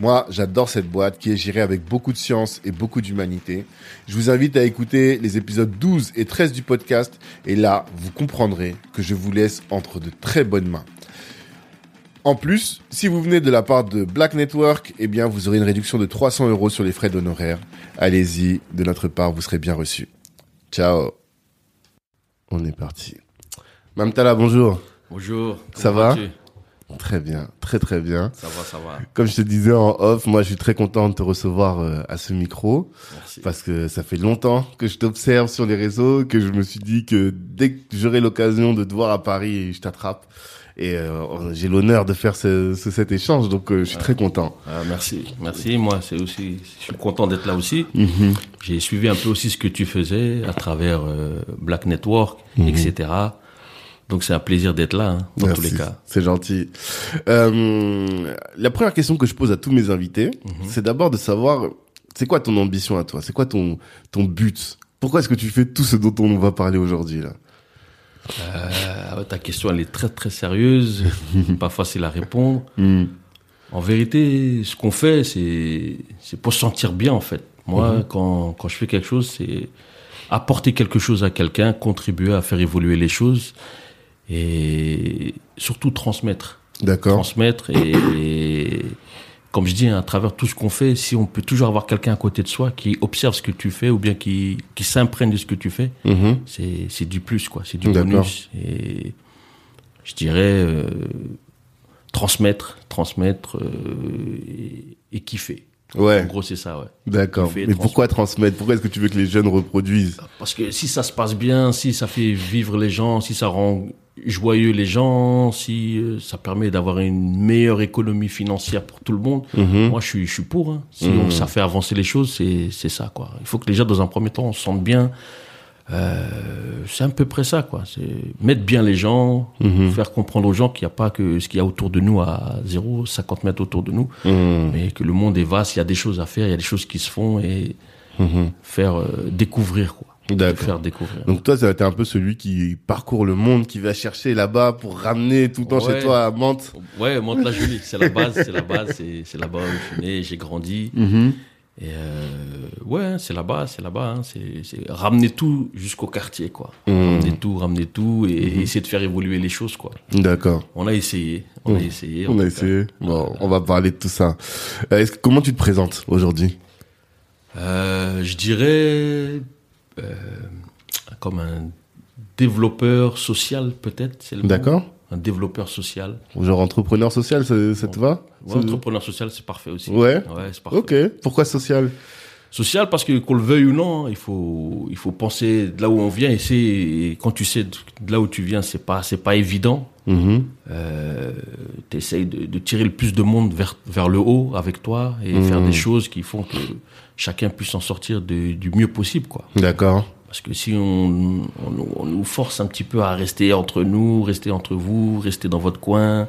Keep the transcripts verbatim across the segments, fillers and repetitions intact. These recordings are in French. Moi, j'adore cette boîte qui est gérée avec beaucoup de science et beaucoup d'humanité. Je vous invite à écouter les épisodes douze et treize du podcast. Et là, vous comprendrez que je vous laisse entre de très bonnes mains. En plus, si vous venez de la part de Black Network, eh bien, vous aurez une réduction de trois cents euros sur les frais d'honoraires. Allez-y, de notre part, vous serez bien reçus. Ciao. On est parti. Mamtala, bonjour. Bonjour. Ça va ? Très bien, très très bien. Ça va, ça va. Comme je te disais en off, moi je suis très content de te recevoir euh, à ce micro. Merci. Parce que ça fait longtemps que je t'observe sur les réseaux, que je me suis dit que dès que j'aurai l'occasion de te voir à Paris, je t'attrape. Et euh, j'ai l'honneur de faire ce, ce, cet échange, donc euh, je suis ah, très content. Ah, merci, merci. Moi, c'est aussi, je suis content d'être là aussi. Mm-hmm. J'ai suivi un peu aussi ce que tu faisais à travers euh, Black Network, mm-hmm. et cetera. Donc, c'est un plaisir d'être là, hein, dans Merci, tous les cas. C'est gentil. Euh, la première question que je pose à tous mes invités, mm-hmm. c'est d'abord de savoir, c'est quoi ton ambition à toi? C'est quoi ton, ton but? Pourquoi est-ce que tu fais tout ce dont on va parler aujourd'hui, là? Euh, ta question, elle est très, très sérieuse. Pas facile à répondre. Mm. En vérité, ce qu'on fait, c'est, c'est pour se sentir bien, en fait. Moi, mm-hmm. quand, quand je fais quelque chose, c'est apporter quelque chose à quelqu'un, contribuer à faire évoluer les choses. Et surtout transmettre. D'accord. Transmettre et, et, comme je dis, à travers tout ce qu'on fait, si on peut toujours avoir quelqu'un à côté de soi qui observe ce que tu fais ou bien qui, qui s'imprègne de ce que tu fais, mm-hmm. c'est, c'est du plus, quoi. C'est du D'accord. bonus. Et je dirais, euh, transmettre, transmettre, euh, et, et kiffer. Ouais. En gros, c'est ça, ouais. D'accord. Kiffer, mais pourquoi transmettre? Pourquoi est-ce que tu veux que les jeunes reproduisent? Parce que si ça se passe bien, si ça fait vivre les gens, si ça rend joyeux les gens, si euh, ça permet d'avoir une meilleure économie financière pour tout le monde, mmh. moi je suis je suis pour, hein. Si mmh. ça fait avancer les choses, c'est c'est ça, quoi. Il faut que les gens, dans un premier temps, on se sente bien. Euh, c'est à peu près ça, quoi. C'est mettre bien les gens, mmh. faire comprendre aux gens qu'il n'y a pas que ce qu'il y a autour de nous à zéro, cinquante mètres autour de nous, mmh. mais que le monde est vaste, il y a des choses à faire, il y a des choses qui se font et mmh. faire euh, découvrir, quoi. D'accord. Faire découvrir. Donc toi, t'es un peu celui qui parcourt le monde, qui va chercher là-bas pour ramener tout le temps ouais. chez toi à Mantes. Ouais, Mantes-la-Jolie, c'est la base, c'est la base, c'est, c'est là-bas où je suis né, j'ai grandi. Mm-hmm. Et euh, ouais, c'est là-bas, c'est là-bas, hein. c'est, c'est ramener tout jusqu'au quartier, quoi. Mm. Ramener tout, ramener tout et mm-hmm. essayer de faire évoluer les choses, quoi. D'accord. On a essayé, on mm. a essayé. On a essayé. Bon, ouais. on va parler de tout ça. Euh, est-ce que, comment tu te présentes aujourd'hui? Euh, je dirais. Euh, comme un développeur social, peut-être, c'est le mot. D'accord. Un développeur social. Genre entrepreneur social, ça, ça te va? Ouais, entrepreneur social, c'est parfait aussi. Ouais. Ouais, c'est parfait. Ok. Pourquoi social? Social parce que, qu'on le veuille ou non, il faut, il faut penser de là où on vient et c'est, et quand tu sais de là où tu viens, c'est pas, c'est pas évident. Mm-hmm. Euh, t'essayes de, de tirer le plus de monde vers, vers le haut avec toi et mm-hmm. faire des choses qui font que chacun puisse s'en sortir de, du mieux possible, quoi. D'accord. Parce que si on, on, on nous force un petit peu à rester entre nous, rester entre vous, rester dans votre coin,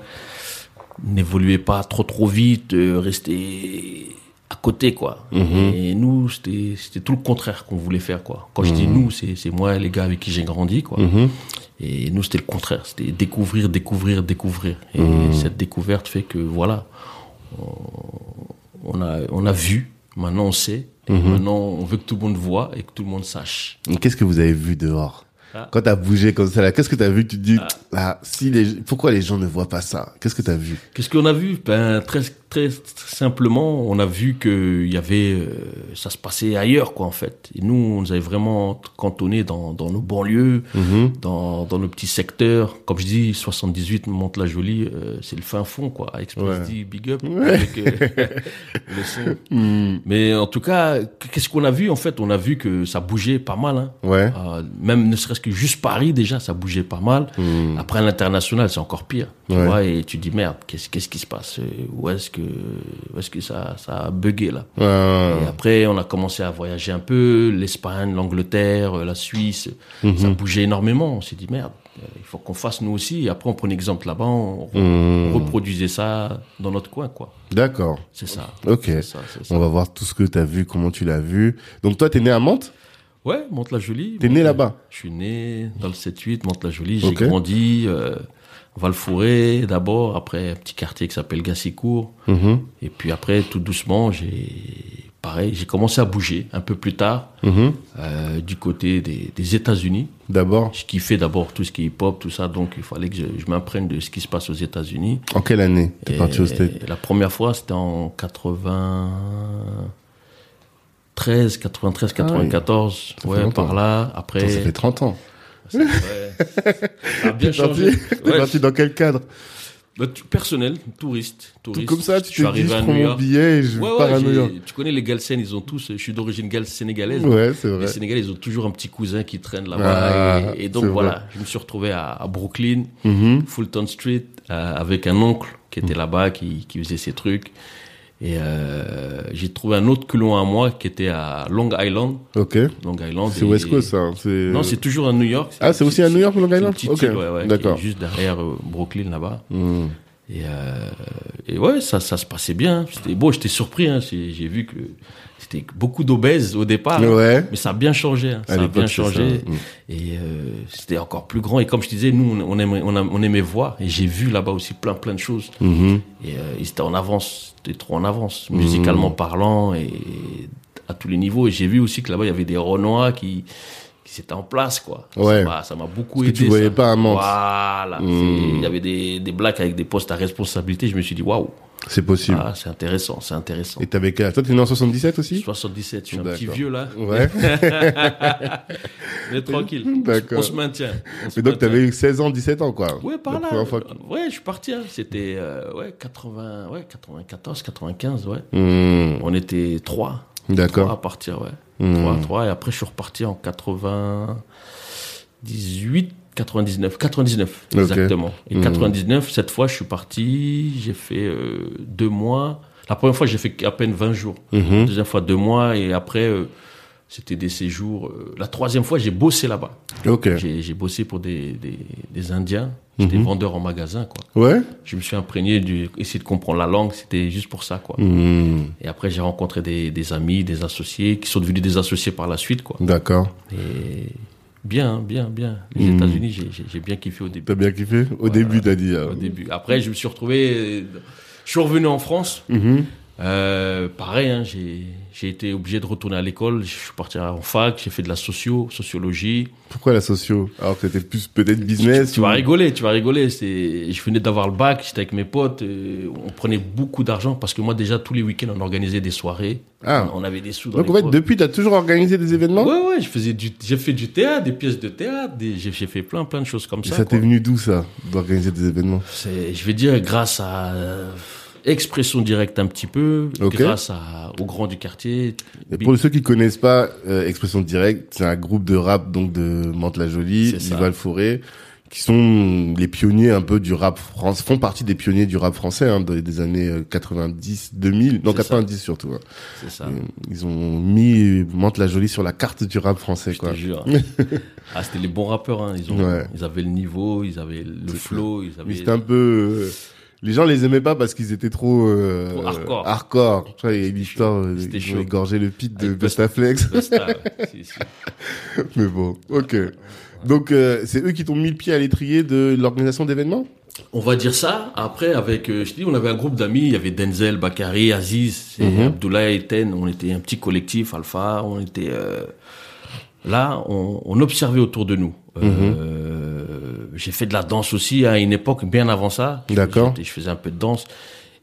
n'évoluez pas trop trop vite, euh, restez à côté, quoi. Mm-hmm. Et nous, c'était, c'était tout le contraire qu'on voulait faire, quoi. Quand mm-hmm. je dis nous, c'est, c'est moi et les gars avec qui j'ai grandi, quoi. Mm-hmm. Et nous, c'était le contraire. C'était découvrir, découvrir, découvrir. Et mm-hmm. cette découverte fait que, voilà, on a, on a vu. Maintenant, on sait. Et mm-hmm. maintenant, on veut que tout le monde voit et que tout le monde sache. Qu'est-ce que vous avez vu dehors? Ah. Quand t'as bougé comme ça, là, qu'est-ce que t'as vu? Tu te dis, ah. ah, si les, pourquoi les gens ne voient pas ça? Qu'est-ce que t'as vu? Qu'est-ce qu'on a vu? Ben, très, très simplement, on a vu que y avait, euh, ça se passait ailleurs, quoi, en fait. Et nous, on nous avait vraiment cantonnés dans, dans nos banlieues, mm-hmm. dans, dans nos petits secteurs. Comme je dis, soixante-dix-huit, Mantes-la-Jolie, euh, c'est le fin fond, quoi. Express ouais. dit big up. Ouais. Avec, euh, le son. Mm. Mais en tout cas, qu'est-ce qu'on a vu, en fait? On a vu que ça bougeait pas mal, hein. Ouais. Euh, même ne serait-ce que juste Paris, déjà, ça bougeait pas mal. Mm. Après, à l'international, c'est encore pire. Tu ouais. vois, et tu dis, merde, qu'est-ce, qu'est-ce qui se passe? Où est-ce que, où est-ce que ça, ça a bugué, là? Ouais. Et après, on a commencé à voyager un peu, l'Espagne, l'Angleterre, la Suisse. Mm-hmm. Ça bougeait énormément. On s'est dit, merde, il faut qu'on fasse nous aussi. Et après, on prenait exemple là-bas, on, mmh. on reproduisait ça dans notre coin, quoi. D'accord. C'est ça. Ok. C'est ça, c'est ça. On va voir tout ce que tu as vu, comment tu l'as vu. Donc, toi, tu es né à Mantes? Ouais, Mantes-la-Jolie. T'es Mantes- né là-bas? Je suis né dans le sept huit, Mantes-la-Jolie. J'ai okay. grandi... Euh, Val Fourré d'abord, après un petit quartier qui s'appelle Gassicourt. Mmh. Et puis après, tout doucement, j'ai pareil, j'ai commencé à bouger un peu plus tard, mmh. euh, du côté des, des États-Unis. D'abord. Je kiffais d'abord tout ce qui est hip-hop, tout ça, donc il fallait que je, je m'imprègne de ce qui se passe aux États-Unis. En quelle année t'es parti aux States? La première fois, c'était en quatre-vingt-treize, quatre-vingt-treize, quatre-vingt-quatorze, ah oui. ouais, par là. Après. Attends, ça fait trente ans. C'est vrai. Ça a bien t'es changé. Parti, t'es ouais. parti dans quel cadre? Bah, tu, personnel, touriste, touriste. Tout comme ça, tu je t'es dit, je prends mon billet et je ouais, pars ouais, à New York. Tu connais les Galsen, ils ont tous, je suis d'origine gal- sénégalaise. Ouais, c'est vrai. Les Sénégalais, ils ont toujours un petit cousin qui traîne là-bas. Ah, et, et donc voilà, vrai. Je me suis retrouvé à, à Brooklyn, mm-hmm. Fulton Street, euh, avec un oncle qui était là-bas, qui, qui faisait ses trucs. Et euh, j'ai trouvé un autre clone à moi qui était à Long Island. Ok. Long Island. C'est et... West Coast, ça. C'est... Non, c'est toujours à New York. C'est ah, c'est petit, aussi à New York, Long Island. C'est une petite île, ouais, ouais. D'accord. Juste derrière Brooklyn, là-bas. Mm. Et, euh, et ouais, ça, ça se passait bien. C'était beau. J'étais surpris. Hein. C'est, j'ai vu que c'était beaucoup d'obèses au départ. Ouais. Hein. Mais ça a bien changé. Hein. Ça a bien changé. Mm. Et euh, c'était encore plus grand. Et comme je te disais, nous, on aimait, on, a, on aimait voir. Et j'ai vu là-bas aussi plein, plein de choses. Mm-hmm. Et euh, ils étaient en avance. C'était trop en avance, mmh. musicalement parlant et à tous les niveaux. Et j'ai vu aussi que là-bas, il y avait des Renois qui, qui s'étaient en place, quoi. Ouais. Ça m'a, ça m'a beaucoup Parce aidé. Que tu voyais ça. Pas à Mantes. Voilà. Mmh. Il y avait des, des blacks avec des postes à responsabilité. Je me suis dit, waouh. C'est possible. Ah, c'est intéressant, c'est intéressant. Et t'avais quel âge? Toi, t'es né en soixante-dix-sept aussi? soixante-dix-sept, je suis D'accord. un petit vieux, là. Ouais. Mais tranquille. D'accord. On se maintient. On se Mais donc, maintient. T'avais eu seize ans, dix-sept ans, quoi. Ouais, par là. Fois... Ouais, je suis parti, hein. C'était, euh, ouais, quatre-vingts, ouais, quatre-vingt-quatorze, quatre-vingt-quinze, ouais. Mmh. On était trois. D'accord. Trois à partir, ouais. Mmh. Trois, trois. Et après, je suis reparti en quatre-vingt-dix-huit. quatre-vingt-dix-neuf, quatre-vingt-dix-neuf, okay. exactement. Et quatre-vingt-dix-neuf, mmh. cette fois, je suis parti, j'ai fait euh, deux mois. La première fois, j'ai fait à peine vingt jours. Mmh. La deuxième fois, deux mois. Et après, euh, c'était des séjours. Euh, la troisième fois, j'ai bossé là-bas. Okay. J'ai, j'ai bossé pour des, des, des Indiens. J'étais mmh. vendeur en magasin, quoi. Ouais. Je me suis imprégné du, essayer de comprendre la langue. C'était juste pour ça, quoi. Mmh. Et après, j'ai rencontré des, des amis, des associés, qui sont devenus des associés par la suite, quoi. D'accord. Et... Bien, bien, bien. Les mmh. États-Unis, j'ai, j'ai, j'ai bien kiffé au début. T'as bien kiffé au voilà. début, t'as dit. Hein. Au début. Après, je me suis retrouvé. Je suis revenu en France. Mmh. Euh, pareil, hein, j'ai, j'ai été obligé de retourner à l'école. Je suis parti en fac. J'ai fait de la socio, sociologie. Pourquoi la socio? Alors que t'étais plus peut-être business. Tu, tu ou... vas rigoler, tu vas rigoler. C'est, je venais d'avoir le bac. J'étais avec mes potes. Euh, on prenait beaucoup d'argent parce que moi déjà tous les week-ends on organisait des soirées. Ah. On avait des sous dans Donc, les en fait, cours. Depuis, t'as toujours organisé des événements? Ouais, ouais, je faisais du, j'ai fait du théâtre, des pièces de théâtre, des, j'ai, j'ai fait plein, plein de choses comme Et ça. Ça quoi. T'est venu d'où, ça, d'organiser des événements? C'est, je vais dire, grâce à euh, Expression directe un petit peu, okay. grâce à, aux grands du quartier. Et pour ceux qui connaissent pas, euh, Expression directe, c'est un groupe de rap, donc, de Mantes-la-Jolie, du Val Fourré, qui sont les pionniers un peu du rap France, font partie des pionniers du rap français, hein, des années quatre-vingt-dix, deux mille, non, c'est quatre-vingt-dix ça. Surtout. Hein. C'est ça. Ils ont mis Mantes-la-Jolie sur la carte du rap français, je quoi. Je te jure. Ah, c'était les bons rappeurs, hein. Ils ont, ouais. ils avaient le niveau, ils avaient le c'est flow, ça. Ils avaient. Mais c'était un peu, euh, les gens les aimaient pas parce qu'ils étaient trop, euh, trop hardcore. Hardcore. Tu vois, il y a une histoire, ils ont égorgé le pit de Bestaflex. Besta, si, si. Mais bon, ok. Donc, euh, c'est eux qui t'ont mis le pied à l'étrier de l'organisation d'événements? On va dire ça. Après, avec, euh, je te dis, on avait un groupe d'amis. Il y avait Denzel, Bakary, Aziz, et mm-hmm. Abdoulaye, Eten. On était un petit collectif, Alpha. On était euh, là, on, on observait autour de nous. Mm-hmm. Euh, j'ai fait de la danse aussi à une époque, bien avant ça. D'accord. Je, je faisais un peu de danse.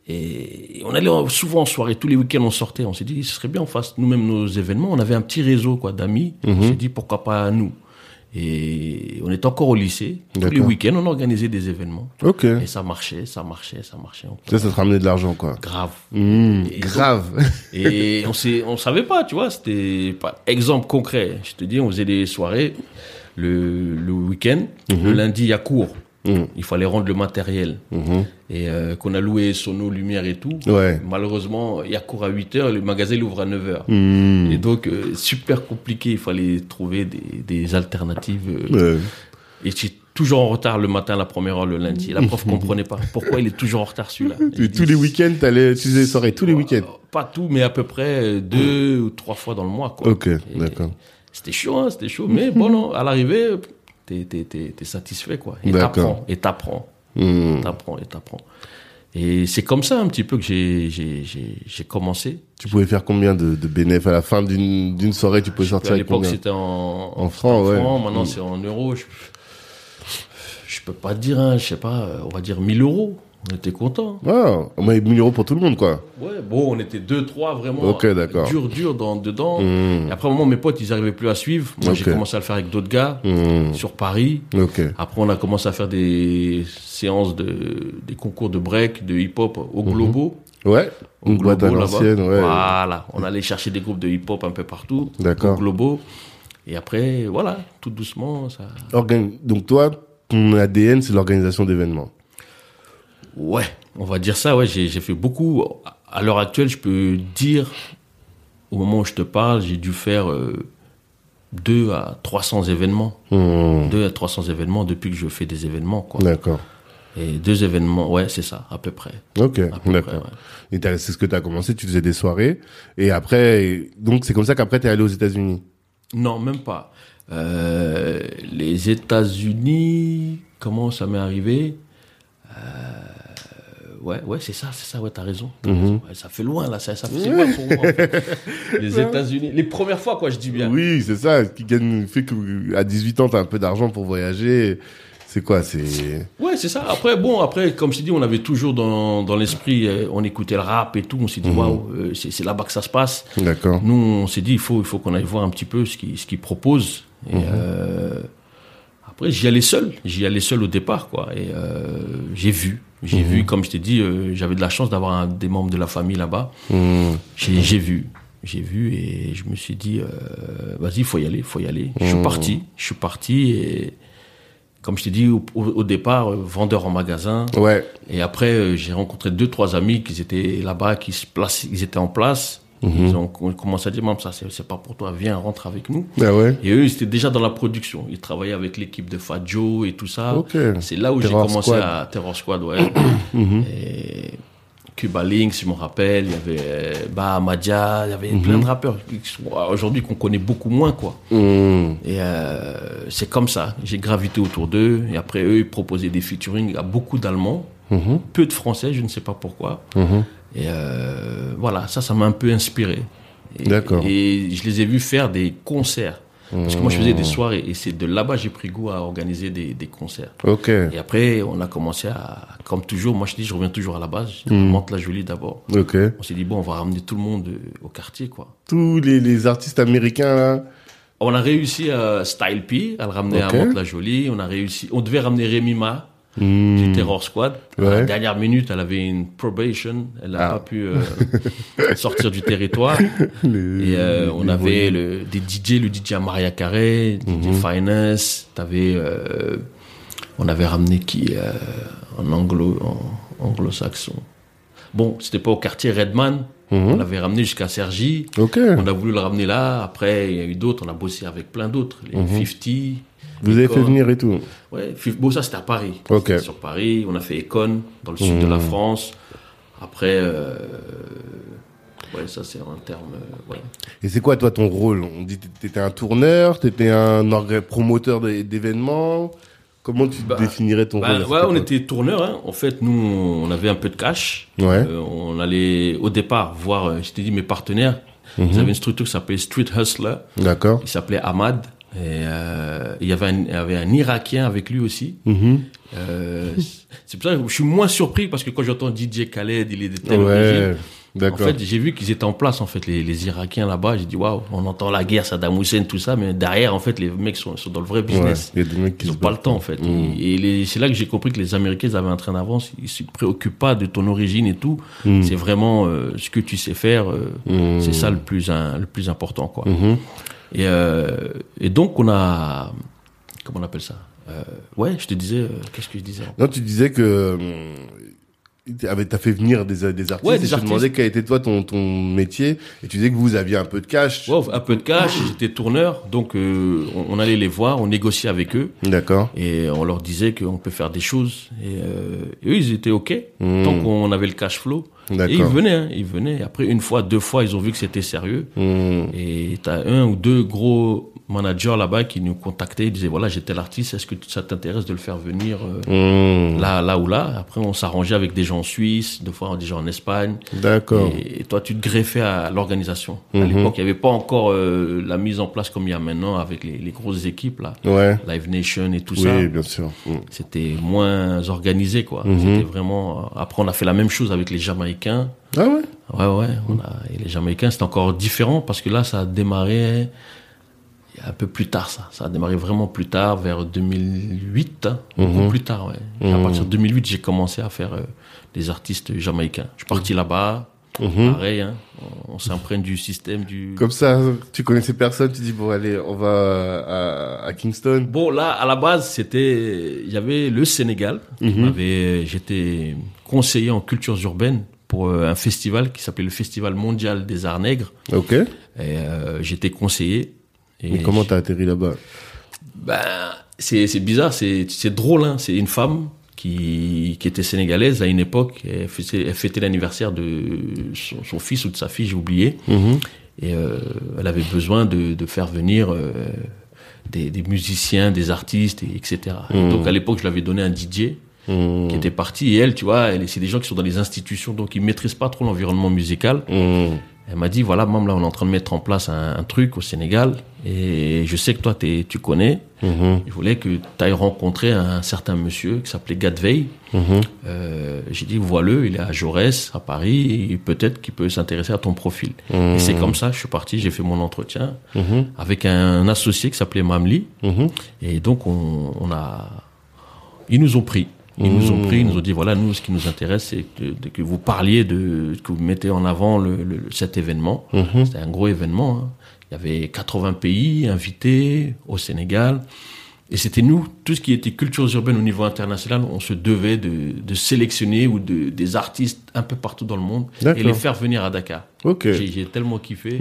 Et on allait souvent en soirée, tous les week-ends on sortait, on s'est dit ce serait bien on fasse nous-mêmes nos événements. On avait un petit réseau quoi, d'amis, mm-hmm. on s'est dit pourquoi pas nous. Et on était encore au lycée, D'accord. tous les week-ends on organisait des événements. Okay. Et ça marchait, ça marchait, ça marchait. Ça, ça te ramenait de l'argent quoi. Grave. Mmh, et grave. Donc, et on s'est, on savait pas, tu vois, c'était pas exemple concret. Je te dis, on faisait des soirées le, le week-end, mmh. le lundi il y a cours. Mmh. Il fallait rendre le matériel mmh. et euh, qu'on a loué sono, lumière et tout ouais. malheureusement il y a cours à huit heures le magasin l'ouvre à neuf heures mmh. et donc euh, super compliqué, il fallait trouver des, des alternatives euh, ouais. et j'étais toujours en retard le matin, la première heure le lundi, la prof comprenait pas pourquoi il est toujours en retard celui-là. Et tous les week-ends t'allais, tu faisais soirée tous les week-ends? Pas tout mais à peu près deux mmh. ou trois fois dans le mois quoi. Ok, et d'accord. C'était chaud hein, c'était chaud mais bon non, à l'arrivée T'es, t'es, t'es, t'es satisfait, quoi. Et D'accord. t'apprends, et t'apprends, mmh. t'apprends, et t'apprends. Et c'est comme ça, un petit peu, que j'ai, j'ai, j'ai, j'ai commencé. Tu pouvais faire combien de, de bénéfices? À la fin d'une, d'une soirée, tu pouvais je sortir avec combien? À l'époque, c'était en, en francs, ouais. Franc. Maintenant, mmh. c'est en euros. Je, je peux pas dire, hein, je sais pas, on va dire mille euros. On était contents. Ah, mais mille euros pour tout le monde, quoi. Ouais, bon, on était deux, trois, vraiment. Ok, d'accord. Dur, dur dans, dedans. Mmh. Et après, à un moment, mes potes, ils n'arrivaient plus à suivre. Moi, okay. j'ai commencé à le faire avec d'autres gars, mmh. sur Paris. Okay. Après, on a commencé à faire des séances de, des concours de break, de hip-hop au Globo. Mmh. Ouais. Au Globo, là-bas. L'ancienne, ouais. Voilà. On allait chercher des groupes de hip-hop un peu partout. D'accord. Au Globo. Et après, voilà, tout doucement, ça. Organ... Donc, toi, ton A D N, c'est l'organisation d'événements. Ouais, on va dire ça, ouais, j'ai, j'ai fait beaucoup. À l'heure actuelle, je peux dire, au moment où je te parle, j'ai dû faire euh, deux à trois cents événements. Mmh. deux à trois cents événements depuis que je fais des événements, quoi. D'accord. Et deux événements, ouais, c'est ça, à peu près. Ok, à peu d'accord. Près, ouais. Et t'as, c'est ce que tu as commencé, tu faisais des soirées. Et après, et donc c'est comme ça qu'après, tu es allé aux États-Unis? Non, même pas. Euh, les États-Unis, comment ça m'est arrivé? Euh, Ouais, ouais, c'est ça, c'est ça, ouais, t'as raison. T'as mm-hmm. raison. Ouais, ça fait loin, là, ça, ça fait loin pour moi, en fait. Les États-Unis, les premières fois, quoi, je dis bien. Oui, c'est ça, qui gagne, fait qu'à dix-huit ans, t'as un peu d'argent pour voyager. C'est quoi, c'est. Ouais, c'est ça. Après, bon, après, comme je t'ai dit, on avait toujours dans, dans l'esprit, on écoutait le rap et tout, on s'est dit, waouh, mm-hmm. wow, c'est, c'est là-bas que ça se passe. D'accord. Nous, on s'est dit, il faut, il faut qu'on aille voir un petit peu ce qu'ils, ce qu'ils proposent. Et, mm-hmm. euh, après, j'y allais seul. J'y allais seul au départ, quoi. Et, euh, j'ai vu. J'ai mmh. vu, comme je t'ai dit, euh, j'avais de la chance d'avoir un, des membres de la famille là-bas. Mmh. J'ai, j'ai vu, j'ai vu et je me suis dit, euh, vas-y, faut y aller, faut y aller. Mmh. Je suis parti, je suis parti et comme je t'ai dit au, au, au départ, euh, vendeur en magasin. Ouais. Et après, euh, j'ai rencontré deux, trois amis qui étaient là-bas, qui se placent, ils étaient en place. Mmh. Ils ont commencé à dire, maman, ça, c'est, c'est pas pour toi, viens, rentre avec nous. Ah ouais. Et eux, ils étaient déjà dans la production. Ils travaillaient avec l'équipe de Fat Joe et tout ça. Okay. C'est là où Terror j'ai commencé Squad. à Terror Squad, ouais. Mmh. Et Cuba Links, je me rappelle, il y avait Bahamadia, il y avait mmh. plein de rappeurs aujourd'hui qu'on connaît beaucoup moins, quoi. Mmh. Et euh, c'est comme ça. J'ai gravité autour d'eux. Et après, eux, ils proposaient des featuring à beaucoup d'Allemands, mmh. peu de Français, je ne sais pas pourquoi. Mmh. Et euh, voilà, ça, ça m'a un peu inspiré. Et, D'accord. et je les ai vus faire des concerts. Parce que moi, je faisais des soirées. Et c'est de là-bas que j'ai pris goût à organiser des, des concerts. Ok. Et après, on a commencé à... Comme toujours, moi, je dis, je reviens toujours à la base. Mmh. Mantes-la-Jolie d'abord. Ok. On s'est dit, bon, on va ramener tout le monde au quartier, quoi. Tous les, les artistes américains, là. On a réussi à Style P, à le ramener okay. à Mantes-la-Jolie. On a réussi... On devait ramener Rémi Ma. Mmh. J'ai Terror Squad. Ouais. À la dernière minute, elle avait une probation. Elle n'a ah. pas pu euh, sortir du territoire. Les, et euh, on avait le, des D J, le D J Maria Carey, mmh. D J Finance. T'avais, euh, on avait ramené qui euh, en anglo, en anglo-saxon. Bon, c'était pas au quartier Redman. Mmh. On l'avait ramené jusqu'à Cergy. Okay. On a voulu le ramener là. Après, il y a eu d'autres. On a bossé avec plein d'autres. Les mmh. cinquante. Vous Econ. Avez fait venir et tout? Ouais, bon, ça c'était à Paris. Okay. C'était sur Paris, on a fait Econ, dans le sud mmh. de la France. Après, euh... ouais, ça c'est un terme. Ouais. Et c'est quoi, toi, ton rôle? On dit que tu étais un tourneur, tu étais un promoteur d'événements. Comment tu bah, définirais ton bah, rôle? Ouais, on était tourneur. Hein. En fait, nous, on avait un peu de cash. Ouais. Euh, on allait, au départ, voir, je t'ai dit, mes partenaires. Mmh. Ils avaient une structure qui s'appelait Street Hustler. D'accord. Il s'appelait Ahmad. Et euh, il, y avait un, il y avait un Irakien avec lui aussi. Mm-hmm. Euh, c'est pour ça que je suis moins surpris, parce que quand j'entends D J Khaled, il est de telle origine. D'accord. En fait, j'ai vu qu'ils étaient en place, en fait, les, les Irakiens là-bas. J'ai dit, waouh, on entend la guerre, Saddam Hussein, tout ça, mais derrière, en fait, les mecs sont, sont dans le vrai business. Ouais, ils n'ont pas le temps, en fait. Mmh. Et, et les, c'est là que j'ai compris que les Américains, ils avaient un train d'avance. Ils se préoccupent pas de ton origine et tout. Mmh. C'est vraiment euh, ce que tu sais faire. Euh, mmh. C'est ça le plus, un, le plus important, quoi. Mmh. Et, euh, et donc, on a... Comment on appelle ça euh, ouais, je te disais... Euh, qu'est-ce que je disais Non, tu disais que... T'as fait venir des, des artistes, ouais, des et je te demandais quel était toi ton, ton métier, et tu disais que vous aviez un peu de cash. Ouais, un peu de cash, j'étais tourneur, donc euh, on, on allait les voir, on négociait avec eux. D'accord. Et on leur disait qu'on peut faire des choses, et, euh, et eux ils étaient ok, mmh. tant qu'on avait le cash flow. D'accord. Et ils venaient, hein, ils venaient. Après une fois, deux fois, ils ont vu que c'était sérieux, mmh. et t'as un ou deux gros managers là-bas qui nous contactaient, ils disaient voilà, j'étais l'artiste, est-ce que ça t'intéresse de le faire venir euh, mmh. là, là ou là. Après on s'arrangeait avec des gens en Suisse, des fois des gens en Espagne. D'accord. Et, et toi tu te greffais à l'organisation. Mmh. À l'époque il n'y avait pas encore euh, la mise en place comme il y a maintenant avec les, les grosses équipes là, ouais. Live Nation et tout oui, ça. Oui, bien sûr. Mmh. C'était moins organisé quoi. Mmh. C'était vraiment. Après on a fait la même chose avec les Jamaïcains. Ah ouais. Ouais ouais. On a... Et les Jamaïcains c'était encore différent parce que là ça a démarré. Un peu plus tard, ça. Ça a démarré vraiment plus tard, vers deux mille huit. Hein. Mmh. Plus tard, ouais. Et à partir de deux mille huit, j'ai commencé à faire euh, des artistes jamaïcains. Je suis parti là-bas. Mmh. Pareil, hein. On, on s'imprègne du système du... Comme ça, tu connaissais personne, tu dis, bon, allez, on va à, à Kingston. Bon, là, à la base, c'était... Il y avait le Sénégal. Mmh. Avait... J'étais conseiller en cultures urbaines pour un festival qui s'appelait le Festival Mondial des Arts Nègres. OK. Et euh, j'étais conseiller. Et mais comment t'as atterri là-bas? Ben, c'est, c'est bizarre, c'est, c'est drôle, hein. C'est une femme qui, qui était sénégalaise à une époque, elle fêtait, elle fêtait l'anniversaire de son, son fils ou de sa fille, j'ai oublié. Mm-hmm. Et, euh, elle avait besoin de, de faire venir, euh, des, des musiciens, des artistes, et, et cetera. Mm-hmm. Et donc, à l'époque, je lui avais donné un D J. Mmh. Qui était partie, et elle, tu vois, elle, c'est des gens qui sont dans les institutions, donc ils maîtrisent pas trop l'environnement musical. Mmh. Elle m'a dit, voilà, maman, là, on est en train de mettre en place un, un truc au Sénégal, et je sais que toi, t'es, tu connais. Mmh. Je voulais que t'ailles rencontrer un certain monsieur qui s'appelait Gadvey. Mmh. Euh, j'ai dit, vois-le, il est à Jaurès, à Paris, et peut-être qu'il peut s'intéresser à ton profil. Mmh. Et c'est comme ça, je suis parti, j'ai fait mon entretien mmh. avec un associé qui s'appelait Mamli, mmh. et donc on, on a, ils nous ont pris. Ils mmh. nous ont pris, ils nous ont dit, voilà, nous, ce qui nous intéresse, c'est que, de, que vous parliez de, que vous mettez en avant le, le, cet événement. Mmh. C'était un gros événement, hein. Il y avait quatre-vingts pays invités au Sénégal. Et c'était nous, tout ce qui était culture urbaine au niveau international, on se devait de, de sélectionner ou de, des artistes un peu partout dans le monde. D'accord. Et les faire venir à Dakar. Okay. J'ai, j'ai tellement kiffé.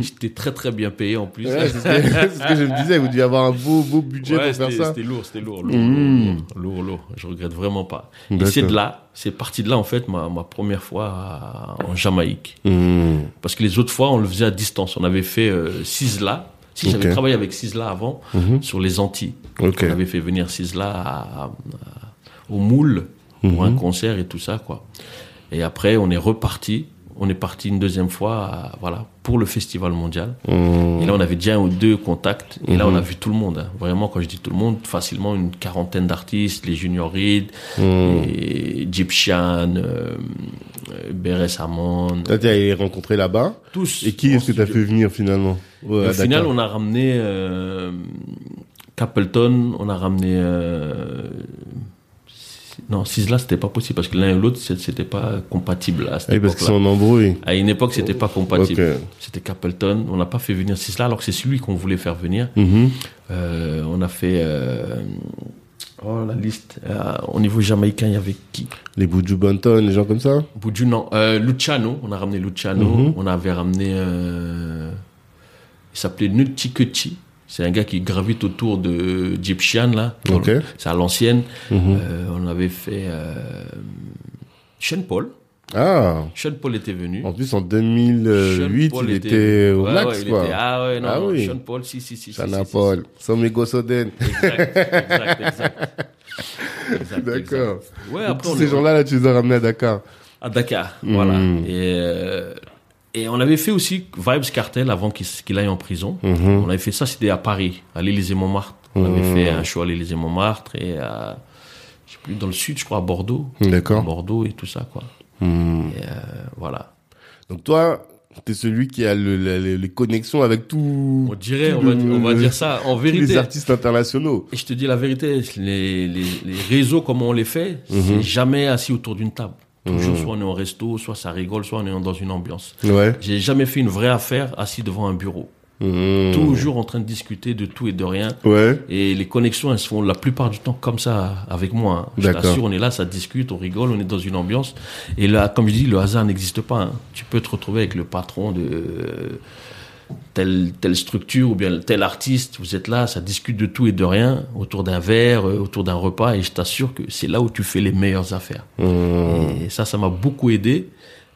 J'étais très, très bien payé en plus. Ouais, c'est, ce que, c'est ce que je me disais. Vous deviez avoir un beau, beau budget ouais, pour faire ça. C'était lourd, c'était lourd. Lourd, mmh. lourd, lourd, lourd. Je regrette vraiment pas. D'accord. Et c'est de là, c'est parti de là, en fait, ma, ma première fois en Jamaïque. Mmh. Parce que les autres fois, on le faisait à distance. On avait fait euh, Sizzla. Si j'avais okay. travaillé avec Sizzla avant, mm-hmm. sur les Antilles. Okay. On avait fait venir Sizzla à, à, à, au Moule pour mm-hmm. un concert et tout ça, quoi. Et après, on est reparti. On est parti une deuxième fois, à, voilà, pour le Festival Mondial. Mm-hmm. Et là, on avait déjà un ou deux contacts. Et mm-hmm. là, on a vu tout le monde. Hein. Vraiment, quand je dis tout le monde, facilement une quarantaine d'artistes, les Juniorides, mm-hmm. Gyptian, euh, Beres Amon. Toi, tu as rencontré là-bas. Tous. Et qui est-ce que tu as fait venir finalement? Ouais, au final, on a ramené euh, Capleton, on a ramené. Euh, non, Sizzla, c'était pas possible parce que l'un et l'autre, c'était pas compatible à cette oui, époque-là. Parce qu'ils sont en embrouille. À une époque, c'était pas compatible. Okay. C'était Capleton. On n'a pas fait venir Sizzla alors que c'est celui qu'on voulait faire venir. Mm-hmm. Euh, on a fait. Euh, Oh, la liste. Euh, au niveau jamaïcain, il y avait qui? Les Buju Banton, les gens comme ça? Buju, non. Euh, Luciano, on a ramené Luciano. Mm-hmm. On avait ramené... Euh... Il s'appelait Nutikuchi. C'est un gars qui gravite autour de Gyptian, là. Okay. C'est à l'ancienne. Mm-hmm. Euh, on avait fait... Euh... Sean Paul. Ah. Sean Paul était venu. En plus, en deux mille huit, il était, était au ouais, Max, ouais, quoi. Était... Ah ouais, non, ah, non. Oui. Sean Paul, si, si, si. Sean si, si, Paul, si, si. Somigo Soden. Exact, exact, exact. exact D'accord. Exact. Ouais, après, on... Ces gens-là, là, tu les as ramenés à Dakar. À Dakar, mmh. voilà. Et, euh... Et on avait fait aussi Vibes Cartel avant qu'il, qu'il aille en prison. Mm-hmm. On avait fait ça, c'était à Paris, à l'Élysée-Montmartre. On mm-hmm. avait fait un show à l'Élysée-Montmartre et à, je sais plus, dans le sud, je crois, à Bordeaux. D'accord. Bordeaux et tout ça, quoi. Mm-hmm. Et euh, voilà. Donc toi, t'es celui qui a le, le, le, les connexions avec tout. On dirait, tout on, va, le, on va dire ça en vérité. Les artistes internationaux. Et je te dis la vérité, les, les, les réseaux comme on les fait, mm-hmm. c'est jamais assis autour d'une table. Toujours, mmh. soit on est au resto, soit ça rigole, soit on est dans une ambiance. Ouais. J'ai jamais fait une vraie affaire assis devant un bureau. Mmh. Toujours en train de discuter de tout et de rien. Ouais. Et les connexions, elles se font la plupart du temps comme ça avec moi. Hein. Je t'assure, on est là, ça discute, on rigole, on est dans une ambiance. Et là, comme je dis, le hasard n'existe pas. Hein. Tu peux te retrouver avec le patron de euh, telle, telle structure ou bien tel artiste. Vous êtes là, ça discute de tout et de rien, autour d'un verre, autour d'un repas. Et je t'assure que c'est là où tu fais les meilleures affaires. Mmh. Et ça, ça m'a beaucoup aidé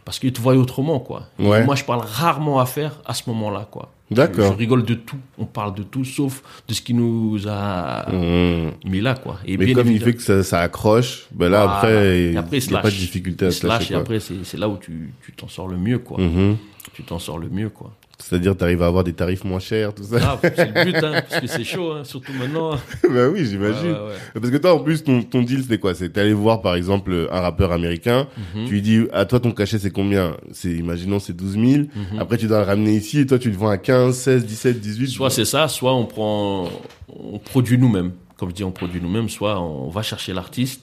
parce qu'ils te voient autrement, quoi. Ouais. Moi, je parle rarement affaires à ce moment-là, quoi. D'accord. Je, je rigole de tout, on parle de tout, sauf de ce qui nous a mmh. mis là, quoi. Et mais bien comme évidemment, il fait que ça, ça accroche, ben là, ah, après, il n'y a pas de difficulté à se lâcher. Et après, c'est, c'est là où tu, tu t'en sors le mieux, quoi. Mmh. Tu t'en sors le mieux, quoi. C'est-à-dire, t'arrives à avoir des tarifs moins chers, tout ça. Ah, c'est le but, hein, parce que c'est chaud, hein, surtout maintenant. Bah oui, j'imagine. Ouais, ouais, ouais. Parce que toi, en plus, ton, ton deal, c'était quoi? C'est t'allais voir, par exemple, un rappeur américain, mm-hmm. tu lui dis, à toi, ton cachet, c'est combien? C'est, imaginons, c'est douze mille. Mm-hmm. Après, tu dois le ramener ici, et toi, tu le vends à quinze, seize, dix-sept, dix-huit. Soit c'est ça, soit on prend, on produit nous-mêmes. Comme je dis, on produit nous-mêmes, soit on va chercher l'artiste.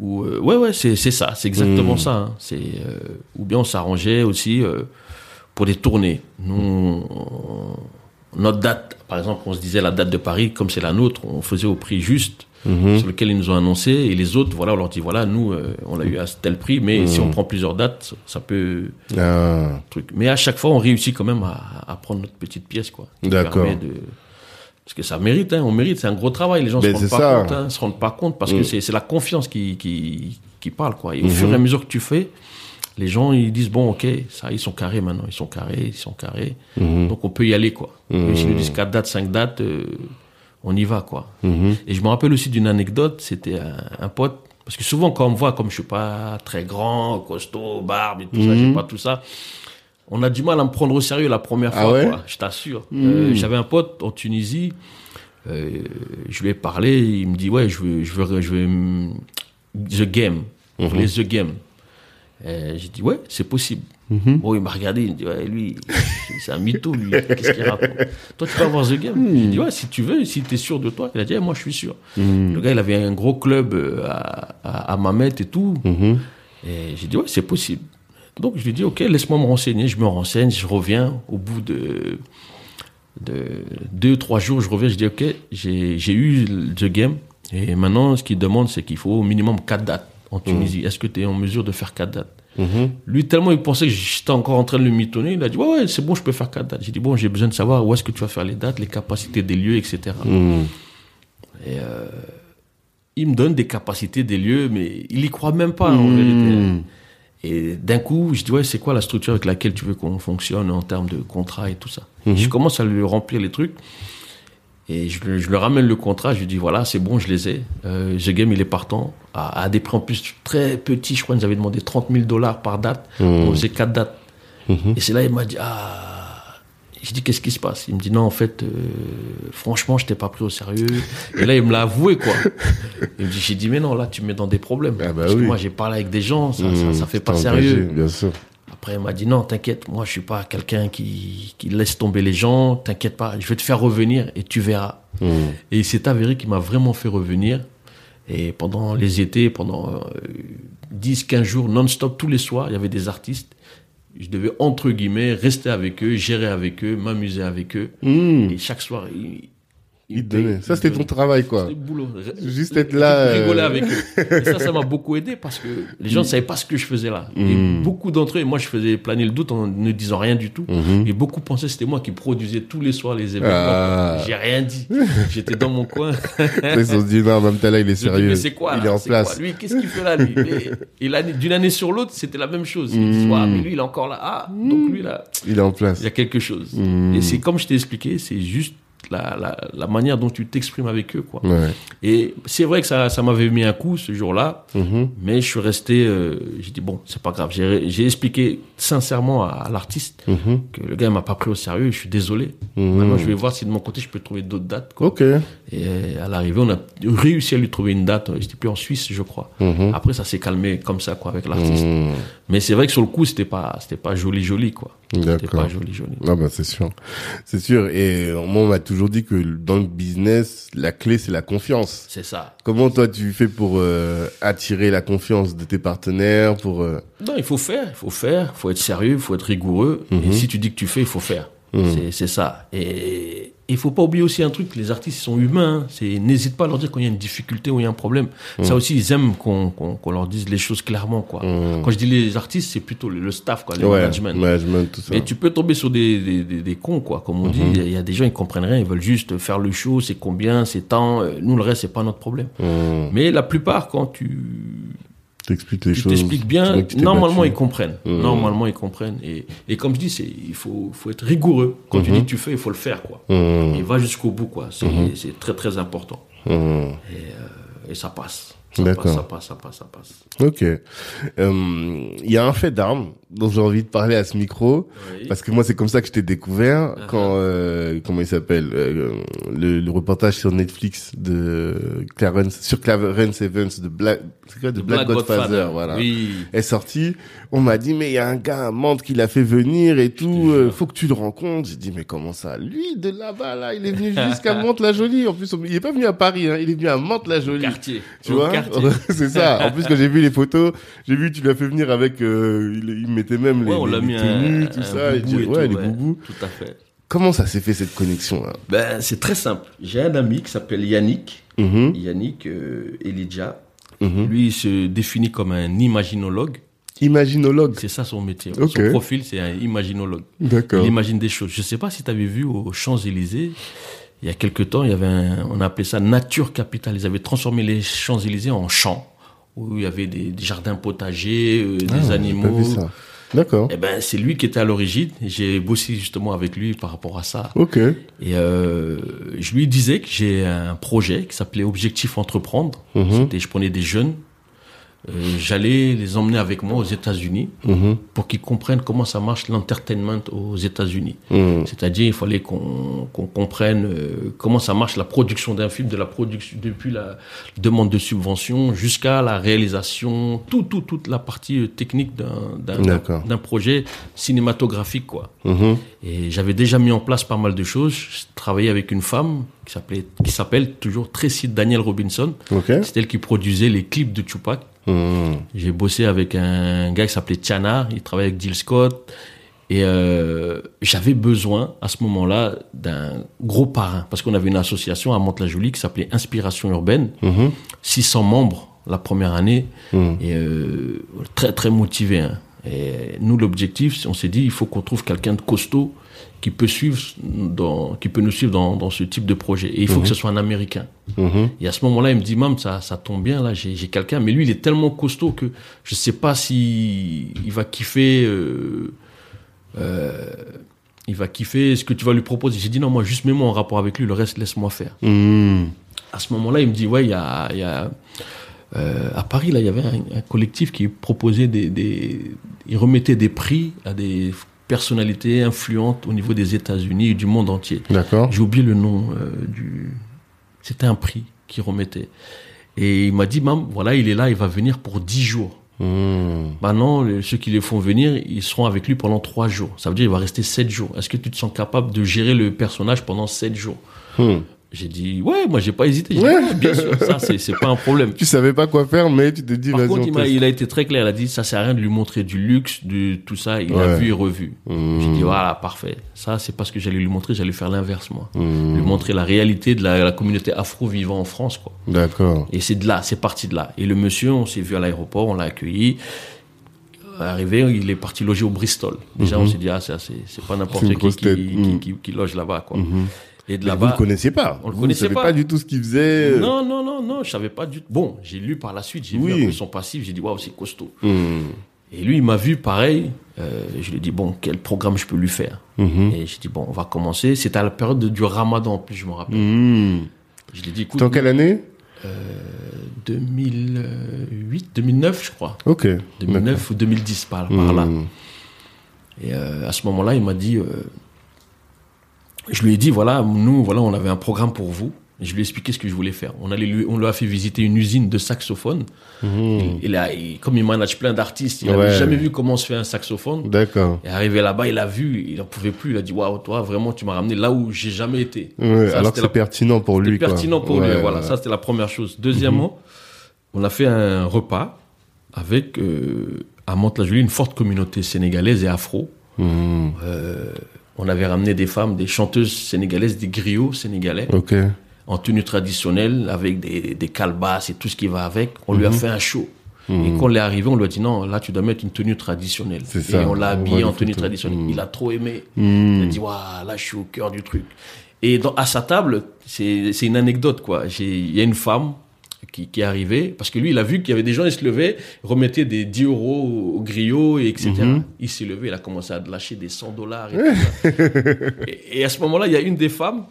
Ou, euh, ouais, ouais, c'est, c'est ça, c'est exactement mm. ça, hein. C'est, euh, ou bien on s'arrangeait aussi, euh, pour des tournées. Nous, on, notre date, par exemple, on se disait la date de Paris, comme c'est la nôtre, on faisait au prix juste, mmh. sur lequel ils nous ont annoncé, et les autres, voilà, on leur dit, voilà, nous, euh, on l'a eu à tel prix, mais mmh. si on prend plusieurs dates, ça peut... Ah. Truc. Mais à chaque fois, on réussit quand même à, à prendre notre petite pièce, quoi. D'accord. De... Parce que ça mérite, hein, on mérite, c'est un gros travail, les gens ne se, hein, se rendent pas compte, parce mmh. que c'est, c'est la confiance qui, qui, qui parle, quoi. Et mmh. au fur et à mesure que tu fais... Les gens, ils disent, bon, ok, ça, ils sont carrés maintenant, ils sont carrés, ils sont carrés. Mmh. Donc, on peut y aller, quoi. Mmh. Et si nous disent quatre dates, cinq dates, euh, on y va, quoi. Mmh. Et je me rappelle aussi d'une anecdote, c'était un, un pote, parce que souvent, quand on me voit, comme je suis pas très grand, costaud, barbe et tout mmh. ça, j'ai pas tout ça, on a du mal à me prendre au sérieux la première fois, ah ouais? quoi. Je t'assure. Mmh. Euh, j'avais un pote en Tunisie, euh, je lui ai parlé, il me dit, ouais, je veux, je veux, je veux, The Game. Mmh. Je veux The Game. Euh, j'ai dit, ouais, c'est possible. Mm-hmm. Bon, il m'a regardé, il me dit, ouais, lui, c'est un mytho, lui, qu'est-ce qu'il raconte? Toi, tu vas voir The Game. Mm. J'ai dit, ouais, si tu veux, si t'es sûr de toi. Il a dit, eh, moi, je suis sûr. Mm. Le gars, il avait un gros club à, à, à Mamet et tout. Mm-hmm. Et j'ai dit, ouais, c'est possible. Donc, je lui ai dit, ok, laisse-moi me renseigner. Je me renseigne, je reviens au bout de, de deux, trois jours, je reviens, je dis, ok, j'ai, j'ai eu The Game. Et maintenant, ce qu'il demande, c'est qu'il faut au minimum quatre dates. En Tunisie, mmh. est-ce que tu es en mesure de faire quatre dates? Mmh. Lui, tellement il pensait que j'étais encore en train de le mitonner, il a dit, ouais, ouais, c'est bon, je peux faire quatre dates. J'ai dit, bon, j'ai besoin de savoir où est-ce que tu vas faire les dates, les capacités des lieux, et cetera. Mmh. Et euh, il me donne des capacités des lieux, mais il n'y croit même pas, mmh. en vérité. Et d'un coup, je dis, ouais, c'est quoi la structure avec laquelle tu veux qu'on fonctionne en termes de contrat et tout ça? Mmh. Je commence à lui remplir les trucs. Et je, je lui ramène le contrat, je lui dis, voilà, c'est bon, je les ai. Euh, The Game, il est partant. À, à des prix en plus très petits, je crois, ils nous avaient demandé trente mille dollars par date. Mmh. On faisait quatre dates. Mmh. Et c'est là, il m'a dit, ah... Je dis, qu'est-ce qui se passe? Il me dit, non, en fait, euh, franchement, je t'ai pas pris au sérieux. Et là, il me l'a avoué, quoi. Il me dit, j'ai dit, mais non, là, tu me mets dans des problèmes. Ah bah parce oui. que moi, j'ai parlé avec des gens, ça, mmh, ça, ça fait pas engagé, sérieux. Bien sûr. Après, il m'a dit, non, t'inquiète, moi, je suis pas quelqu'un qui, qui laisse tomber les gens, t'inquiète pas, je vais te faire revenir et tu verras. Mmh. Et il s'est avéré qu'il m'a vraiment fait revenir. Et pendant les étés, pendant dix, quinze jours, non-stop, tous les soirs, il y avait des artistes. Je devais, entre guillemets, rester avec eux, gérer avec eux, m'amuser avec eux. Mmh. Et chaque soir, ils... Il donnait. Ça, c'était ton travail, quoi. C'était le boulot. Juste être là. Rigoler euh... avec eux. Et ça, ça m'a beaucoup aidé parce que les gens ne mmh. savaient pas ce que je faisais là. Et mmh. beaucoup d'entre eux, moi, je faisais planer le doute en ne disant rien du tout. Mmh. Et beaucoup pensaient que c'était moi qui produisais tous les soirs les événements. Ah. J'ai rien dit. J'étais dans mon coin. Ils se sont dit, non, même là, il est sérieux. Dis, mais c'est quoi, là? Il est en c'est place. Quoi lui, qu'est-ce qu'il fait là, lui? Et, et d'une année sur l'autre, c'était la même chose. Mmh. Ils disent, ah, mais lui, il est encore là. Ah, donc lui, là. Il est en place. Il y a quelque chose. Mmh. Et c'est comme je t'ai expliqué, c'est juste la, la, la manière dont tu t'exprimes avec eux, quoi. Ouais. Et c'est vrai que ça, ça m'avait mis un coup ce jour-là, mmh. mais je suis resté, euh, j'ai dit bon, c'est pas grave. J'ai, j'ai expliqué sincèrement à, à l'artiste mmh. que le gars m'a pas pris au sérieux, et je suis désolé. Mmh. Maintenant, je vais voir si de mon côté je peux trouver d'autres dates, quoi. Okay. Et à l'arrivée, on a réussi à lui trouver une date. C'était plus en Suisse, je crois. Mmh. Après, ça s'est calmé comme ça, quoi, avec l'artiste. Mmh. Mais c'est vrai que sur le coup, c'était pas, c'était pas joli, joli, quoi. D'accord. C'était pas joli, joli. Ah ben, c'est sûr. C'est sûr. Et moi, on m'a toujours dit que dans le business, la clé, c'est la confiance. C'est ça. Comment toi, tu fais pour euh, attirer la confiance de tes partenaires, pour... Euh... Non, il faut faire, il faut faire. Il faut être sérieux, il faut être rigoureux. Mmh. Et si tu dis que tu fais, il faut faire. Mmh. C'est, c'est ça. Et il faut pas oublier aussi un truc, les artistes sont humains, hein. C'est, n'hésite pas à leur dire quand il y a une difficulté ou il y a un problème. Mmh. Ça aussi, ils aiment qu'on, qu'on, qu'on leur dise les choses clairement, quoi. Mmh. Quand je dis les artistes, c'est plutôt le, le staff, quoi, le ouais, management. management tout ça. Mais tu peux tomber sur des, des, des, des cons, quoi. Comme on mmh. dit, il y, y a des gens, ils comprennent rien, ils veulent juste faire le show, c'est combien, c'est temps. Nous, le reste, c'est pas notre problème. Mmh. Mais la plupart, quand tu... T'expliques les tu choses. T'expliques bien. Tu normalement, ils comprennent. Mmh. Normalement, ils comprennent. Et, et comme je dis, c'est, il faut, faut être rigoureux. Quand mmh. tu dis que tu fais, il faut le faire, quoi. Mmh. Et va jusqu'au bout, quoi. C'est, mmh. c'est très, très important. Mmh. Et, euh, et ça passe. Ça D'accord. passe, ça passe, ça passe, ça passe. Ok. Il euh, y a un fait d'armes dont j'ai envie de parler à ce micro. Oui. Parce que moi, c'est comme ça que je t'ai découvert. Uh-huh. Quand, euh, comment il s'appelle euh, le, le reportage sur Netflix de Clarence, sur Clarence Evans de Black, c'est quoi, de The Black, Black Godfather, Godfather, voilà. Oui. Est sorti. On m'a dit, mais il y a un gars à Mantes qui l'a fait venir et tout. Euh, faut que tu le rencontres. J'ai dit, mais comment ça? Lui, de là-bas, là, il est venu jusqu'à Mantes-la-Jolie. En plus, on... il est pas venu à Paris, hein. Il est venu à Mantes-la-Jolie. Quartier. Tu vois? C'est ça. En plus, quand j'ai vu les photos, j'ai vu, tu l'as fait venir avec, euh, il, il mettait même ouais, les, les, les tenues, un, tout un ça, et dit, et ouais, tout, les ouais, boubous. Tout à fait. Comment ça s'est fait, cette connexion-là? Ben, c'est très simple. J'ai un ami qui s'appelle Yannick, mm-hmm. Yannick euh, Elidja. Mm-hmm. Lui, il se définit comme un imaginologue. Imaginologue. C'est ça son métier. Okay. Son profil, c'est un imaginologue. D'accord. Il imagine des choses. Je sais pas si t'avais vu aux Champs-Élysées. Il y a quelques temps, il y avait un, on appelait ça Nature Capital. Ils avaient transformé les Champs-Élysées en champs, où il y avait des, des jardins potagers, euh, ah, des animaux. J'ai pas vu ça. D'accord. Eh ben, c'est lui qui était à l'origine. J'ai bossé justement avec lui par rapport à ça. Ok. Et euh, je lui disais que j'ai un projet qui s'appelait Objectif Entreprendre. Mmh. C'était, je prenais des jeunes. Euh, j'allais les emmener avec moi aux États-Unis mmh. pour qu'ils comprennent comment ça marche l'entertainment aux États-Unis. Mmh. C'est-à-dire, il fallait qu'on, qu'on comprenne euh, comment ça marche la production d'un film, de la production, depuis la demande de subvention jusqu'à la réalisation, tout, tout, toute la partie technique d'un, d'un, d'un projet cinématographique, quoi. Mmh. Et j'avais déjà mis en place pas mal de choses. Je travaillais avec une femme qui s'appelait, qui s'appelle toujours Tracy Daniel Robinson. Okay. C'était elle qui produisait les clips de Tupac. Mmh. J'ai bossé avec un gars qui s'appelait Tiana, il travaillait avec Jill Scott, et euh, j'avais besoin à ce moment-là d'un gros parrain, parce qu'on avait une association à Mantes-la-Jolie qui s'appelait Inspiration Urbaine, mmh. six cents membres la première année, mmh. et euh, très très motivé, hein. Et nous, l'objectif, on s'est dit, il faut qu'on trouve quelqu'un de costaud qui peut suivre dans, qui peut nous suivre dans, dans ce type de projet. Et il faut mmh. que ce soit un Américain. Mmh. Et à ce moment-là, il me dit, Mam, ça, ça tombe bien, là, j'ai, j'ai quelqu'un. Mais lui, il est tellement costaud que je sais pas si il va kiffer, euh, euh, il va kiffer ce que tu vas lui proposer. J'ai dit, non, moi, juste mets-moi en rapport avec lui, le reste, laisse-moi faire. Mmh. À ce moment-là, il me dit, ouais, il y a, il y a, Euh, à Paris, là, il y avait un, un collectif qui proposait des, des, ils remettaient des prix à des personnalités influentes au niveau des États-Unis et du monde entier. D'accord. J'ai oublié le nom euh, du. C'était un prix qu'ils remettaient. Et il m'a dit, Mam, voilà, il est là, il va venir pour dix jours. Mmh. Bah non, les, ceux qui les font venir, ils seront avec lui pendant trois jours. Ça veut dire, il va rester sept jours. Est-ce que tu te sens capable de gérer le personnage pendant sept jours? Mmh. J'ai dit, ouais, moi, j'ai pas hésité. J'ai dit, ouais, bien sûr, ça, c'est, c'est pas un problème. Tu savais pas quoi faire, mais tu te dis, vas-y. Par contre, il a, il a été très clair. Il a dit, ça sert à rien de lui montrer du luxe, de tout ça. Il ouais. a vu et revu. Mmh. J'ai dit, voilà, parfait. Ça, c'est pas ce que j'allais lui montrer. J'allais faire l'inverse, moi. Mmh. Lui montrer la réalité de la, la communauté afro vivant en France, quoi. D'accord. Et c'est de là, c'est parti de là. Et le monsieur, on s'est vu à l'aéroport, on l'a accueilli. Arrivé, il est parti loger au Bristol. Déjà, mmh. on s'est dit, ah, ça, c'est, c'est pas n'importe c'est qui, qui, mmh. qui, qui, qui loge là-bas, quoi. Mmh. Et de là-bas, vous ne le connaissiez pas. On le vous connaissait pas. Vous ne savez pas du tout ce qu'il faisait. Non, non, non, non, je ne savais pas du tout. Bon, j'ai lu par la suite, j'ai oui. vu un peu son passif, j'ai dit, waouh, c'est costaud. Mmh. Et lui, il m'a vu pareil. Euh, je lui ai dit, bon, quel programme je peux lui faire? Mm-hmm. Et j'ai dit, bon, on va commencer. C'était à la période du Ramadan, en plus, je me rappelle. Mm-hmm. Je lui ai dit, écoute. Dans quelle année? euh, deux mille huit, deux mille neuf, je crois. Ok. deux mille neuf d'accord. ou deux mille dix, par, par mm-hmm. là. Et euh, à ce moment-là, il m'a dit. Euh, je lui ai dit, voilà, nous, voilà, on avait un programme pour vous. Je lui ai expliqué ce que je voulais faire. On, allait lui, on lui a fait visiter une usine de saxophones. Mmh. Il, il a, il, comme il manage plein d'artistes, il n'avait ouais. jamais vu comment on se fait un saxophone. D'accord. Et arrivé là-bas, il a vu, il n'en pouvait plus. Il a dit, waouh, toi, vraiment, tu m'as ramené là où j'ai jamais été. Ouais, ça, alors que c'est la, pertinent pour lui. C'était pertinent pour ouais, lui, voilà. Ouais. Ça, c'était la première chose. Deuxièmement, mmh. on a fait un repas avec, euh, à Mantes-la-Jolie, une forte communauté sénégalaise et afro. Mmh. Euh, on avait ramené des femmes, des chanteuses sénégalaises, des griots sénégalais. Ok. En tenue traditionnelle, avec des, des calebasses et tout ce qui va avec. On mmh. lui a fait un show. Mmh. Et quand on est arrivé, on lui a dit, non, là, tu dois mettre une tenue traditionnelle. C'est ça. Et on l'a habillé on en tenue traditionnelle. Mmh. Il a trop aimé. Mmh. Il a dit, waouh, ouais, là, je suis au cœur du truc. Et dans, à sa table, c'est, c'est une anecdote, quoi. Il y a une femme qui, qui est arrivée, parce que lui, il a vu qu'il y avait des gens, ils se levaient, remettaient des dix euros aux griots, et et cetera. Mmh. Il s'est levé, il a commencé à lâcher des cent dollars. Et, et, et à ce moment-là, il y a une des femmes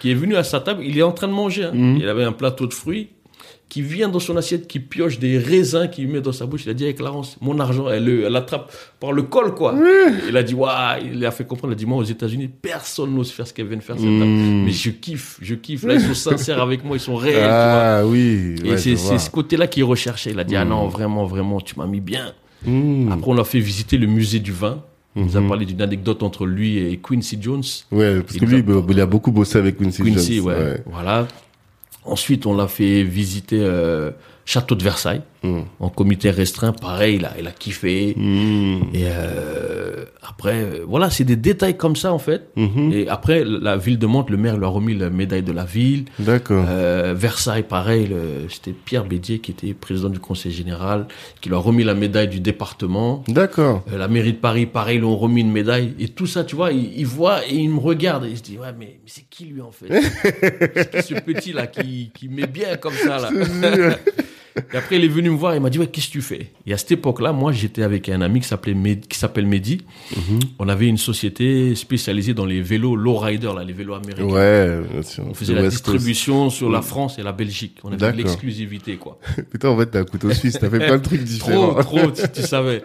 qui est venu à sa table, il est en train de manger. Hein. Mmh. Il avait un plateau de fruits qui vient dans son assiette, qui pioche des raisins, qui met dans sa bouche. Il a dit, hey, Clarence, mon argent, elle, elle l'attrape par le col, quoi. Mmh. Il a dit, waouh, il a fait comprendre. Il a dit, moi, aux États-Unis, personne n'ose faire ce qu'elle vient de faire. Cette mmh. table. Mais je kiffe, je kiffe. Là, ils sont sincères avec moi, ils sont réels. Ah, tu vois. Oui. Et ouais, c'est, c'est ce côté-là qu'il recherchait. Il a dit, mmh. ah non, vraiment, vraiment, tu m'as mis bien. Mmh. Après, on l'a fait visiter le musée du vin. Il nous a parlé d'une anecdote entre lui et Quincy Jones. Ouais, parce que lui, il a beaucoup bossé avec Quincy, Quincy Jones. Quincy, ouais, ouais. Voilà. Ensuite, on l'a fait visiter euh, Château de Versailles, mm. en comité restreint. Pareil, il a, il a kiffé. Mm. Et euh, après, voilà, c'est des détails comme ça, en fait. Mm-hmm. Et après, la ville de Mantes, le maire lui a remis la médaille de la ville. D'accord. Euh, Versailles, pareil, le, c'était Pierre Bédier qui était président du conseil général, qui lui a remis la médaille du département. D'accord. Euh, la mairie de Paris, pareil, ils lui ont remis une médaille. Et tout ça, tu vois, il, il voit et il me regarde. Et il se dit, ouais, mais, mais c'est qui lui, en fait? C'est qui, ce petit-là qui, qui met bien comme ça, là? Et après, il est venu me voir, il m'a dit, ouais, qu'est-ce que tu fais? Et à cette époque-là, moi, j'étais avec un ami qui s'appelait Mehdi, qui s'appelle Mehdi. Mm-hmm. On avait une société spécialisée dans les vélos lowrider, là, les vélos américains. Ouais, bien sûr. On faisait le la West distribution Coast. Sur la France et la Belgique. On avait D'accord. de l'exclusivité, quoi. Putain, en fait, t'as un couteau suisse, t'as fait plein de trucs différents. Trop, trop, tu, tu savais.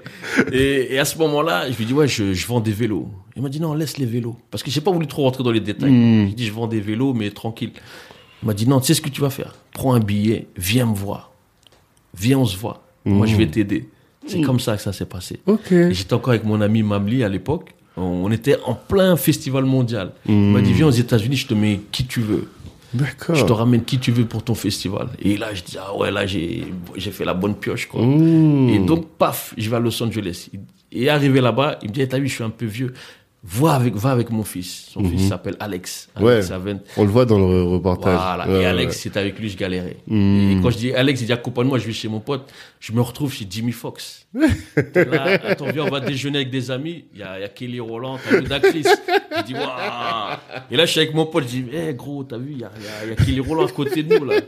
Et, et à ce moment-là, je lui dis, ouais, je, je vends des vélos. Il m'a dit, non, laisse les vélos. Parce que j'ai pas voulu trop rentrer dans les détails. Mm. Je dis, je vends des vélos, mais tranquille. Il m'a dit, non, tu sais ce que tu vas faire? Prends un billet, viens me voir. Viens, on se voit. Mmh. Moi, je vais t'aider. C'est mmh. comme ça que ça s'est passé. Okay. Et j'étais encore avec mon ami Mamli à l'époque. On était en plein festival mondial. Mmh. Il m'a dit, viens aux États-Unis, je te mets qui tu veux. D'accord. Je te ramène qui tu veux pour ton festival. Et là, je dis, ah ouais, là, j'ai, j'ai fait la bonne pioche, quoi. Mmh. Et donc, paf, je vais à Los Angeles. Et arrivé là-bas, il me dit, hey, t'as vu, je suis un peu vieux. Va avec, va avec mon fils. Son mm-hmm. fils s'appelle Alex. Alex ouais, Evans. On le voit dans le reportage. Voilà. Ouais, et Alex, ouais. c'est avec lui, je galérais. Mm. Et quand je dis Alex, il dit, accompagne-moi, je vais chez mon pote. Je me retrouve chez Jimmy Fox. Là, attends, viens, on va déjeuner avec des amis. Il y a, il y a Kelly Roland, t'as vu d'actrice. Je dis, waouh. Et là, je suis avec mon pote, je dis, eh, hey, gros, t'as vu, il y a, il y a Kelly Roland à côté de nous, là.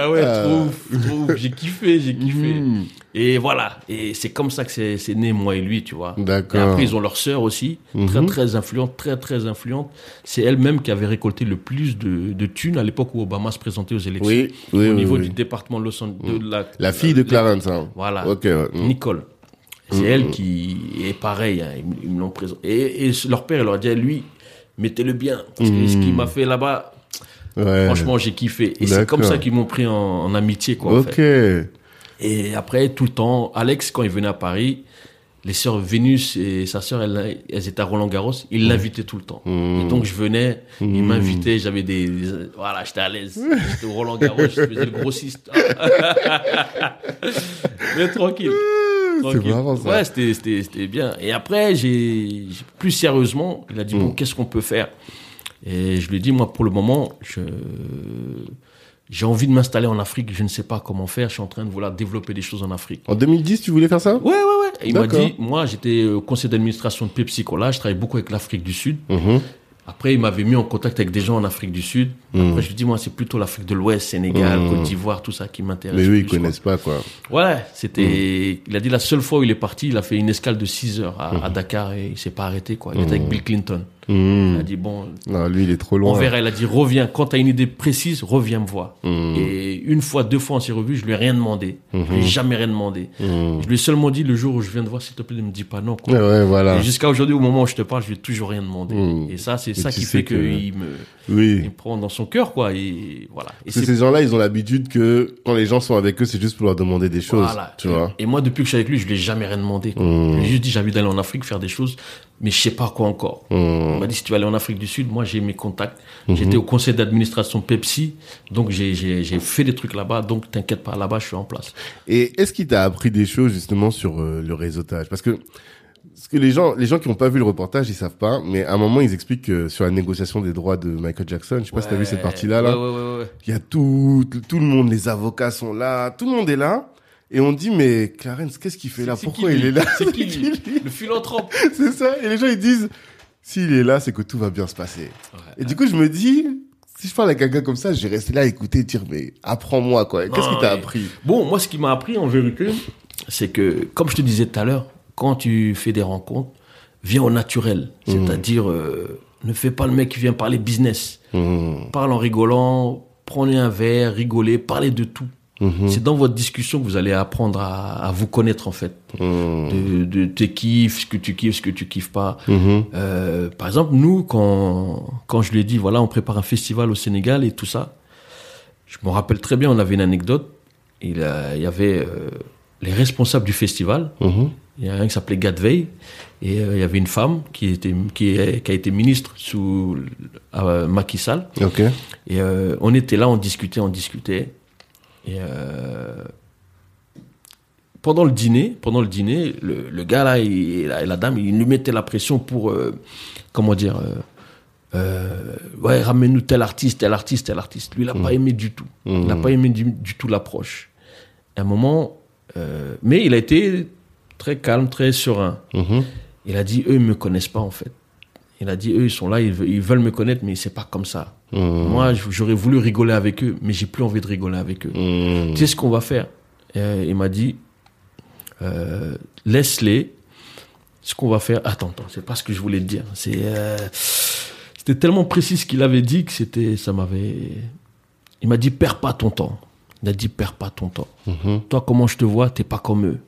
Ah ouais, trop ouf, trop ouf. J'ai kiffé, j'ai kiffé. Mmh. Et voilà. Et c'est comme ça que c'est, c'est né, moi et lui, tu vois. D'accord. Et après, ils ont leur sœur aussi, mmh. très, très influente, très, très influente. C'est elle-même qui avait récolté le plus de, de thunes à l'époque où Obama se présentait aux élections. Oui, oui, Au oui, niveau oui. du département de Los Angeles. Mmh. La, la fille de Clarence. Hein. Voilà. Okay, ouais. Nicole. C'est mmh. elle qui est pareil. Hein. Ils, ils me l'ont présenté. Et, et leur père, il leur a dit, lui, mettez-le bien. Parce que mmh. ce qu'il m'a fait là-bas, ouais. franchement, j'ai kiffé. Et D'accord. c'est comme ça qu'ils m'ont pris en, en amitié, quoi. Ok. En fait. Et après, tout le temps, Alex, quand il venait à Paris, les sœurs Vénus et sa sœur, elles, elles étaient à Roland-Garros, il mmh. l'invitait tout le temps. Mmh. Et donc, je venais, mmh. il m'invitait, j'avais des, des... Voilà, j'étais à l'aise. J'étais au Roland-Garros, je faisais le grossiste. Mais tranquille. tranquille. C'est marrant, ça. Ouais, c'était, c'était, c'était bien. Et après, j'ai... plus sérieusement, il a dit, mmh. bon, qu'est-ce qu'on peut faire? Et je lui ai dit, moi, pour le moment, je... j'ai envie de m'installer en Afrique. Je ne sais pas comment faire. Je suis en train de vouloir développer des choses en Afrique. En deux mille dix, tu voulais faire ça? Ouais, ouais, ouais. Et il D'accord. m'a dit, moi, j'étais au conseil d'administration de Pepsi-Cola. Je travaillais beaucoup avec l'Afrique du Sud. Mmh. Après, il m'avait mis en contact avec des gens en Afrique du Sud. Après, mmh. je lui dis, moi, c'est plutôt l'Afrique de l'Ouest, Sénégal, mmh. Côte d'Ivoire, tout ça qui m'intéresse. Mais oui, ils connaissent quoi. pas, quoi. Voilà, c'était... Mmh. Il a dit, la seule fois où il est parti, il a fait une escale de six heures à, mmh. à Dakar et il s'est pas arrêté, quoi. Il mmh. était avec Bill Clinton. Mmh. Il a dit, bon... Non, lui, il est trop loin. On verra, il a dit, reviens. Quand t'as une idée précise, reviens me voir. Mmh. Et une fois, deux fois, on s'est revus, je lui ai rien demandé. Mmh. Je lui ai jamais rien demandé. Mmh. Je lui ai seulement dit, le jour où je viens te voir, s'il te plaît, ne me dis pas non, quoi. Ouais, voilà. Et jusqu'à aujourd'hui, au moment où je te parle, je lui ai toujours rien demandé. Mmh. Et ça, c'est C'est ça qui fait que, que il me, oui. il me prend dans son cœur, quoi. Et voilà. Et Parce c'est... que ces gens-là, ils ont l'habitude que quand les gens sont avec eux, c'est juste pour leur demander des choses. Voilà. Tu et, vois. Et moi, depuis que je suis avec lui, je lui ai jamais rien demandé. Quoi. Mmh. Je lui ai juste dit, j'ai envie d'aller en Afrique faire des choses, mais je sais pas quoi encore. Mmh. On m'a dit, si tu vas aller en Afrique du Sud, moi, j'ai mes contacts. Mmh. J'étais au conseil d'administration Pepsi, donc j'ai, j'ai, j'ai fait des trucs là-bas. Donc t'inquiète pas, là-bas, je suis en place. Et est-ce qu'il t'a appris des choses justement sur euh, le réseautage ? Parce que Parce que les gens, les gens qui n'ont pas vu le reportage, ils savent pas, mais à un moment, ils expliquent que sur la négociation des droits de Michael Jackson, je sais pas ouais, si t'as vu cette partie-là, là. Ouais, ouais, ouais. Il y a tout, tout le monde, les avocats sont là, tout le monde est là. Et on dit, mais Clarence, qu'est-ce qu'il fait c'est, là? C'est Pourquoi il est là? C'est qui, lui? Le philanthrope. C'est ça. Et les gens, ils disent, s'il est là, c'est que tout va bien se passer. Ouais, et ouais. du coup, je me dis, si je parle à quelqu'un comme ça, je vais rester là, écouter, dire, mais apprends-moi, quoi. Qu'est-ce qui t'a mais... appris? Bon, moi, ce qui m'a appris, en vérité, c'est que, comme je te disais tout à l'heure, quand tu fais des rencontres, viens au naturel. Mmh. C'est-à-dire, euh, ne fais pas le mec qui vient parler business. Mmh. Parle en rigolant, prenez un verre, rigolez, parlez de tout. Mmh. C'est dans votre discussion que vous allez apprendre à, à vous connaître, en fait. Mmh. De, de tes kiffs, ce que tu kiffes, ce que tu kiffes pas. Mmh. Euh, par exemple, nous, quand, quand je lui ai dit, voilà, on prépare un festival au Sénégal et tout ça, je me rappelle très bien, on avait une anecdote. Il, euh, il y avait euh, les responsables du festival. Mmh. Il y a un qui s'appelait Gadvey et euh, il y avait une femme qui était qui, qui a été ministre sous euh, Macky Sall. Okay. Et euh, on était là, on discutait, on discutait. Et euh, pendant le dîner, pendant le dîner, le, le gars là et la, la dame, ils lui mettaient la pression pour euh, comment dire, euh, euh, ouais, ramène-nous tel artiste, tel artiste, tel artiste. Lui, il n'a mmh. pas aimé du tout. Mmh. Il n'a pas aimé du, du tout l'approche. À un moment, euh, mais il a été très calme, très serein. Mmh. Il a dit, eux, ils me connaissent pas, en fait. Il a dit, eux, ils sont là, ils, ils veulent me connaître, mais c'est pas comme ça. Mmh. Moi, j'aurais voulu rigoler avec eux, mais j'ai plus envie de rigoler avec eux. Mmh. Tu sais ce qu'on va faire? Euh, il m'a dit, euh, laisse-les. Ce qu'on va faire... Attends, attends, c'est pas ce que je voulais te dire. C'est, euh, c'était tellement précis ce qu'il avait dit que c'était, ça m'avait... Il m'a dit, perds pas ton temps. Il a dit, perds pas ton temps. Mmh. Toi, comment je te vois, t'es pas comme eux.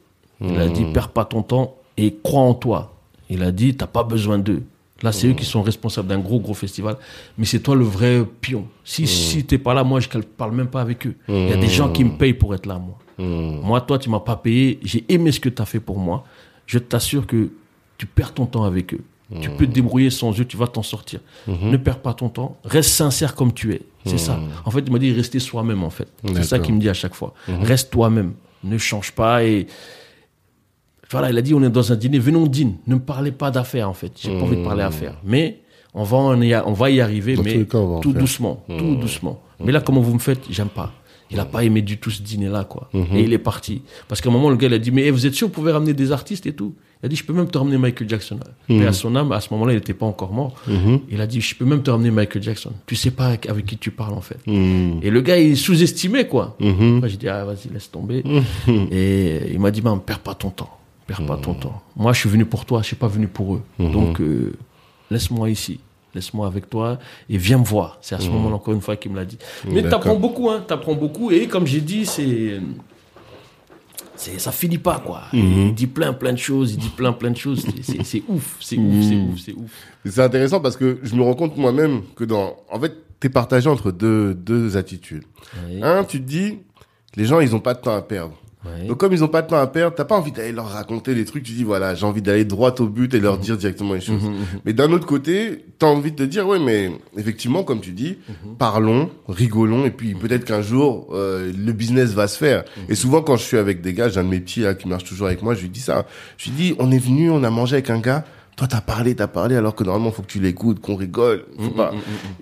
Il a dit, perds pas ton temps et crois en toi. Il a dit, t'as pas besoin d'eux. Là, c'est mmh. eux qui sont responsables d'un gros, gros festival. Mais c'est toi le vrai pion. Si, mmh. si t'es pas là, moi, je parle même pas avec eux. Il mmh. y a des gens qui me payent pour être là, moi. Mmh. Moi, toi, tu m'as pas payé. J'ai aimé ce que t'as fait pour moi. Je t'assure que tu perds ton temps avec eux. Mmh. Tu peux te débrouiller sans eux, tu vas t'en sortir. Mmh. Ne perds pas ton temps, reste sincère comme tu es. C'est mmh. ça. En fait, il m'a dit, restez soi-même, en fait. D'accord. C'est ça qu'il me dit à chaque fois. Mmh. Reste toi-même. Ne change pas et... Voilà, il a dit, on est dans un dîner, venons dîner. Ne me parlez pas d'affaires, en fait. J'ai mmh. pas envie de parler d'affaires. Mais on va, en, on va y arriver, dans mais cas, tout doucement, mmh. tout doucement. Mmh. Mais là, comment vous me faites, j'aime pas. Il a pas aimé du tout ce dîner-là, quoi. Mmh. Et il est parti. Parce qu'à un moment, le gars, il a dit, mais hey, vous êtes sûr, vous pouvez ramener des artistes et tout? Il a dit, je peux même te ramener Michael Jackson. Mmh. Mais à son âme, à ce moment-là, il n'était pas encore mort. Mmh. Il a dit, je peux même te ramener Michael Jackson. Tu sais pas avec, avec qui tu parles, en fait. Mmh. Et le gars, il sous-estimait, quoi. Mmh. Après, j'ai dit, ah, vas-y, laisse tomber. Mmh. Et il m'a dit, man, perds pas ton temps. Perds mmh. pas ton temps. Moi, je suis venu pour toi, je suis pas venu pour eux. Mmh. Donc, euh, laisse-moi ici. Laisse-moi avec toi et viens me voir. C'est à ce mmh. moment-là, encore une fois, qu'il me l'a dit. Mais D'accord. t'apprends beaucoup, hein. T'apprends beaucoup. Et comme j'ai dit, c'est... c'est ça finit pas, quoi. Mmh. Il dit plein, plein de choses. Il dit plein, plein de choses. C'est, c'est, c'est ouf. C'est mmh. ouf, c'est ouf, c'est ouf. C'est intéressant parce que je me rends compte moi-même que dans... En fait, t'es partagé entre deux, deux attitudes. Oui. Un, tu te dis, les gens, ils ont pas de temps à perdre. Ouais. Donc comme ils ont pas de temps à perdre, t'as pas envie d'aller leur raconter des trucs, tu dis voilà, j'ai envie d'aller droit au but et leur mmh. dire directement les choses. Mmh. Mais d'un autre côté, t'as envie de te dire ouais, mais effectivement comme tu dis, mmh. parlons, rigolons et puis peut-être qu'un jour euh, le business va se faire. Mmh. Et souvent quand je suis avec des gars, j'ai un de mes petits là qui marche toujours avec moi, je lui dis ça. Je lui dis on est venu, on a mangé avec un gars. Toi, t'as parlé, t'as parlé, alors que normalement faut que tu l'écoutes, qu'on rigole. Faut mmh. pas. Mmh.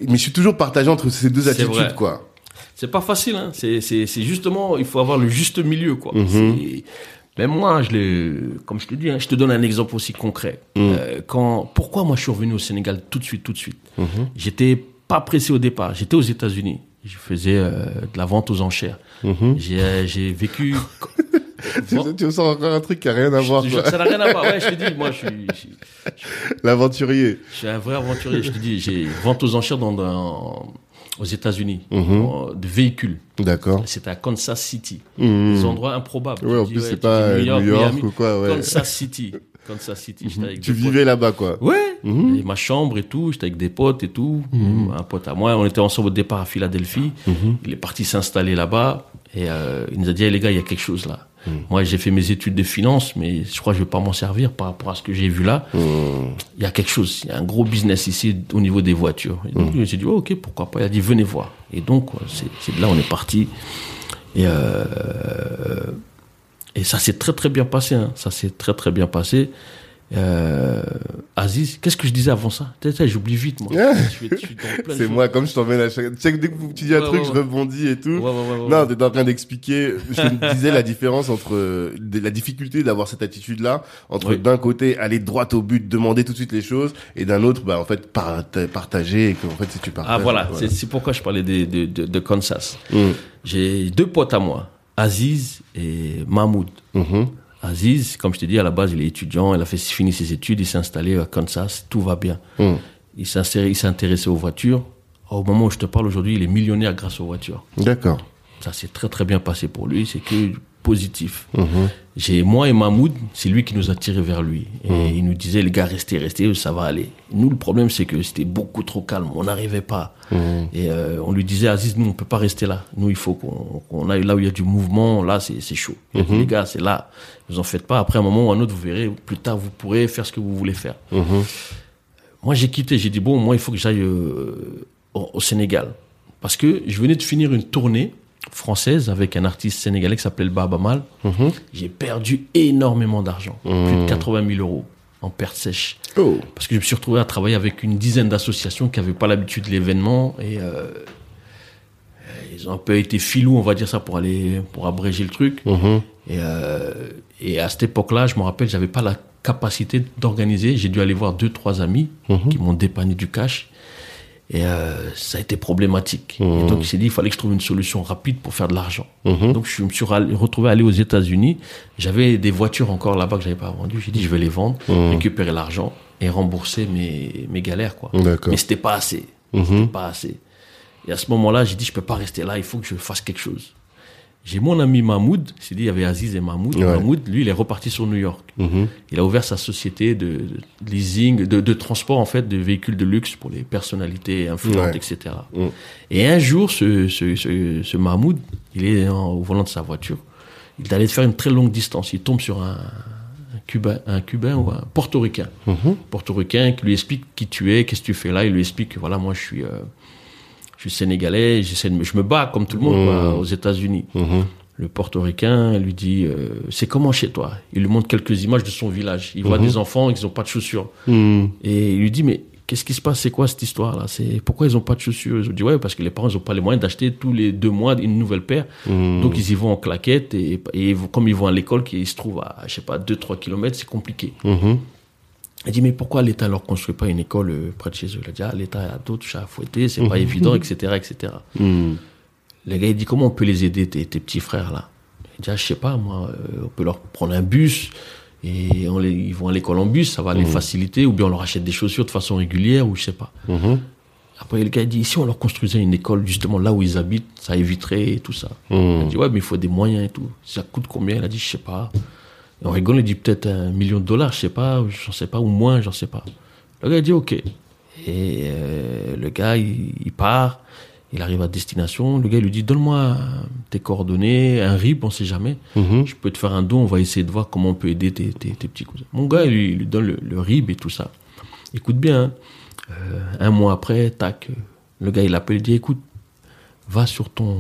Mais je suis toujours partagé entre ces deux C'est attitudes vrai. quoi. C'est pas facile, hein. C'est, c'est, c'est justement, il faut avoir le juste milieu, quoi. Mmh. C'est, Mais moi, je comme je te dis, hein, je te donne un exemple aussi concret. Mmh. Euh, quand, pourquoi moi je suis revenu au Sénégal tout de suite, tout de suite. Mmh. J'étais pas pressé au départ. J'étais aux États-Unis. Je faisais euh, de la vente aux enchères. Mmh. J'ai, euh, j'ai vécu. Bon. Tu ressens encore un truc qui n'a rien à je, voir. Je, ça n'a rien à voir. Ouais, je te dis, moi, je suis, je, je, l'aventurier. Je suis un vrai aventurier. Je te dis, j'ai vente aux enchères dans, dans aux États-Unis, mm-hmm. de véhicules. D'accord. C'était à Kansas City. Mm-hmm. Des endroits improbables. Ouais, en plus, dis, ouais, c'est pas New York, New York Miami, ou quoi. Ouais. Kansas City. Kansas City. Mm-hmm. Avec tu vivais potes. Là-bas, quoi. Ouais. Mm-hmm. Et ma chambre et tout. J'étais avec des potes et tout. Mm-hmm. Un pote à moi. On était ensemble au départ à Philadelphie. Mm-hmm. Il est parti s'installer là-bas. Et euh, il nous a dit, hey, les gars, il y a quelque chose là. Mmh. Moi, j'ai fait mes études de finance, mais je crois que je vais pas m'en servir par rapport à ce que j'ai vu là. Mmh. Il y a quelque chose, il y a un gros business ici au niveau des voitures. Et donc, mmh. j'ai dit, oh, ok, pourquoi pas. Il a dit, venez voir. Et donc, c'est, c'est de là on est parti. Et, euh, et ça s'est très, très bien passé. Hein. Ça s'est très, très bien passé. Euh, Aziz, qu'est-ce que je disais avant ça? J'oublie vite, moi. je, je, je suis dans plein c'est moi, comme je t'emmène à chaque... Tu sais, dès que tu dis un ouais, truc, ouais, ouais. je rebondis et tout. Ouais, ouais, ouais, ouais, non, t'étais en train d'expliquer, je te disais la différence entre la difficulté d'avoir cette attitude-là, entre oui. d'un côté, aller droit au but, demander tout de suite les choses, et d'un autre, bah, en fait, partager, et que, en fait, si tu partages. Ah, voilà. voilà. C'est, c'est pourquoi je parlais de, de, de, de Kansas. Mm. J'ai deux potes à moi, Aziz et Mahmoud. Mm-hmm. Aziz, comme je t'ai dit, à la base, il est étudiant, il a fait, fini ses études, il s'est installé à Kansas, tout va bien. Mm. Il s'est, il s'est intéressé aux voitures. Au moment où je te parle aujourd'hui, il est millionnaire grâce aux voitures. D'accord. Ça s'est très, très bien passé pour lui, c'est que positif. Mm-hmm. J'ai, moi et Mahmoud, c'est lui qui nous a tirés vers lui. Et mm. il nous disait, les gars, restez, restez, ça va aller. Nous, le problème, c'est que c'était beaucoup trop calme, on n'arrivait pas. Mm. Et euh, on lui disait, Aziz, nous, on ne peut pas rester là. Nous, il faut qu'on, qu'on aille là où il y a du mouvement, là, c'est, c'est chaud. Mm-hmm. Dit, les gars, c'est là. Vous en faites pas. Après, un moment ou un autre, vous verrez, plus tard, vous pourrez faire ce que vous voulez faire. Mmh. Moi, j'ai quitté. J'ai dit, bon, moi, il faut que j'aille euh, au, au Sénégal. Parce que je venais de finir une tournée française avec un artiste sénégalais qui s'appelait Baba Mal. Mmh. J'ai perdu énormément d'argent. Mmh. Plus de quatre-vingt mille euros en perte sèche. Oh. Parce que je me suis retrouvé à travailler avec une dizaine d'associations qui n'avaient pas l'habitude de l'événement. Et euh, ils ont un peu été filous, on va dire ça, pour, aller, pour abréger le truc. Mmh. Et, euh, et à cette époque-là, je me rappelle, j'avais pas la capacité d'organiser. J'ai dû aller voir deux, trois amis mmh. qui m'ont dépanné du cash. Et euh, ça a été problématique. Mmh. Et donc, il s'est dit, il fallait que je trouve une solution rapide pour faire de l'argent. Mmh. Donc, je me suis retrouvé à aller aux États-Unis. J'avais des voitures encore là-bas que j'avais pas vendues. J'ai dit, je vais les vendre, mmh. récupérer l'argent et rembourser mes, mes galères, quoi. D'accord. Mais c'était pas assez. Mmh. C'était pas assez. Et à ce moment-là, j'ai dit, je peux pas rester là. Il faut que je fasse quelque chose. J'ai mon ami Mahmoud, c'est dit, il y avait Aziz et Mahmoud. Ouais. Mahmoud, lui, il est reparti sur New York. Mm-hmm. Il a ouvert sa société de, de leasing, de, de transport, en fait, de véhicules de luxe pour les personnalités influentes, ouais. et cetera. Mm. Et un jour, ce, ce, ce, ce Mahmoud, il est en, au volant de sa voiture. Il allait faire une très longue distance. Il tombe sur un, un Cubain, un Cubain ou un Portoricain. Mm-hmm. Portoricain qui lui explique qui tu es, qu'est-ce que tu fais là. Il lui explique que voilà, moi, je suis... Euh, Je suis sénégalais, j'essaie de me, je me bats comme tout le monde, mmh. quoi, aux États-Unis. Mmh. Le Portoricain lui dit, euh, c'est comment chez toi? Il lui montre quelques images de son village. Il mmh. voit des enfants, ils n'ont pas de chaussures. Mmh. Et il lui dit, mais qu'est-ce qui se passe? C'est quoi cette histoire-là? C'est, pourquoi ils n'ont pas de chaussures? Ils ont dit, ouais, parce que les parents, ils n'ont pas les moyens d'acheter tous les deux mois une nouvelle paire. Mmh. Donc, ils y vont en claquettes. Et, et comme ils vont à l'école qui se trouve à, je sais pas, deux, trois kilomètres, c'est compliqué. Mmh. Elle dit, mais pourquoi l'État leur construit pas une école euh, près de chez eux? Elle a dit, ah, l'État a d'autres chats à fouetter, c'est mmh. pas évident, et cetera, et cetera. Mmh. Le gars, il dit, comment on peut les aider, tes, tes petits frères, là? Il dit, ah, je sais pas, moi, euh, on peut leur prendre un bus, et on les, ils vont à l'école en bus, ça va mmh. les faciliter, ou bien on leur achète des chaussures de façon régulière, ou je sais pas. Mmh. Après, le gars, il dit, si on leur construisait une école, justement, là où ils habitent, ça éviterait et tout ça. Mmh. Elle dit, ouais, mais il faut des moyens et tout. Ça coûte combien? Elle a dit, je sais pas. On rigole, il dit peut-être un million de dollars, je sais pas, j'en sais pas, ou moins, j'en sais pas. Le gars, il dit ok. Et euh, le gars, il, il part, il arrive à destination. Le gars, il lui dit, donne-moi tes coordonnées, un R I B, on sait jamais. Mm-hmm. Je peux te faire un don, on va essayer de voir comment on peut aider tes, tes, tes petits cousins. Mon gars, il lui, il lui donne le, le R I B et tout ça. Écoute bien, hein. euh, un mois après, tac, le gars, il appelle, il dit, écoute, va sur ton,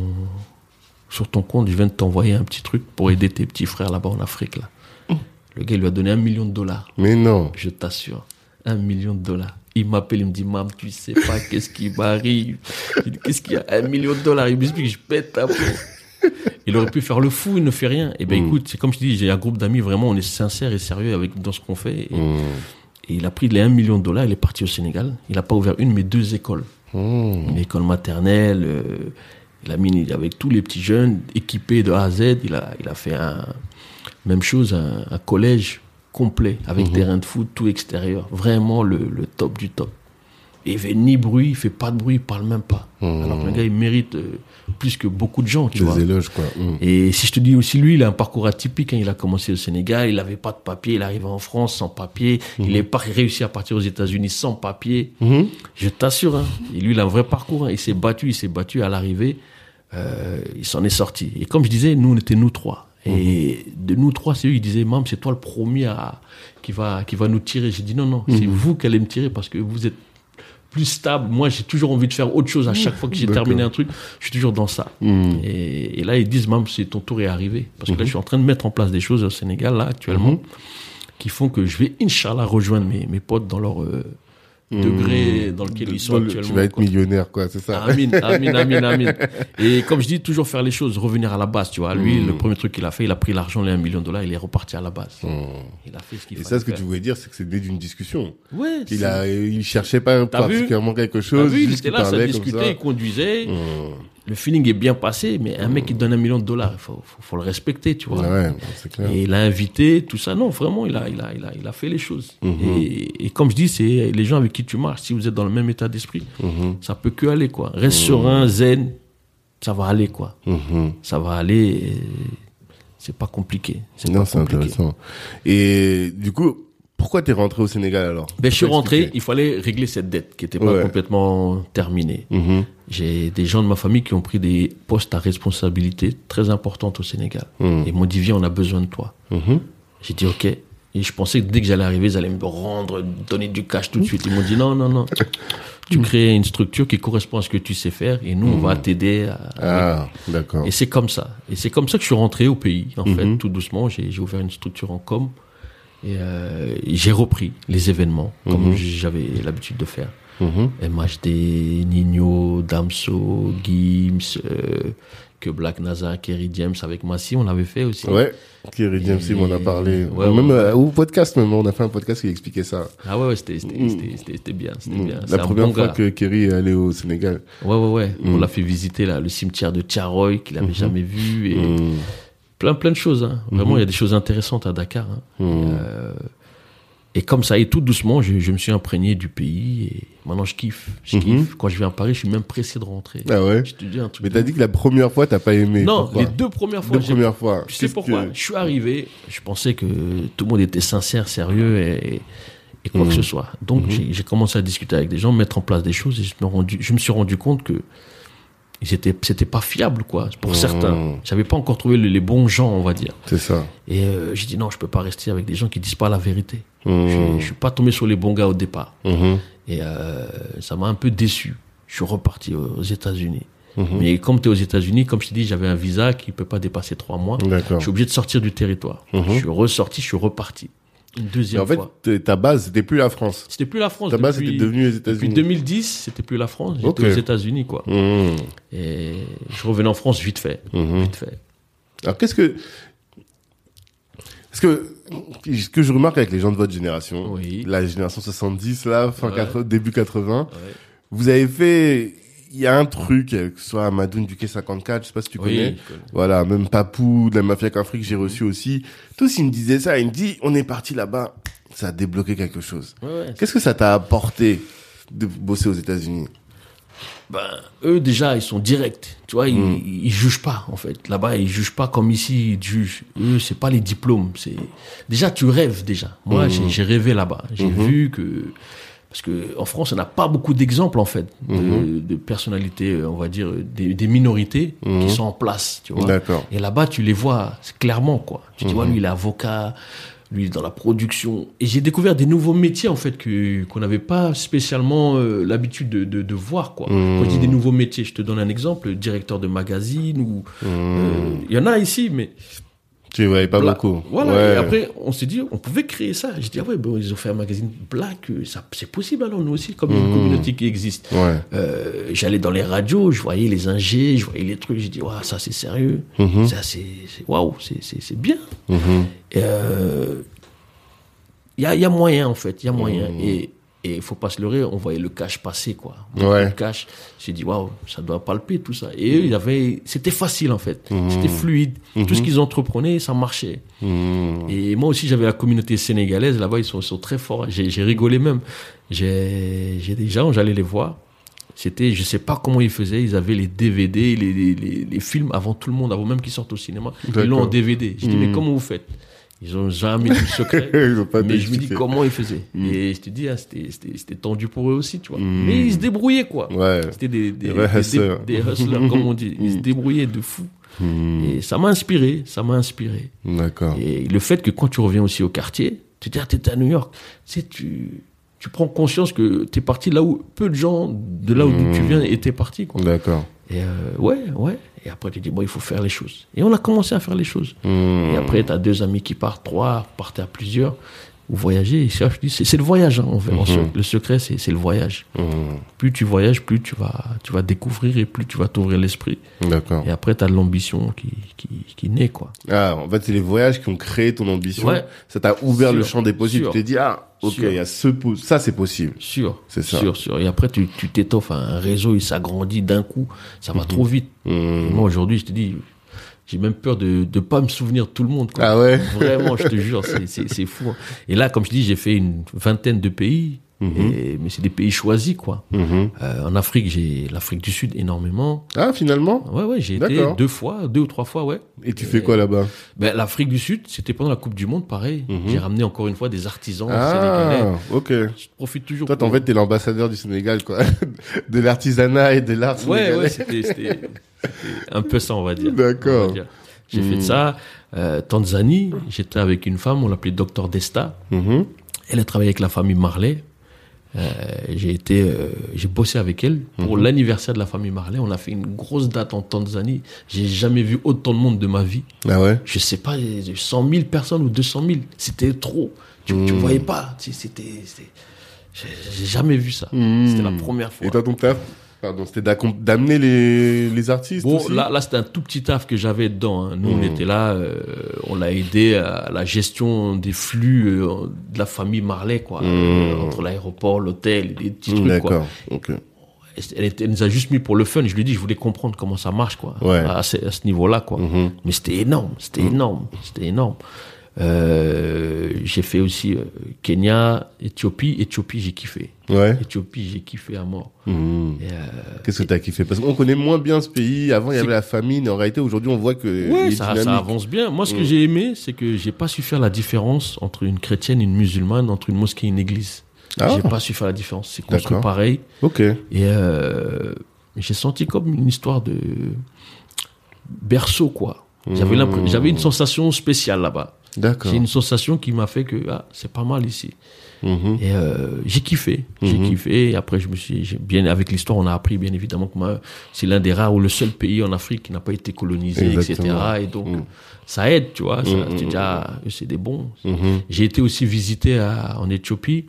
sur ton compte, je viens de t'envoyer un petit truc pour aider tes petits frères là-bas en Afrique, là. Le gars, il lui a donné un million de dollars. Mais non. Je t'assure. Un million de dollars. Il m'appelle, il me dit, Mam, tu sais pas qu'est-ce qui m'arrive. Je dis, qu'est-ce qu'il y a? Un million de dollars. Il m'explique, je pète ta peau. Il aurait pu faire le fou, il ne fait rien. Et ben mmh. écoute, c'est comme je dis, j'ai un groupe d'amis, vraiment, on est sincère et sérieux avec, dans ce qu'on fait. Et, mmh. et il a pris les un million de dollars, il est parti au Sénégal. Il n'a pas ouvert une, mais deux écoles. Mmh. Une école maternelle, euh, il a mis avec tous les petits jeunes, équipés de A à Z. Il a, il a fait un, même chose, un, un collège complet, avec mmh. terrain de foot, tout extérieur. Vraiment le, le top du top. Et il fait ni bruit, il fait pas de bruit, il parle même pas. Mmh. Alors que le gars, il mérite euh, plus que beaucoup de gens, tu des vois. Des éloges, quoi. Mmh. Et si je te dis aussi, lui, il a un parcours atypique. Hein. Il a commencé au Sénégal, il avait pas de papier, il arrive en France sans papier, mmh. il est pas réussi à partir aux États-Unis sans papier. Mmh. Je t'assure. Hein. Et lui, il a un vrai parcours. Hein. Il s'est battu, il s'est battu à l'arrivée. Euh, il s'en est sorti. Et comme je disais, nous, on était nous trois. Et mmh. de nous trois, c'est eux qui disaient, Mam, c'est toi le premier à... qui va qui va nous tirer. J'ai dit non, non, mmh. c'est vous qui allez me tirer parce que vous êtes plus stable. Moi, j'ai toujours envie de faire autre chose. À chaque fois que j'ai D'accord. terminé un truc, je suis toujours dans ça. Mmh. Et, et là, ils disent, Mam, c'est ton tour est arrivé. Parce que mmh. là, je suis en train de mettre en place des choses au Sénégal, là, actuellement, mmh. qui font que je vais, Inch'Allah, rejoindre mes, mes potes dans leur euh, mmh. degré dans lequel de, ils sont le, actuellement. Tu vas être quoi. Millionnaire, quoi, c'est ça. Amine, amine, amine, amine. Et comme je dis, toujours faire les choses, revenir à la base, tu vois. Lui, mmh. le premier truc qu'il a fait, il a pris l'argent, les un million de dollars, il est reparti à la base. Mmh. Il a fait ce qu'il fallait. Et ça, ce que faire. Tu voulais dire, c'est que c'est né d'une discussion. Ouais. Il c'est... a, il cherchait pas t'as particulièrement vu quelque chose. T'as vu, il était là, ça discutait, ça. Il conduisait. Mmh. Le feeling est bien passé, mais un mec qui donne un million de dollars, il faut, faut, faut le respecter, tu vois. Ouais, c'est clair. Et il a invité, tout ça. Non, vraiment, il a, il a, il a, il a fait les choses. Mmh. Et, et comme je dis, c'est les gens avec qui tu marches, si vous êtes dans le même état d'esprit, mmh. ça peut que aller, quoi. Reste mmh. serein, zen, ça va aller, quoi. Mmh. Ça va aller, et c'est pas compliqué. C'est non, pas c'est compliqué. Intéressant. Et du coup... Pourquoi t'es rentré au Sénégal alors ? Ben, je suis rentré, il fallait régler cette dette qui n'était pas ouais. complètement terminée. Mmh. J'ai des gens de ma famille qui ont pris des postes à responsabilité très importantes au Sénégal. Mmh. Ils m'ont dit, viens, on a besoin de toi. Mmh. J'ai dit, ok. Et je pensais que dès que j'allais arriver, ils allaient me rendre, donner du cash tout de suite. Ils m'ont dit, non, non, non. Tu crées une structure qui correspond à ce que tu sais faire et nous, on mmh. va t'aider. À... Ah, d'accord. Et c'est comme ça. Et c'est comme ça que je suis rentré au pays, en mmh. fait, tout doucement. J'ai, j'ai ouvert une structure en com. Et euh, j'ai repris les événements comme mmh. j'avais l'habitude de faire. Mmh. M H D, Nino, Damso, Gims, euh, que Black Naza, Kerry James avec Massi, on l'avait fait aussi. Ouais, Kerry James, il m'en a parlé. Ouais, même, ouais. Euh, au podcast, même, on a fait un podcast qui expliquait ça. Ah ouais, ouais c'était, c'était, mmh. c'était, c'était, c'était bien. C'était mmh. bien. La c'est première bon fois gars. Que Kerry est allé au Sénégal. Ouais, ouais, ouais. Mmh. On l'a fait visiter là, le cimetière de Tiaroy qu'il n'avait mmh. jamais vu. Et... Mmh. Plein, plein de choses. Hein. Vraiment, il mmh. y a des choses intéressantes à Dakar. Hein. Mmh. Et, euh, et comme ça, et tout doucement, je, je me suis imprégné du pays. Et maintenant, je kiffe. Je mmh. kiffe. Quand je vais à Paris, je suis même pressé de rentrer. Ah ouais. Je te dis un truc. Mais t'as dit que la première fois, t'as pas aimé. Non, pourquoi les deux premières fois. Deux premières fois. Tu sais pourquoi ? Je suis arrivé, je pensais que tout le monde était sincère, sérieux et, et quoi mmh. que ce soit. Donc, mmh. j'ai, j'ai commencé à discuter avec des gens, mettre en place des choses. Et je me, rendu, je me suis rendu compte que C'était, c'était pas fiable, quoi, pour mmh. certains. J'avais pas encore trouvé les, les bons gens, on va dire. C'est ça. Et euh, j'ai dit non, je peux pas rester avec des gens qui disent pas la vérité. Mmh. Je, je suis pas tombé sur les bons gars au départ. Mmh. Et euh, ça m'a un peu déçu. Je suis reparti aux États-Unis. Mmh. Mais comme t'es aux États-Unis, comme je t'ai dit, j'avais un visa qui peut pas dépasser trois mois. D'accord. Je suis obligé de sortir du territoire. Mmh. Je suis ressorti, je suis reparti. Une deuxième fois. En fait, fois. Ta base, c'était plus la France. C'était plus la France. Ta depuis, base, c'était devenu les États-Unis. Depuis deux mille dix, c'était plus la France. J'étais okay. aux États-Unis, quoi. Mmh. Et je revenais en France vite fait. Mmh. Vite fait. Alors, qu'est-ce que. Est-ce que. Ce que je remarque avec les gens de votre génération, oui. la génération soixante-dix, là, fin ouais. quatre-vingts, début quatre-vingts, ouais. vous avez fait. Il y a un truc, que ce soit Amadoune du K cinquante-quatre, je sais pas si tu connais. Oui, connais. Voilà, même Papou, de la Mafia Afrique, j'ai reçu aussi. Tous, ils me disaient ça. Ils me disent, on est parti là-bas. Ça a débloqué quelque chose. Ouais, ouais, Qu'est-ce c'est... que ça t'a apporté de bosser aux États-Unis? Ben, eux, déjà, ils sont directs. Tu vois, ils, mm. ils, ils jugent pas, en fait. Là-bas, ils jugent pas comme ici, ils jugent. Eux, c'est pas les diplômes. C'est, déjà, tu rêves, déjà. Moi, mm. j'ai, j'ai rêvé là-bas. J'ai mm-hmm. vu que, parce que en France, on n'a pas beaucoup d'exemples en fait de, mmh. de personnalités, on va dire des, des minorités mmh. qui sont en place, tu vois. D'accord. Et là-bas, tu les vois clairement, quoi. Tu mmh. vois, lui, il est avocat, lui, il est dans la production. Et j'ai découvert des nouveaux métiers en fait que qu'on n'avait pas spécialement euh, l'habitude de, de de voir, quoi. Mmh. Quand je dis des nouveaux métiers, je te donne un exemple, directeur de magazine ou il mmh. euh, y en a ici, mais Tu ne voyais pas Black. Beaucoup. Voilà. Ouais. Et après, on s'est dit, on pouvait créer ça. J'ai dit, ah ouais, bon, ils ont fait un magazine Black, ça, c'est possible, alors nous aussi, comme mmh. une communauté qui existe. Ouais. Euh, j'allais dans les radios, je voyais les ingés, je voyais les trucs, j'ai dit, waouh, ouais, ça c'est sérieux, mmh. ça c'est, c'est waouh, c'est, c'est, c'est bien. Il mmh. euh, y, a, y a moyen, en fait, il y a moyen. Mmh. Et il ne faut pas se leurrer, on voyait le cash passer, quoi. Ouais. Le cash, j'ai dit, waouh, ça doit palper, tout ça. Et eux, ils avaient... c'était facile, en fait. Mmh. C'était fluide. Mmh. Tout ce qu'ils entreprenaient, ça marchait. Mmh. Et moi aussi, j'avais la communauté sénégalaise. Là-bas, ils sont, sont très forts. J'ai, j'ai rigolé même. J'ai, j'ai des gens, j'allais les voir. C'était, je ne sais pas comment ils faisaient. Ils avaient les D V D, les, les, les, les films avant tout le monde, avant même qu'ils sortent au cinéma. D'accord. Ils l'ont en D V D. J'ai mmh. dit, mais comment vous faites ? Ils n'ont jamais dit le secret. Mais je me dis comment ils faisaient. Mm. Et je te dis, ah, c'était, c'était, c'était tendu pour eux aussi, tu vois. Mm. Mais ils se débrouillaient, quoi. Ouais. C'était des, des, des, hustlers. des, des hustlers, comme on dit. Ils mm. se débrouillaient de fou. Mm. Et ça m'a inspiré, ça m'a inspiré. D'accord. Et le fait que quand tu reviens aussi au quartier, tu te dis, ah, t'es à New York. Tu sais, tu, tu prends conscience que t'es parti là où peu de gens, de là où mm. tu viens, étaient partis, quoi. D'accord. Et euh, ouais, ouais. Et après, tu dis, bon, il faut faire les choses. Et on a commencé à faire les choses. Mmh. Et après, tu as deux amis qui partent, trois, partez à plusieurs, ou voyager. Et ça, je dis, c'est, c'est le voyage. Hein, on fait, mmh. Le secret, c'est, c'est le voyage. Mmh. Plus tu voyages, plus tu vas, tu vas découvrir et plus tu vas t'ouvrir l'esprit. D'accord. Et après, tu as de l'ambition qui, qui, qui naît, quoi. Ah, en fait, c'est les voyages qui ont créé ton ambition. Ouais. Ça t'a ouvert sûr. Le champ des possibles. Sûr. Tu t'es dit, ah, ok, il y a ce po- ça, c'est possible. Sûr. C'est ça. Sûr, sûr. Et après, tu, tu t'étoffes. Un réseau, il s'agrandit d'un coup. Ça va mmh. trop vite. Mmh. Moi, aujourd'hui, je te dis... j'ai même peur de ne pas me souvenir de tout le monde. Quoi. Ah ouais. Vraiment, je te jure, c'est, c'est, c'est fou. Hein. Et là, comme je dis, j'ai fait une vingtaine de pays, mm-hmm. et, mais c'est des pays choisis, quoi. Mm-hmm. Euh, en Afrique, j'ai l'Afrique du Sud énormément. Ah, finalement ? Ouais, ouais, j'ai D'accord. été deux fois, deux ou trois fois, ouais. Et tu et, fais quoi là-bas ? Ben, l'Afrique du Sud, c'était pendant la Coupe du Monde, pareil. Mm-hmm. J'ai ramené encore une fois des artisans sénégalais. Ah, ok. Je profite toujours. Toi, en fait, t'es l'ambassadeur du Sénégal, quoi. De l'artisanat et de l'art sénégalais. Ouais, ouais, c'était... c'était... c'était un peu ça, on va dire. D'accord. Va dire. J'ai mmh. fait de ça. Euh, Tanzanie, j'étais avec une femme, on l'appelait Docteur Desta. Mmh. Elle a travaillé avec la famille Marley. Euh, j'ai été, euh, j'ai bossé avec elle pour mmh. l'anniversaire de la famille Marley. On a fait une grosse date en Tanzanie. J'ai jamais vu autant de monde de ma vie. Ah ouais? Je sais pas, cent mille personnes ou deux cent mille. C'était trop. Tu, mmh. tu voyais pas. C'était, c'était... J'ai, j'ai jamais vu ça. Mmh. C'était la première fois. Et toi, ton taf? Pardon, c'était d'amener les, les artistes bon, aussi. Là, là, c'était un tout petit taf que j'avais dedans. Hein. Nous, mmh. on était là, euh, on l'a aidé à la gestion des flux euh, de la famille Marley, quoi. Mmh. Euh, entre l'aéroport, l'hôtel, des petits trucs, D'accord. quoi. D'accord, ok. Elle, était, elle nous a juste mis pour le fun. Je lui ai dit, je voulais comprendre comment ça marche, quoi. Ouais. À, à, ce, à ce niveau-là, quoi. Mmh. Mais c'était énorme, c'était mmh. énorme, c'était énorme. Euh, j'ai fait aussi euh, Kenya, Éthiopie. Éthiopie, j'ai kiffé. Ouais. Éthiopie, j'ai kiffé à mort. Mmh. Et euh, Qu'est-ce que et... t'as kiffé ? Parce qu'on connaît moins bien ce pays. Avant, il y avait la famine. En réalité, aujourd'hui, on voit que ouais, il est ça, ça avance bien. Moi, ce mmh. que j'ai aimé, c'est que j'ai pas su faire la différence entre une chrétienne, une musulmane, entre une mosquée et une église. Ah. J'ai pas su faire la différence. C'est construit pareil. Ok. Et euh, j'ai senti comme une histoire de berceau, quoi. J'avais, mmh. j'avais une sensation spéciale là-bas. D'accord. J'ai une sensation qui m'a fait que ah, c'est pas mal ici. Mmh. Et euh, j'ai kiffé, j'ai mmh. kiffé. Et après, je me suis j'ai bien avec l'histoire, on a appris bien évidemment que moi, c'est l'un des rares ou le seul pays en Afrique qui n'a pas été colonisé, Exactement. et cetera. Et donc mmh. ça aide, tu vois. Ça, mmh. Tu dis ah, eux, c'est des bons. Mmh. J'ai été aussi visiter à, en Éthiopie.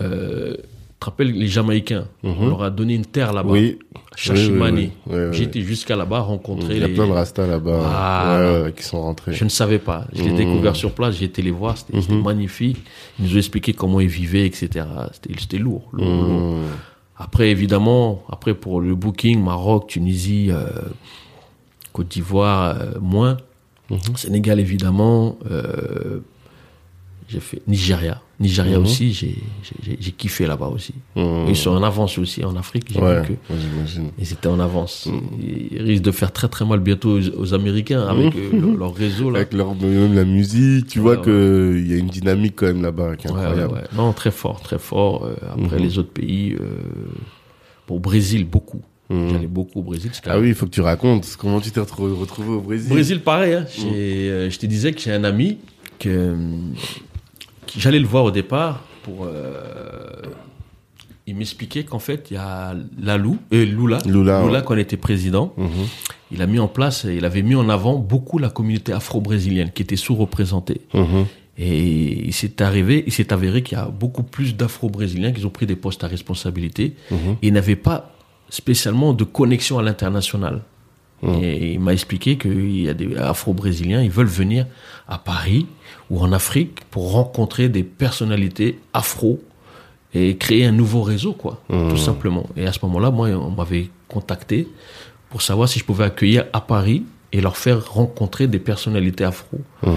Euh, Tu te rappelles les Jamaïcains, mmh. on leur a donné une terre là-bas, oui. Chachimani. Oui, oui, oui. Oui, oui. J'étais jusqu'à là-bas rencontrer. Il y a les... plein de Rastas là-bas ah, ouais, ouais, qui sont rentrés. Je ne savais pas. Je mmh. l'ai découvert sur place, j'ai été les voir, c'était, mmh. c'était magnifique. Ils nous ont expliqué comment ils vivaient, et cetera. C'était, c'était lourd, lourd, mmh. lourd. Après, évidemment, après pour le booking, Maroc, Tunisie, euh, Côte d'Ivoire, euh, moins. Mmh. Sénégal, évidemment. Euh, J'ai fait Nigeria. Nigeria mmh. aussi, j'ai, j'ai, j'ai kiffé là-bas aussi. Mmh. Ils sont en avance aussi en Afrique. J'ai ouais, vu que j'imagine. Ils étaient en avance. Mmh. Ils risquent de faire très très mal bientôt aux, aux Américains avec mmh. le, leur réseau. Là. Avec leur, même la musique, tu ouais, vois ouais. que il y a une dynamique quand même là-bas qui est ouais, incroyable. Ouais, ouais. Non, très fort, très fort. Après mmh. les autres pays, euh, bon, Brésil, beaucoup. Mmh. J'allais beaucoup au Brésil. Ah oui, il faut que tu racontes comment tu t'es re- retrouvé au Brésil. Brésil, pareil. Hein. Mmh. J'ai, euh, je te disais que j'ai un ami que... Euh, j'allais le voir au départ pour. Euh, il m'expliquait qu'en fait, il y a la Lou, euh, Lula, Lula, Lula ouais. quand il était président, mmh. il a mis en place, il avait mis en avant beaucoup la communauté afro-brésilienne qui était sous-représentée. Mmh. Et il s'est arrivé, il s'est avéré qu'il y a beaucoup plus d'afro-brésiliens qui ont pris des postes à responsabilité mmh. et n'avaient pas spécialement de connexion à l'international. Mmh. Et il m'a expliqué qu'il y a des afro-brésiliens, ils veulent venir à Paris ou en Afrique pour rencontrer des personnalités afro et créer un nouveau réseau, quoi, mmh. tout simplement. Et à ce moment-là, moi, on m'avait contacté pour savoir si je pouvais accueillir à Paris et leur faire rencontrer des personnalités afro. Mmh.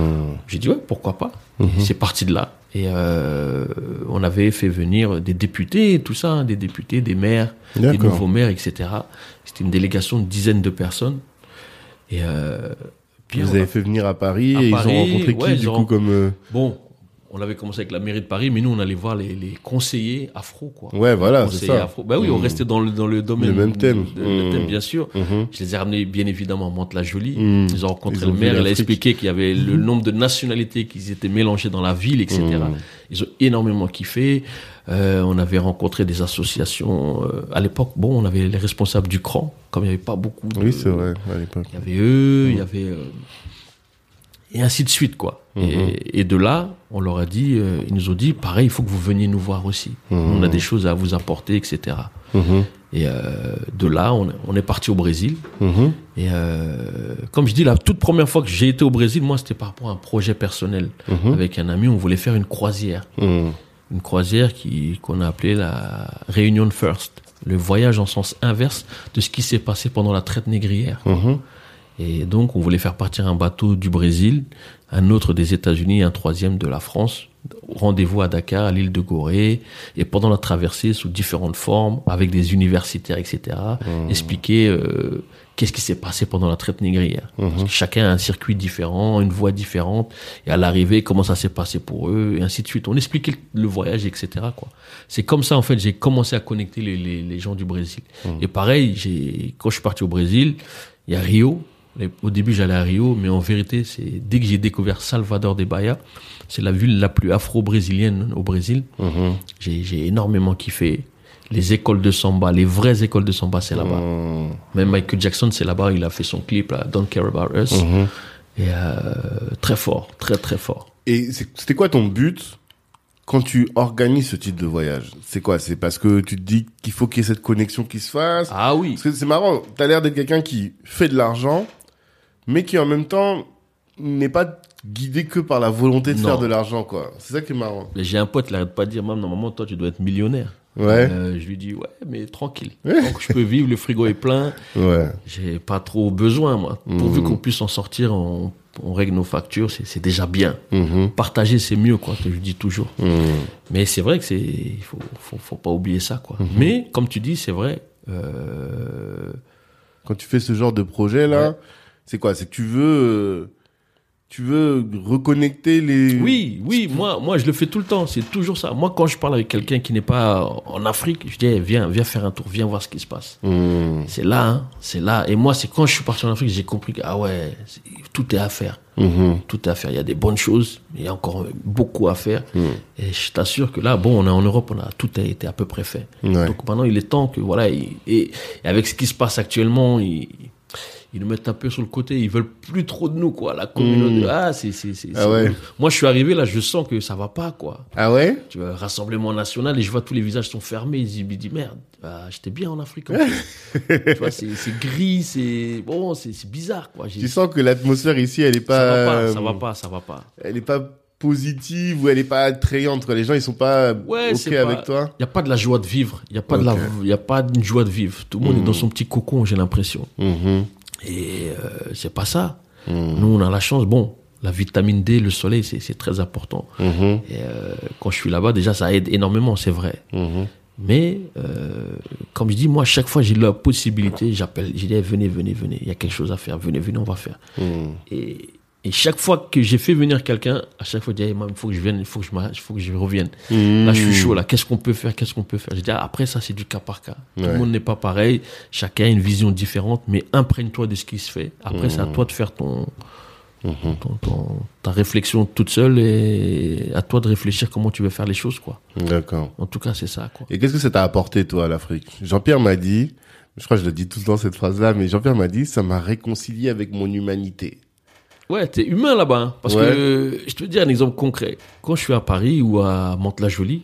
J'ai dit, ouais, pourquoi pas. Mmh. C'est parti de là. Et euh, on avait fait venir des députés, tout ça, hein, des députés, des maires, D'accord. des nouveaux maires, et cetera. C'était une délégation de dizaines de personnes. Et euh, puis Vous avez a... fait venir à Paris à et Paris, ils ont rencontré qui, ouais, du coup ont... comme euh... Bon, on avait commencé avec la mairie de Paris, mais nous, on allait voir les, les conseillers afro, quoi. Ouais, voilà, c'est ça. Afro. Ben oui, mmh. on restait dans le, dans le domaine. Le même thème. De, mmh. Le thème, bien sûr. Mmh. Je les ai ramenés, bien évidemment, à Mantes-la-Jolie. Mmh. Ils ont rencontré ils le ont maire, il a expliqué qu'il y avait mmh. le nombre de nationalités qui étaient mélangées dans la ville, et cetera. Mmh. Ils ont énormément kiffé. Euh, on avait rencontré des associations. Euh, à l'époque, bon, on avait les responsables du C R A N, comme il n'y avait pas beaucoup de... Oui, c'est vrai, à l'époque. Il y avait eux, mmh. il y avait... Euh, et ainsi de suite, quoi. Mmh. Et, et de là, on leur a dit, euh, ils nous ont dit, pareil, il faut que vous veniez nous voir aussi. Mmh. On a des choses à vous apporter, et cetera. Mmh. Et euh, de là, on, on est parti au Brésil. Mmh. Et euh, comme je dis, la toute première fois que j'ai été au Brésil, moi, c'était par rapport à un projet personnel. Mmh. Avec un ami, on voulait faire une croisière. Mmh. Une croisière qui, qu'on a appelée la Réunion First. Le voyage en sens inverse de ce qui s'est passé pendant la traite négrière. Mmh. Et donc, on voulait faire partir un bateau du Brésil, un autre des États-Unis et un troisième de la France. Rendez-vous à Dakar, à l'île de Gorée. Et pendant la traversée, sous différentes formes, avec des universitaires, et cetera, mmh. expliquer euh, qu'est-ce qui s'est passé pendant la traite négrière. Mmh. Parce que chacun a un circuit différent, une voie différente. Et à l'arrivée, comment ça s'est passé pour eux, et ainsi de suite. On expliquait le voyage, et cetera, quoi. C'est comme ça, en fait, j'ai commencé à connecter les, les, les gens du Brésil. Mmh. Et pareil, j'ai, quand je suis parti au Brésil, il y a Rio. Au début, j'allais à Rio, mais en vérité, c'est dès que j'ai découvert Salvador de Bahia, c'est la ville la plus afro-brésilienne au Brésil. Mmh. J'ai, j'ai énormément kiffé. Les écoles de samba, les vraies écoles de samba, c'est là-bas. Mmh. Même Michael Jackson, c'est là-bas. Il a fait son clip, là, Don't Care About Us. Mmh. Et euh, très fort, très, très fort. Et c'était quoi ton but quand tu organises ce type de voyage? C'est quoi? C'est parce que tu te dis qu'il faut qu'il y ait cette connexion qui se fasse? Ah oui. Parce que c'est marrant. T'as l'air d'être quelqu'un qui fait de l'argent, mais qui en même temps n'est pas guidé que par la volonté de non. faire de l'argent, quoi. C'est ça qui est marrant. J'ai un pote, il n'arrête pas de dire, maman, normalement, toi, tu dois être millionnaire. Ouais. Euh, je lui dis, ouais, mais tranquille. Donc, je peux vivre, le frigo est plein. Ouais. J'ai pas trop besoin, moi. Mmh. Pourvu qu'on puisse en sortir, on, on règle nos factures, c'est, c'est déjà bien. Mmh. Partager, c'est mieux, quoi, que je dis toujours. Mmh. Mais c'est vrai que c'est, il faut, faut, faut pas oublier ça, quoi. Mmh. Mais, comme tu dis, c'est vrai, euh... quand tu fais ce genre de projet, là, ouais. C'est quoi? C'est que tu veux, tu veux reconnecter les... Oui, oui, moi, moi, je le fais tout le temps. C'est toujours ça. Moi, quand je parle avec quelqu'un qui n'est pas en Afrique, je dis, hey, viens, viens faire un tour, viens voir ce qui se passe. Mmh. C'est là, hein, c'est là. Et moi, c'est quand je suis parti en Afrique, j'ai compris que, ah ouais, tout est à faire. Mmh. Tout est à faire. Il y a des bonnes choses, mais il y a encore beaucoup à faire. Mmh. Et je t'assure que là, bon, on est en Europe, on a, tout a été à peu près fait. Ouais. Donc maintenant, il est temps que, voilà, et, et avec ce qui se passe actuellement, il... ils nous mettent un peu sur le côté, ils veulent plus trop de nous, quoi. La communauté, mmh. ah, c'est, c'est, c'est, ah c'est... Ouais. Moi, je suis arrivé là, je sens que ça va pas, quoi. Ah ouais? Tu vois, Rassemblement National, et je vois tous les visages sont fermés, ils me disent, merde, bah, j'étais bien en Afrique, en fait. Tu vois, c'est, c'est gris, c'est, bon, c'est, c'est bizarre, quoi. J'ai... Tu sens que l'atmosphère ici, elle est pas... Ça va pas, ça va pas, ça va pas. Elle est pas positive, ou elle est pas attrayante, quoi. Les gens, ils sont pas ouais, OK pas... avec toi. Il y a pas de la joie de vivre. Il y a pas okay. de la, il y a pas de joie de vivre. Tout le monde mmh. est dans son petit cocon, j'ai l'impression. Mmh. Et euh, c'est pas ça. Mmh. Nous, on a la chance. Bon, la vitamine D, le soleil, c'est, c'est très important. Mmh. Et euh, quand je suis là-bas, déjà, ça aide énormément, c'est vrai. Mmh. Mais, euh, comme je dis, moi, chaque fois, j'ai la possibilité, j'appelle, je dis, venez, venez, venez, il y a quelque chose à faire, venez, venez, on va faire. Mmh. Et, et chaque fois que j'ai fait venir quelqu'un, à chaque fois, je dis, hey, il faut que je vienne, il faut que je, faut que je revienne. Mmh. Là, je suis chaud, là, qu'est-ce qu'on peut faire, qu'est-ce qu'on peut faire. Je dis, ah, après, ça, c'est du cas par cas. Ouais. Tout le monde n'est pas pareil, chacun a une vision différente, mais imprègne-toi de ce qui se fait. Après, mmh. c'est à toi de faire ton, mmh. ton, ton, ta réflexion toute seule et à toi de réfléchir comment tu veux faire les choses, quoi. D'accord. En tout cas, c'est ça, quoi. Et qu'est-ce que ça t'a apporté, toi, à l'Afrique? Jean-Pierre m'a dit, je crois que je le dis tout le temps cette phrase-là, mais Jean-Pierre m'a dit, ça m'a réconcilié avec mon humanité. Ouais, t'es humain là-bas. Hein, parce ouais. que, je te dis un exemple concret. Quand je suis à Paris ou à Mantes-la-Jolie,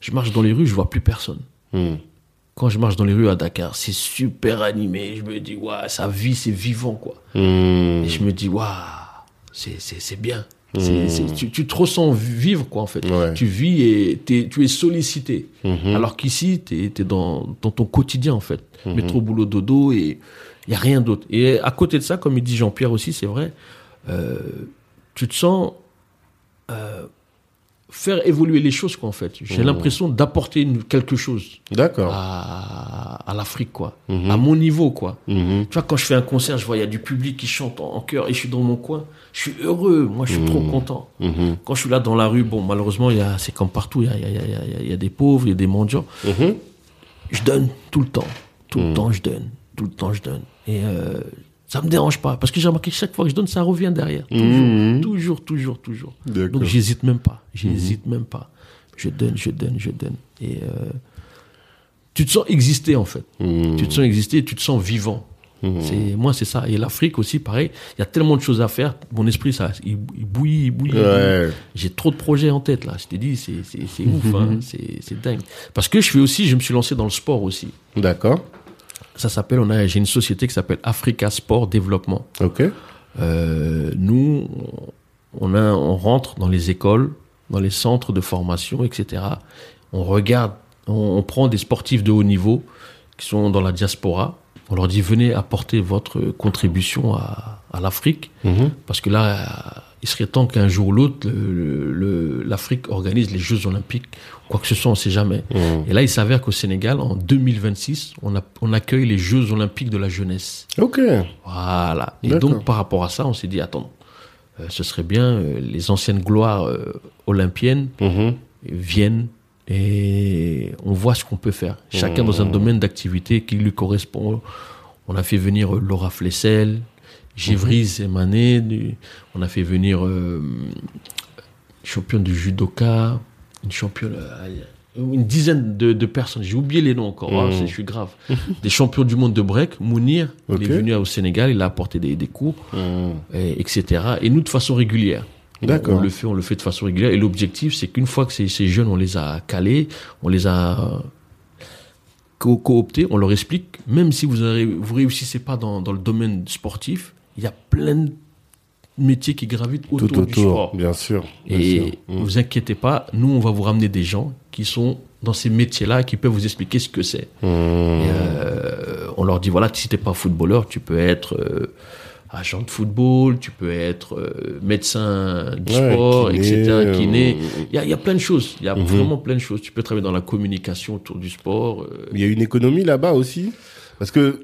je marche dans les rues, je vois plus personne. Mmh. Quand je marche dans les rues à Dakar, c'est super animé. Je me dis, waouh, ouais, ça vit, c'est vivant, quoi. Mmh. Et je me dis, waouh, c'est, c'est, c'est bien. Mmh. C'est, c'est, tu, tu te ressens vivre, quoi, en fait. Ouais. Tu vis et t'es, tu es sollicité. Mmh. Alors qu'ici, t'es, t'es dans, dans ton quotidien, en fait. Mmh. Métro, boulot, dodo, et il n'y a rien d'autre. Et à côté de ça, comme il dit Jean-Pierre aussi, c'est vrai, euh, tu te sens euh, faire évoluer les choses, quoi, en fait. J'ai mmh. l'impression d'apporter une, quelque chose. D'accord. À, à l'Afrique, quoi. Mmh. À mon niveau, quoi. Mmh. Tu vois, quand je fais un concert, je vois, il y a du public qui chante en, en chœur et je suis dans mon coin. Je suis heureux. Moi, je suis mmh. trop content. Mmh. Quand je suis là dans la rue, bon, malheureusement, y a, c'est comme partout. Il y a, y, a, y, a, y, a, y a des pauvres, il y a des mendiants. Mmh. Je donne tout le temps. Tout mmh. le temps, je donne. Tout le temps, je donne. Et euh, ça me dérange pas. Parce que j'ai remarqué que chaque fois que je donne, ça revient derrière. Toujours, mmh. toujours, toujours, toujours. D'accord. Donc, j'hésite même pas. J'hésite mmh. même pas. Je donne, je donne, je donne. Et euh, tu te sens exister, en fait. Mmh. Tu te sens exister et tu te sens vivant. Mmh. C'est, moi, c'est ça. Et l'Afrique aussi, pareil. Il y a tellement de choses à faire. Mon esprit, ça, il, il bouillit, il bouillit. Ouais. J'ai trop de projets en tête, là. Je t'ai dit, c'est, c'est, c'est ouf, hein. c'est, c'est dingue. Parce que je fais aussi, je me suis lancé dans le sport aussi. D'accord. Ça s'appelle, on a, j'ai une société qui s'appelle Africa Sport Développement. Ok. Euh, nous, on a, on rentre dans les écoles, dans les centres de formation, et cetera. On regarde, on, on prend des sportifs de haut niveau qui sont dans la diaspora. On leur dit, venez apporter votre contribution à, à l'Afrique. Mmh. Parce que là, il serait temps qu'un jour ou l'autre, le, le, l'Afrique organise les Jeux Olympiques. Quoi que ce soit, on ne sait jamais. Mmh. Et là, il s'avère qu'au Sénégal, en deux mille vingt-six, on, a, on accueille les Jeux Olympiques de la jeunesse. OK. Voilà. Et D'accord. donc, par rapport à ça, on s'est dit, attends, euh, ce serait bien, euh, les anciennes gloires euh, olympiennes mmh. viennent. Et on voit ce qu'on peut faire. Chacun mmh. dans un domaine d'activité qui lui correspond. On a fait venir Laura Flessel, Givriz mmh. Mané. On a fait venir euh, championne du judoka, une championne, une dizaine de, de personnes. J'ai oublié les noms encore. Mmh. Ah, je suis grave. Des champions du monde de break. Mounir, okay. il est venu au Sénégal, il a apporté des, des cours, mmh. et, etc. Et nous, de façon régulière. D'accord. On le fait, on le fait de façon régulière. Et l'objectif, c'est qu'une fois que ces, ces jeunes, on les a calés, on les a co- cooptés, on leur explique, même si vous ne réussissez pas dans, dans le domaine sportif, il y a plein de métiers qui gravitent autour, autour du sport. Bien sûr. Bien et sûr. Mmh. vous inquiétez pas, nous, on va vous ramener des gens qui sont dans ces métiers-là, qui peuvent vous expliquer ce que c'est. Mmh. Et euh, on leur dit, voilà, si tu n'es pas footballeur, tu peux être... Euh, agent de football, tu peux être euh, médecin du ouais, sport, kiné, et cetera. Kiné. Il y, y a plein de choses. Il y a mm-hmm. vraiment plein de choses. Tu peux travailler dans la communication autour du sport. Euh... Il y a une économie là-bas aussi. Parce que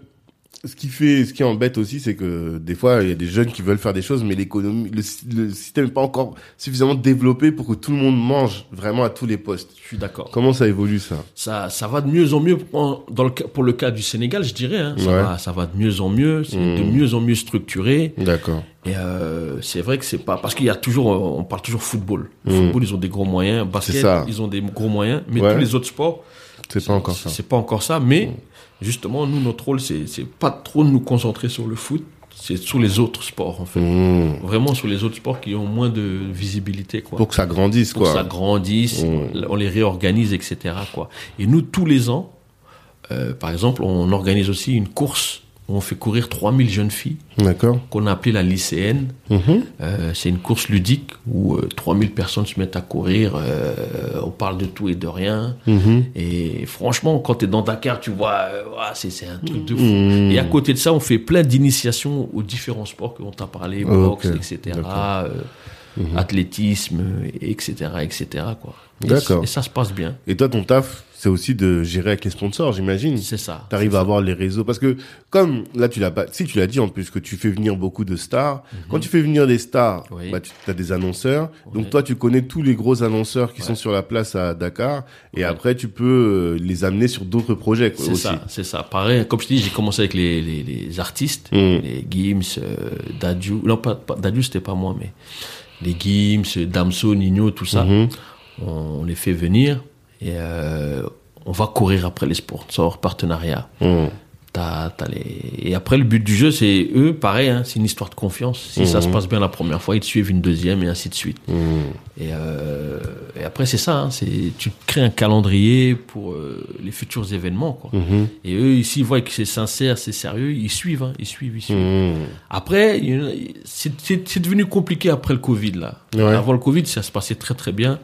ce qui fait, ce qui embête aussi, c'est que des fois, il y a des jeunes qui veulent faire des choses, mais l'économie, le, le système n'est pas encore suffisamment développé pour que tout le monde mange vraiment à tous les postes. Je suis d'accord. Comment ça évolue, ça? Ça, ça va de mieux en mieux. Pour, dans le, pour le cas du Sénégal, je dirais, hein, ça, ouais. va, ça va de mieux en mieux. C'est mmh. de mieux en mieux structuré. D'accord. Et euh, c'est vrai que c'est pas... Parce qu'il y a toujours... On parle toujours football. Le mmh. football, ils ont des gros moyens. Basket, ils ont des gros moyens. Mais ouais. tous les autres sports... C'est, c'est pas encore ça. C'est pas encore ça, mais... Mmh. Justement, nous, notre rôle, c'est, c'est pas trop de nous concentrer sur le foot, c'est sur les autres sports, en fait. Mmh. Vraiment sur les autres sports qui ont moins de visibilité, quoi. Pour que ça grandisse, Pour quoi. Pour que ça grandisse, mmh. on les réorganise, et cetera, quoi. Et nous, tous les ans, euh, par exemple, on organise aussi une course où on fait courir trois mille jeunes filles. D'accord. Qu'on a appelée la lycéenne. Mmh. Euh, c'est une course ludique où euh, trois mille personnes se mettent à courir. Euh, on parle de tout et de rien. Mmh. Et franchement, quand t'es dans Dakar, tu vois, euh, c'est, c'est un truc de fou. Mmh. Et à côté de ça, on fait plein d'initiations aux différents sports que on t'a parlé, boxe, okay. et cetera, euh, mmh. athlétisme, et cetera, et cetera, quoi. Et, D'accord. et ça se passe bien. Et toi, ton taf, c'est aussi de gérer avec les sponsors, j'imagine. C'est ça. T'arrives à avoir les réseaux. Parce que, comme, là, tu l'as pas, si tu l'as dit, en plus, que tu fais venir beaucoup de stars. Mm-hmm. Quand tu fais venir des stars, oui. bah, tu as des annonceurs. Oui. Donc, toi, tu connais tous les gros annonceurs qui ouais. sont sur la place à Dakar. Et ouais. après, tu peux les amener sur d'autres projets, quoi, c'est aussi. C'est ça, c'est ça. Pareil, comme je te dis, j'ai commencé avec les, les, les artistes. Mm. Les Gims, euh, Dadju. Non, pas, pas, Dadju, c'était pas moi, mais les Gims, Damso, Nino, tout ça. Mm-hmm. On, on les fait venir. Et euh, on va courir après les sponsors, partenariats. Mmh. T'as, t'as les... Et après, le but du jeu, c'est eux, pareil, hein, c'est une histoire de confiance. Si mmh. ça se passe bien la première fois, ils te suivent une deuxième et ainsi de suite. Mmh. Et, euh, et après, c'est ça. Hein, c'est, tu crées un calendrier pour euh, les futurs événements. Quoi. Mmh. Et eux, ici, ils voient que c'est sincère, c'est sérieux, ils suivent. Hein, ils suivent, ils suivent. Mmh. Après, c'est, c'est, c'est devenu compliqué après le Covid. Là. Ouais. Avant le Covid, ça se passait très très bien.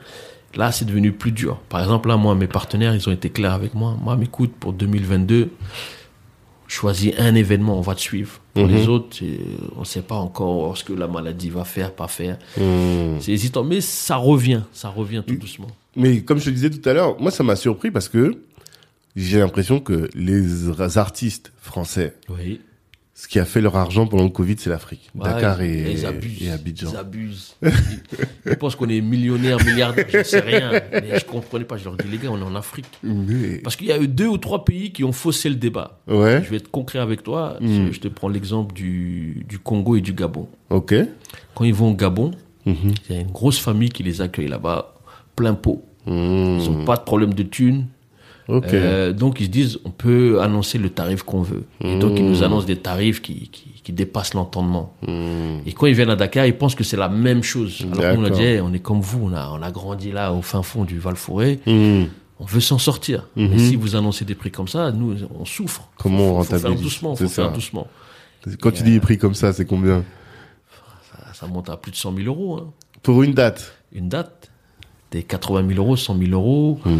Là, c'est devenu plus dur. Par exemple, là, moi, mes partenaires, ils ont été clairs avec moi. Moi, m'écoute, pour deux mille vingt-deux... Choisis un événement, on va te suivre. Pour mmh. les autres, on ne sait pas encore ce que la maladie va faire, pas faire. Mmh. C'est hésitant, mais ça revient, ça revient tout doucement. Mais comme je te disais tout à l'heure, moi ça m'a surpris parce que j'ai l'impression que les artistes français, oui. ce qui a fait leur argent pendant le Covid, c'est l'Afrique. Ouais, Dakar et, et, et Abidjan. Ils abusent. Ils pensent qu'on est millionnaires, milliardaires, je ne sais rien. Mais je ne comprenais pas. Je leur dis, les gars, on est en Afrique. Mais... Parce qu'il y a eu deux ou trois pays qui ont faussé le débat. Ouais. Je vais être concret avec toi. Mmh. Je te prends l'exemple du, du Congo et du Gabon. Ok. Quand ils vont au Gabon, il mmh. y a une grosse famille qui les accueille là-bas, plein pot. Mmh. Ils n'ont pas de problème de thunes. Okay. Euh, donc ils se disent on peut annoncer le tarif qu'on veut et mmh. donc ils nous annoncent des tarifs qui, qui, qui dépassent l'entendement mmh. et quand ils viennent à Dakar ils pensent que c'est la même chose alors qu'on a dit hey, on est comme vous on a, on a grandi là au fin fond du Val Fourré mmh. on veut s'en sortir mmh. mais si vous annoncez des prix comme ça nous on souffre. Comment faut, on rentabilise, faut faire doucement, faut faire doucement. Quand et tu euh, dis des prix comme ça c'est combien ça, ça monte à plus de cent mille euros hein. Pour une date une date des quatre-vingt mille euros cent mille euros mmh.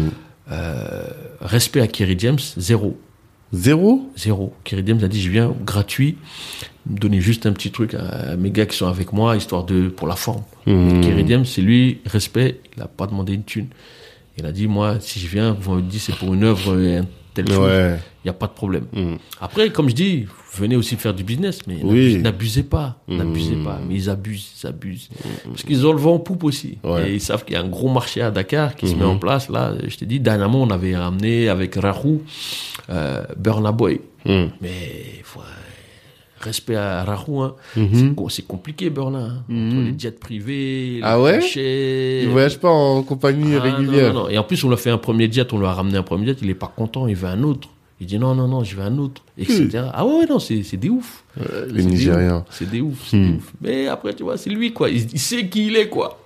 Euh, respect à Kerry James, zéro. Zéro? Zéro. Kerry James a dit, je viens gratuit, me donner juste un petit truc à, à mes gars qui sont avec moi, histoire de, pour la forme. Mmh. Kerry James, c'est lui, respect, il a pas demandé une thune. Il a dit, moi, si je viens, vous me dites, c'est pour une œuvre, un tel chose. Ouais. Il n'y a pas de problème. Mmh. Après, comme je dis, venez aussi faire du business, mais oui. n'abusez pas, mmh. n'abusez pas. Mais ils abusent, ils abusent. Mmh. Parce qu'ils ont le vent en poupe aussi. Ouais. Et ils savent qu'il y a un gros marché à Dakar qui mmh. se met en place. Là, je t'ai dit, dernièrement, on avait ramené avec Rahou euh, Burna Boy. Mmh. Mais faut, respect à Rahou, hein. mmh. c'est, c'est compliqué, Burna. Hein. Mmh. Entre les jets privés, les ah ouais marchés... Il ne voyage pas en compagnie ah, régulière. Non, non, non. Et en plus, on lui a fait un premier jet, on lui a ramené un premier jet, il n'est pas content, il veut un autre. Il dit non, non, non, je veux un autre, et cetera. Mmh. Ah ouais, non, c'est, c'est des ouf. Euh, les Nigériens. C'est des ouf, c'est mmh. des ouf. Mais après, tu vois, c'est lui, quoi. Il, il sait qui il est, quoi.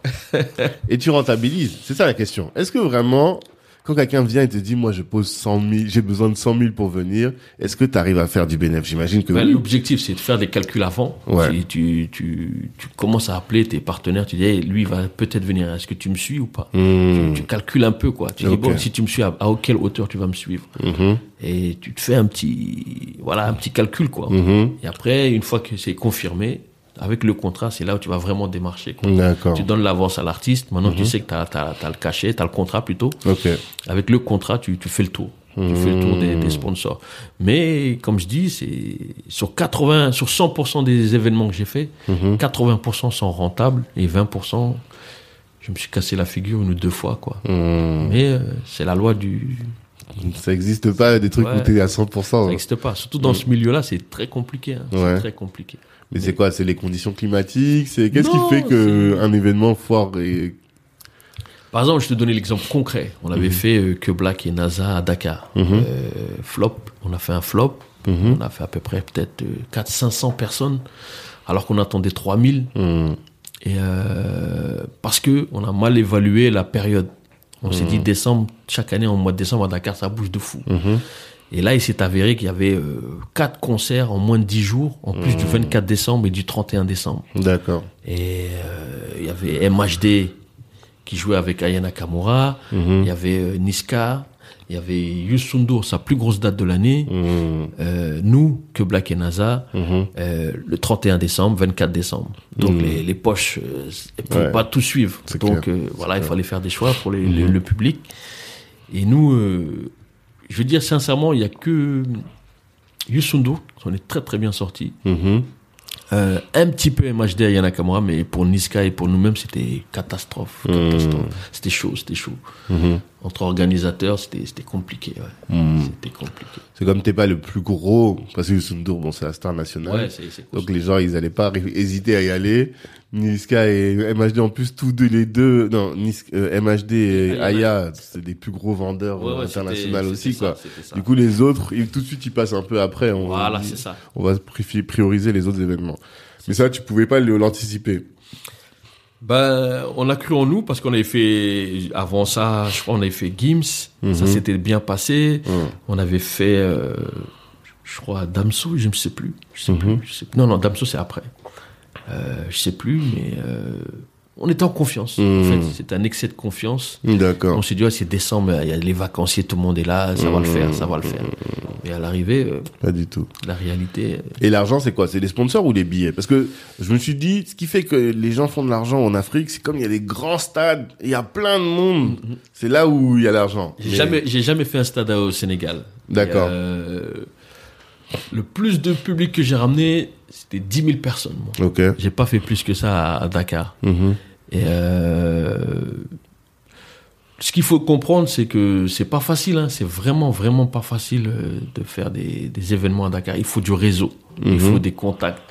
Et tu rentabilises. C'est ça la question. Est-ce que vraiment, quand quelqu'un vient et te dit, moi, je pose cent mille, j'ai besoin de cent mille pour venir, est-ce que tu arrives à faire du bénéfice? J'imagine que... Ben, l'objectif, c'est de faire des calculs avant. Ouais. Si tu, tu, tu commences à appeler tes partenaires, tu dis, hey, lui, il va peut-être venir. Est-ce que tu me suis ou pas? Mmh. tu, tu calcules un peu, quoi. Tu okay. dis, bon, si tu me suis, à, à quelle hauteur tu vas me suivre? Mmh. Et tu te fais un petit, voilà, un petit calcul, quoi. Mmh. Et après, une fois que c'est confirmé, avec le contrat, c'est là où tu vas vraiment démarcher, quoi. D'accord. Tu donnes l'avance à l'artiste. Maintenant, mmh. tu sais que t'as, t'as, t'as le cachet, t'as le contrat plutôt. Okay. Avec le contrat, tu, tu fais le tour. Mmh. Tu fais le tour des, des sponsors. Mais, comme je dis, c'est, sur quatre-vingts, sur cent pour cent des événements que j'ai fait, mmh. quatre-vingts pour cent sont rentables et vingt pour cent, je me suis cassé la figure une ou deux fois, quoi. Mmh. Mais, euh, c'est la loi du... Ça n'existe pas, des trucs ouais, où t'es à cent pour cent. Ça n'existe hein. pas. Surtout dans mmh. ce milieu-là, c'est très compliqué, hein. Ouais. C'est très compliqué. Mais c'est quoi? C'est les conditions climatiques? C'est qu'est-ce non, qui fait que c'est... un événement foire et... Par exemple, je te donnais l'exemple concret. On avait mmh. fait euh, que Black et NASA à Dakar. Mmh. Euh, flop. On a fait un flop. Mmh. On a fait à peu près peut-être euh, quatre cents à cinq cents personnes, alors qu'on attendait trois mille. Mmh. Et euh, parce que on a mal évalué la période. On mmh. s'est dit décembre. Chaque année, en mois de décembre à Dakar, ça bouge de fou. Mmh. Et là, il s'est avéré qu'il y avait euh, quatre concerts en moins de dix jours, en plus mmh. du vingt-quatre décembre et du trente et un décembre. D'accord. Et euh, il y avait M H D qui jouait avec Aya Nakamura, mmh. il y avait euh, Niska, il y avait Yusundur, sa plus grosse date de l'année, mmh. euh, nous, que Black et NASA, mmh. euh, le trente et un décembre, vingt-quatre décembre. Donc mmh. les, les poches euh, ne pouvaient ouais. pas tout suivre. C'est Donc euh, voilà, clair. Il fallait faire des choix pour les, mmh. le, le public. Et nous... Euh, je veux dire, sincèrement, il n'y a que Yusundu, on est très très bien sorti. Mm-hmm. Euh, un petit peu M H D à Yanakamura, mais pour Niska et pour nous-mêmes, c'était catastrophe. catastrophe. Mm-hmm. C'était chaud, c'était chaud. Mm-hmm. entre organisateurs, c'était compliqué. Ouais. Mmh. C'était compliqué. C'est comme t'es pas le plus gros, parce que Youssou bon, c'est la star nationale. Ouais, c'est, c'est donc les gens, ils allaient pas hésiter à y aller. Niska et M H D, en plus, tous deux, les deux, non, Niska, euh, M H D et Aya, c'est des plus gros vendeurs ouais, ouais, internationaux aussi, ça, quoi. Du coup, les autres, ils, tout de suite, ils passent un peu après. On, voilà, c'est ça. On va prioriser les autres événements. Mais ça, tu pouvais pas l'anticiper. Ben, on a cru en nous parce qu'on avait fait, avant ça, je crois, on avait fait Gims. Mm-hmm. Ça s'était bien passé. Mm. On avait fait, euh, je crois, Damso, je ne sais plus. Je sais mm-hmm. plus, je sais plus. Non, non, Damso, c'est après. Euh, je ne sais plus, mais euh, on était en confiance. Mm. En fait, c'est un excès de confiance. D'accord. On s'est dit, ouais, c'est décembre, il y a les vacanciers, tout le monde est là, ça mm. va le faire, ça va le faire. Et à l'arrivée, euh, pas du tout. La réalité. Euh... Et l'argent, c'est quoi? C'est les sponsors ou les billets? Parce que je me suis dit, ce qui fait que les gens font de l'argent en Afrique, c'est comme il y a des grands stades, il y a plein de monde. Mm-hmm. C'est là où il y a l'argent. J'ai, Mais... jamais, j'ai jamais fait un stade au Sénégal. D'accord. Euh, le plus de public que j'ai ramené, c'était dix mille personnes. Moi. Ok. J'ai pas fait plus que ça à, à Dakar. Mm-hmm. Et euh, ce qu'il faut comprendre, c'est que c'est pas facile, hein. C'est vraiment, vraiment pas facile euh, de faire des, des événements à Dakar. Il faut du réseau, mmh. il faut des contacts.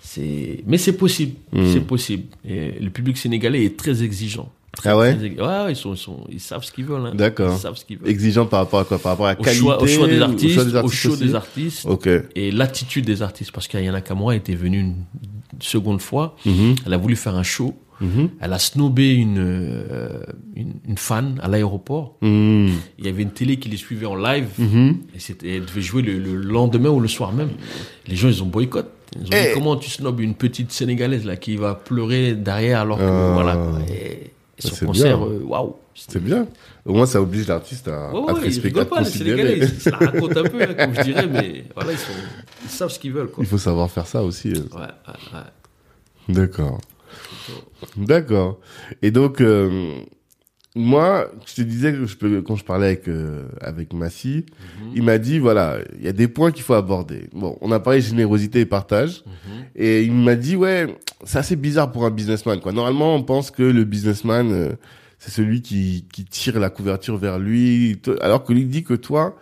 C'est... Mais c'est possible, mmh. c'est possible. Et le public sénégalais est très exigeant. Très, ah ouais, très ex... ouais, ouais ils, sont, ils, sont, ils savent ce qu'ils veulent. Hein. D'accord. Ils savent ce qu'ils veulent. Exigeant par rapport à quoi? Par rapport à la qualité, au choix, au choix des artistes, au choix des artistes, au choix des artistes okay. et l'attitude des artistes. Parce qu'Aya Nakamura était venue une seconde fois, mmh. elle a voulu faire un show. Mmh. Elle a snobé une, euh, une, une fan à l'aéroport. Mmh. Il y avait une télé qui les suivait en live. Mmh. Et c'était, elle devait jouer le, le lendemain ou le soir même. Les gens, ils ont boycotté. Ils ont hey. dit, comment tu snobes une petite Sénégalaise là, qui va pleurer derrière alors que... Ah. Voilà. Et, et son concert, waouh wow. C'est bien. Au moins, ça oblige l'artiste à, ouais, ouais, à te respecter, à te considérer. Ils se la racontent un peu, hein, comme je dirais, mais voilà, ils, sont, ils savent ce qu'ils veulent. Quoi. Il faut savoir faire ça aussi. Euh. Ouais, ouais, ouais. D'accord. D'accord. Et donc, euh, moi, je te disais que je peux, quand je parlais avec, euh, avec Massi, mm-hmm. il m'a dit, voilà, il y a des points qu'il faut aborder. Bon, on a parlé de générosité et partage. Mm-hmm. Et il m'a dit, ouais, c'est assez bizarre pour un businessman, quoi. Normalement, on pense que le businessman, euh, c'est celui qui, qui tire la couverture vers lui. Alors que lui dit que toi,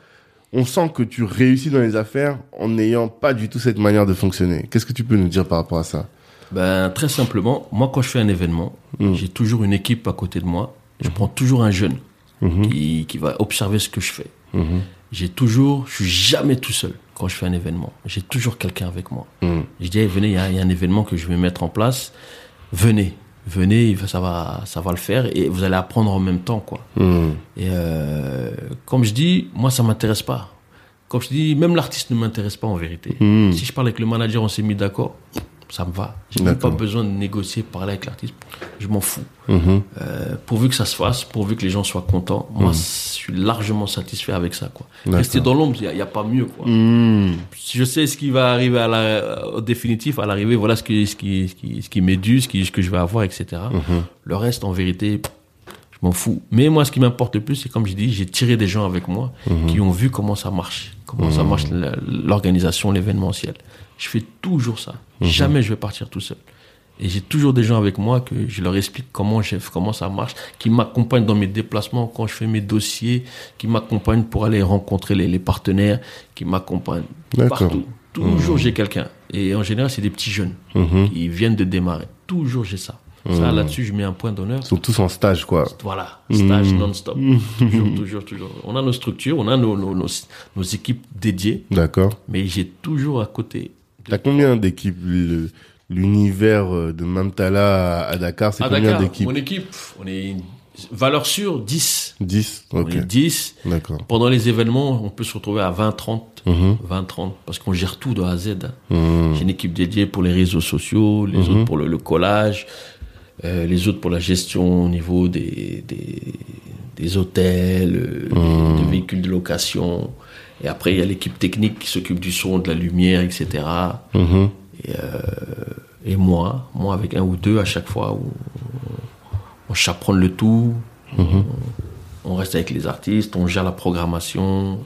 on sent que tu réussis dans les affaires en n'ayant pas du tout cette manière de fonctionner. Qu'est-ce que tu peux nous dire par rapport à ça? Ben, très simplement, moi, quand je fais un événement, mmh. j'ai toujours une équipe à côté de moi. Je prends toujours un jeune mmh. qui, qui va observer ce que je fais. Mmh. J'ai toujours, je suis jamais tout seul quand je fais un événement. J'ai toujours quelqu'un avec moi. Mmh. Je dis, hey, venez, il y a, y a un événement que je vais mettre en place. Venez, venez, ça va, ça va le faire et vous allez apprendre en même temps, quoi. Mmh. Et euh, comme je dis, moi, ça m'intéresse pas. Comme je dis, même l'artiste ne m'intéresse pas en vérité. Mmh. Si je parle avec le manager, on s'est mis d'accord. Ça me va. J'ai même pas besoin de négocier, parler avec l'artiste. Je m'en fous. Mm-hmm. Euh, pourvu que ça se fasse, pourvu que les gens soient contents, moi, mm. je suis largement satisfait avec ça, quoi. D'accord. Rester dans l'ombre, il n'y a, a pas mieux, quoi. Mm. Je sais ce qui va arriver à la, au définitif, à l'arrivée, voilà ce qui, ce qui, ce qui, ce qui m'est dû, ce, qui, ce que je vais avoir, et cetera. Mm-hmm. Le reste, en vérité, je m'en fous. Mais moi, ce qui m'importe le plus, c'est comme je dis, j'ai tiré des gens avec moi mm-hmm. qui ont vu comment ça marche, comment mm-hmm. ça marche l'organisation, l'événementiel. Je fais toujours ça. Mmh. Jamais je vais partir tout seul. Et j'ai toujours des gens avec moi que je leur explique comment je, comment ça marche, qui m'accompagnent dans mes déplacements quand je fais mes dossiers, qui m'accompagnent pour aller rencontrer les, les partenaires, qui m'accompagnent D'accord. partout. Toujours mmh. j'ai quelqu'un. Et en général, c'est des petits jeunes mmh. qui viennent de démarrer. Toujours j'ai ça. Mmh. Ça, là-dessus, je mets un point d'honneur. Ils sont tous en stage, quoi. Voilà, stage mmh. non-stop. Mmh. Toujours, toujours, toujours. On a nos structures, on a nos, nos, nos, nos équipes dédiées. D'accord. Mais j'ai toujours à côté... T'as combien d'équipes? L'univers de Mamtala à Dakar, c'est à combien Dakar, d'équipes? Mon équipe, on est une valeur sûre, dix. dix, ok. On est dix. D'accord. Pendant les événements, on peut se retrouver à vingt trente. Mm-hmm. vingt trente, parce qu'on gère tout de A à Z. Hein. Mm-hmm. J'ai une équipe dédiée pour les réseaux sociaux, les mm-hmm. autres pour le, le collage, euh, les autres pour la gestion au niveau des, des, des hôtels, mm-hmm. des, des véhicules de location... Et après, il y a l'équipe technique qui s'occupe du son, de la lumière, et cetera. Mmh. Et, euh, et moi, moi avec un ou deux à chaque fois, où on chaperonne le tout, mmh. on, on reste avec les artistes, on gère la programmation,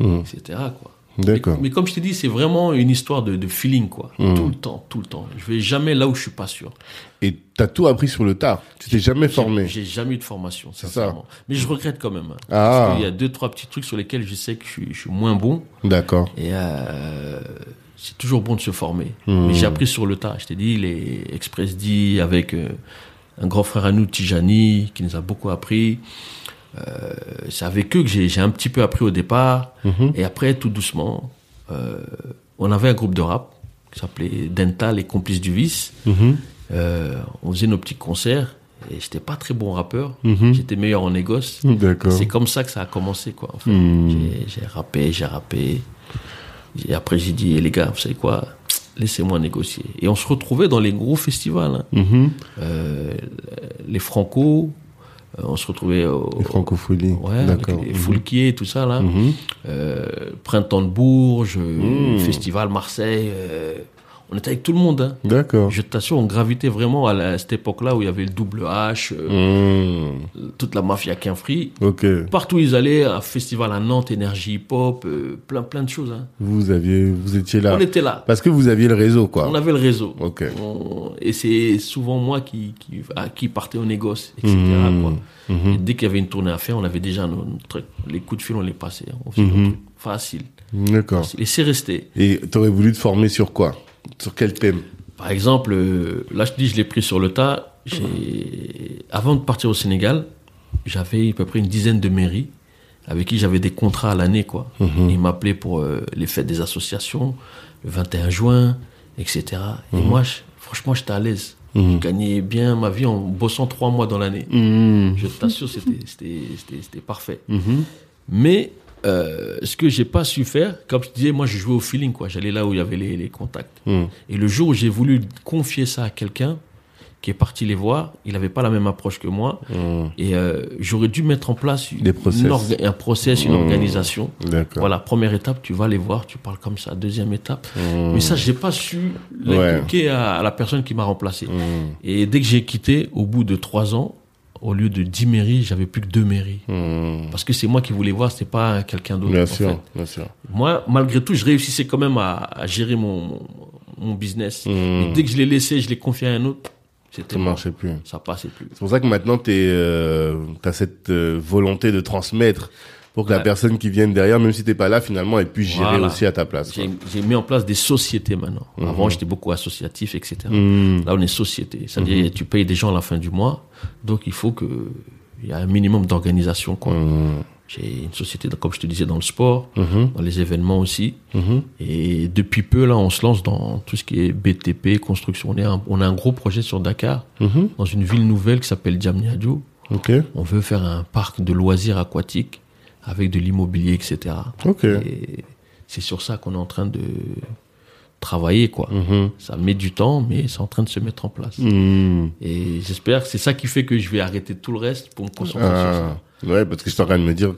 mmh. et cetera, quoi. D'accord. Mais, mais comme je t'ai dit, c'est vraiment une histoire de, de feeling, quoi. Mmh. Tout le temps, tout le temps. Je vais jamais là où je suis pas sûr. Et t'as tout appris sur le tard. Tu t'es jamais formé. J'ai, j'ai jamais eu de formation, c'est ça. Mais je regrette quand même. Hein, ah. Parce qu'il y a deux, trois petits trucs sur lesquels je sais que je suis, je suis moins bon. D'accord. Et euh, c'est toujours bon de se former. Mmh. Mais j'ai appris sur le tard. Je t'ai dit, les Express D avec euh, un grand frère à nous, Tijani, qui nous a beaucoup appris. Euh, c'est avec eux que j'ai, j'ai un petit peu appris au départ. Mmh. Et après, tout doucement, euh, on avait un groupe de rap qui s'appelait Denta, les complices du vice. Mmh. Euh, on faisait nos petits concerts et j'étais pas très bon rappeur. Mmh. J'étais meilleur en négoce. D'accord. C'est comme ça que ça a commencé, quoi. Enfin, mmh. j'ai, j'ai rappé, j'ai rappé. Et après, j'ai dit, eh, les gars, vous savez quoi ? Laissez-moi négocier. Et on se retrouvait dans les gros festivals. Hein. Mmh. Euh, les Franco... On se retrouvait au... Les francophonies. Ouais, d'accord. Les mmh. Foulquiers, tout ça, là. Mmh. Euh, Printemps de Bourges, mmh. Festival Marseille. Euh, on était avec tout le monde. Hein. D'accord. Je t'assure, on gravitait vraiment à, la, à cette époque-là où il y avait le double H, euh, mmh. toute la mafia Quinfri. Okay. Partout où ils allaient, un festival à Nantes, énergie hip-hop, euh, plein, plein de choses. Hein. Vous aviez, vous étiez là. On était là. Parce que vous aviez le réseau, quoi. On avait le réseau. Okay. On, et c'est souvent moi qui, qui, à qui partais au négoce, et cetera. Mmh. Quoi. Mmh. Et dès qu'il y avait une tournée à faire, on avait déjà nos, nos trucs. Les coups de fil, on les passait. On faisait mmh. nos trucs. Facile. D'accord. Facile. Et c'est resté. Et t'aurais voulu te former sur quoi ? Sur quel thème ? Par exemple, euh, là je te dis, je l'ai pris sur le tas. J'ai... Avant de partir au Sénégal, j'avais à peu près une dizaine de mairies avec qui j'avais des contrats à l'année, quoi. Mmh. Ils m'appelaient pour euh, les fêtes des associations, le vingt et un juin, et cetera. Et mmh. moi, je... franchement, j'étais à l'aise. Mmh. Je gagnais bien ma vie en bossant trois mois dans l'année. Mmh. Je t'assure, c'était, c'était, c'était, c'était parfait. Mmh. Mais... Euh, ce que j'ai pas su faire, comme je disais, moi je jouais au feeling, quoi. J'allais là où il y avait les, les contacts. Mmh. Et le jour où j'ai voulu confier ça à quelqu'un qui est parti les voir, il avait pas la même approche que moi. Mmh. Et euh, j'aurais dû mettre en place une, une orga- un process, une mmh. organisation. D'accord. Voilà, première étape, tu vas les voir, tu parles comme ça. Deuxième étape, mmh. mais ça j'ai pas su l'indiquer ouais. à, à la personne qui m'a remplacé. Mmh. Et dès que j'ai quitté, au bout de trois ans. Au lieu de dix mairies, j'avais plus que deux mairies. Mmh. Parce que c'est moi qui voulais voir, c'était pas quelqu'un d'autre. Bien sûr, en fait. Bien sûr. Moi, malgré tout, je réussissais quand même à, à gérer mon, mon, mon business. Mmh. Et dès que je l'ai laissé, je l'ai confié à un autre, c'était ça bon. Marchait plus. Ça passait plus. C'est pour ça que maintenant, t'es, euh, t'as cette euh, volonté de transmettre pour que ouais. la personne qui vienne derrière, même si t'es pas là, finalement, elle puisse gérer voilà. aussi à ta place. J'ai, j'ai mis en place des sociétés maintenant. Mmh. Avant, j'étais beaucoup associatif, et cetera. Mmh. Là, on est société. C'est-à-dire, mmh. tu payes des gens à la fin du mois, donc il faut que il y a un minimum d'organisation, quoi. Mmh. J'ai une société, comme je te disais, dans le sport, mmh. dans les événements aussi. Mmh. Et depuis peu, là, on se lance dans tout ce qui est B T P, construction. On, est un, on a un gros projet sur Dakar, mmh. dans une ville nouvelle qui s'appelle Diamniadio. Okay. On veut faire un parc de loisirs aquatiques avec de l'immobilier, et cetera. Okay. Et c'est sur ça qu'on est en train de travailler, quoi. Mmh. Ça met du temps, mais c'est en train de se mettre en place. Mmh. Et j'espère que c'est ça qui fait que je vais arrêter tout le reste pour me concentrer ah, sur ça. Ouais, parce que je suis en train de me dire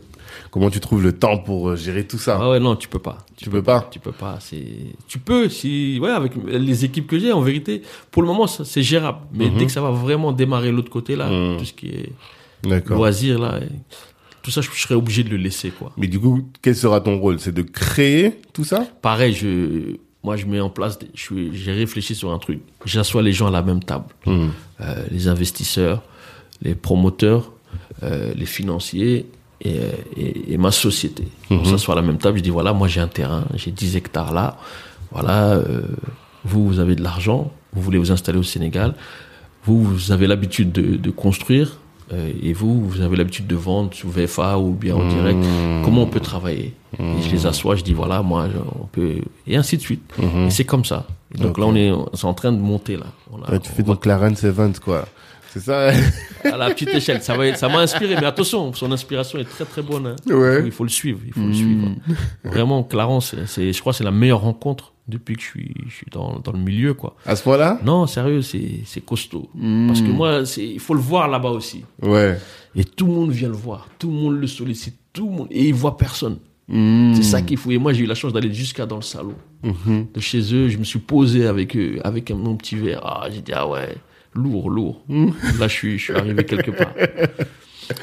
comment tu trouves le temps pour gérer tout ça. Ah ouais, non, tu peux pas. Tu, tu peux pas. pas. Tu peux pas. C'est... Tu peux, si... ouais, avec les équipes que j'ai, en vérité, pour le moment, ça, c'est gérable. Mais mmh. dès que ça va vraiment démarrer l'autre côté, là, mmh. tout ce qui est D'accord. loisir, là... Et... Tout ça, je serais obligé de le laisser, quoi. Mais du coup, quel sera ton rôle ? C'est de créer tout ça ? Pareil, je, moi, je mets en place, je suis, j'ai réfléchi sur un truc. J'assois les gens à la même table. Mmh. Euh, les investisseurs, les promoteurs, euh, les financiers et, et, et ma société. Mmh. On s'assoit à la même table. Je dis, voilà, moi, j'ai un terrain, j'ai dix hectares là. Voilà, euh, vous, vous avez de l'argent, vous voulez vous installer au Sénégal. Vous, vous avez l'habitude de, de construire. Euh, et vous, vous avez l'habitude de vendre sous V F A ou bien en mmh. direct. Comment on peut travailler ? mmh. Et je les assois, je dis voilà, moi, on peut... Et ainsi de suite. Mmh. Et c'est comme ça. Et donc okay. là, on est, on est en train de monter, là. On a, ouais, tu on fais va... ton Clarence Evans, quoi. C'est ça ? À la petite échelle. Ça, va, ça m'a inspiré. Mais attention, son inspiration est très, très bonne. Hein. Ouais. Il faut le suivre. Il faut mmh. le suivre. Vraiment, Clarence, c'est, je crois que c'est la meilleure rencontre depuis que je suis, je suis dans, dans le milieu, quoi. À ce point-là ? Non, sérieux, c'est, c'est costaud. Mmh. Parce que moi, c'est, il faut le voir là-bas aussi. Ouais. Et tout le monde vient le voir. Tout le monde le sollicite. Tout le monde. Et il voit personne. Mmh. C'est ça qu'il faut. Et moi, j'ai eu la chance d'aller jusqu'à dans le salon. Mmh. De chez eux, je me suis posé avec eux, avec mon petit verre. Ah, j'ai dit, ah ouais, lourd, lourd. Mmh. Là, je suis, je suis arrivé quelque part.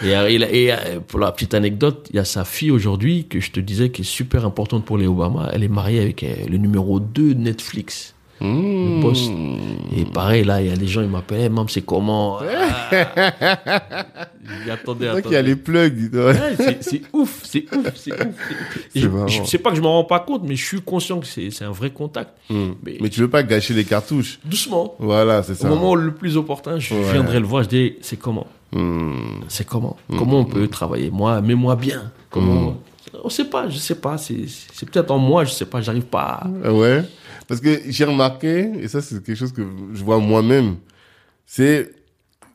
Et, et, et pour la petite anecdote, il y a sa fille aujourd'hui que je te disais qui est super importante pour les Obama. Elle est mariée avec le numéro deux de Netflix. Mmh. Le poste. Et pareil, là, il y a des gens, ils m'appellent, hey, maman, c'est comment? Attendez, attendez. Il y a les plugs. Ouais, c'est, c'est ouf, c'est ouf, c'est ouf. C'est je, je sais pas que je m'en rends pas compte, mais je suis conscient que c'est, c'est un vrai contact. Mmh. Mais, mais tu veux pas gâcher les cartouches. Doucement. Voilà, c'est ça. Au moment le plus opportun, je ouais. viendrai le voir, je dis, c'est comment? Mmh. C'est comment? Mmh. Comment on peut travailler? Moi, mets-moi bien. Comment? Mmh. On sait pas, je sais pas. C'est, c'est peut-être en moi, je sais pas, j'arrive pas à... Ouais. Parce que j'ai remarqué, et ça c'est quelque chose que je vois moi-même, c'est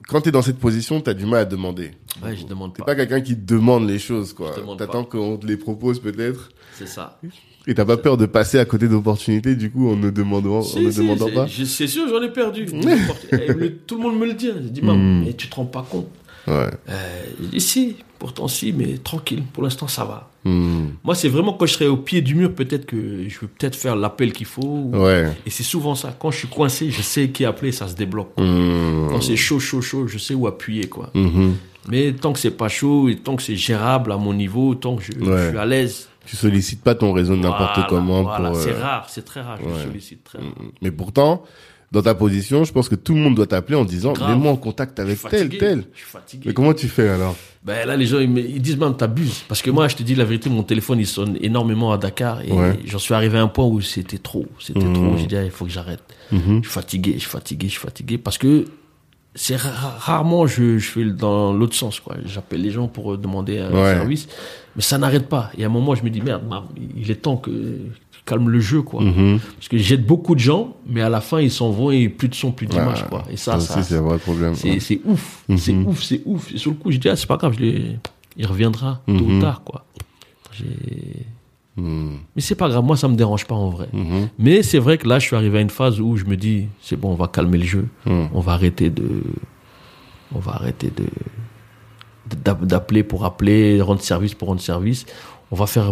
quand t'es dans cette position, t'as du mal à demander. Ouais, je demande pas. T'es pas quelqu'un qui demande les choses, quoi. T'attends pas. Qu'on te les propose peut-être. C'est ça. Et t'as pas c'est... peur de passer à côté d'opportunités, du coup, en ne demandant, si, en ne si, demandant c'est, pas je, c'est sûr, j'en ai perdu. Tout le monde me le dit. Je dis, maman, mais tu te rends pas compte. Ouais. Euh, je dis, si, pourtant si, mais tranquille, pour l'instant ça va. Mmh. Moi, c'est vraiment quand je serai au pied du mur, peut-être que je peux peut-être faire l'appel qu'il faut. Ouais. Et c'est souvent ça. Quand je suis coincé, je sais qui appeler, ça se débloque. Mmh. Quand c'est chaud, chaud, chaud, je sais où appuyer, quoi. Mmh. Mais tant que c'est pas chaud et tant que c'est gérable à mon niveau, tant que je, ouais. je suis à l'aise. Tu sollicites pas ton réseau de n'importe voilà, comment. Voilà, pour, c'est euh... rare, c'est très rare. Ouais. Je sollicite très rare. Mais pourtant, dans ta position, je pense que tout le monde doit t'appeler en disant « Mets-moi en contact avec tel, tel. » Je suis fatigué. Mais comment tu fais alors? Ben là, les gens, ils, me, ils disent même « T'abuses. » Parce que moi, je te dis la vérité, mon téléphone, il sonne énormément à Dakar. Et ouais. j'en suis arrivé à un point où c'était trop. C'était mmh. trop. J'ai dit ah, « Il faut que j'arrête. Mmh. » Je suis fatigué, je suis fatigué, je suis fatigué. Parce que c'est ra- rarement, je, je fais dans l'autre sens, quoi. J'appelle les gens pour demander un ouais. service. Mais ça n'arrête pas. Et à un moment, je me dis « Merde, il est temps que... » calme le jeu, quoi. Mm-hmm. Parce que j'aide beaucoup de gens, mais à la fin, ils s'en vont et plus de son, plus d'image, ah, quoi. Et ça, ça, ça c'est, c'est un vrai problème. C'est, ouais. c'est ouf, mm-hmm. c'est ouf, c'est ouf. Et sur le coup, je dis, ah, c'est pas grave, je l'ai... il reviendra mm-hmm. tôt ou tard, quoi. J'ai... Mm. Mais c'est pas grave, moi, ça me dérange pas en vrai. Mm-hmm. Mais c'est vrai que là, je suis arrivé à une phase où je me dis, c'est bon, on va calmer le jeu. Mm. On va arrêter de... On va arrêter de... d'appeler pour appeler, rendre service pour rendre service. On va faire...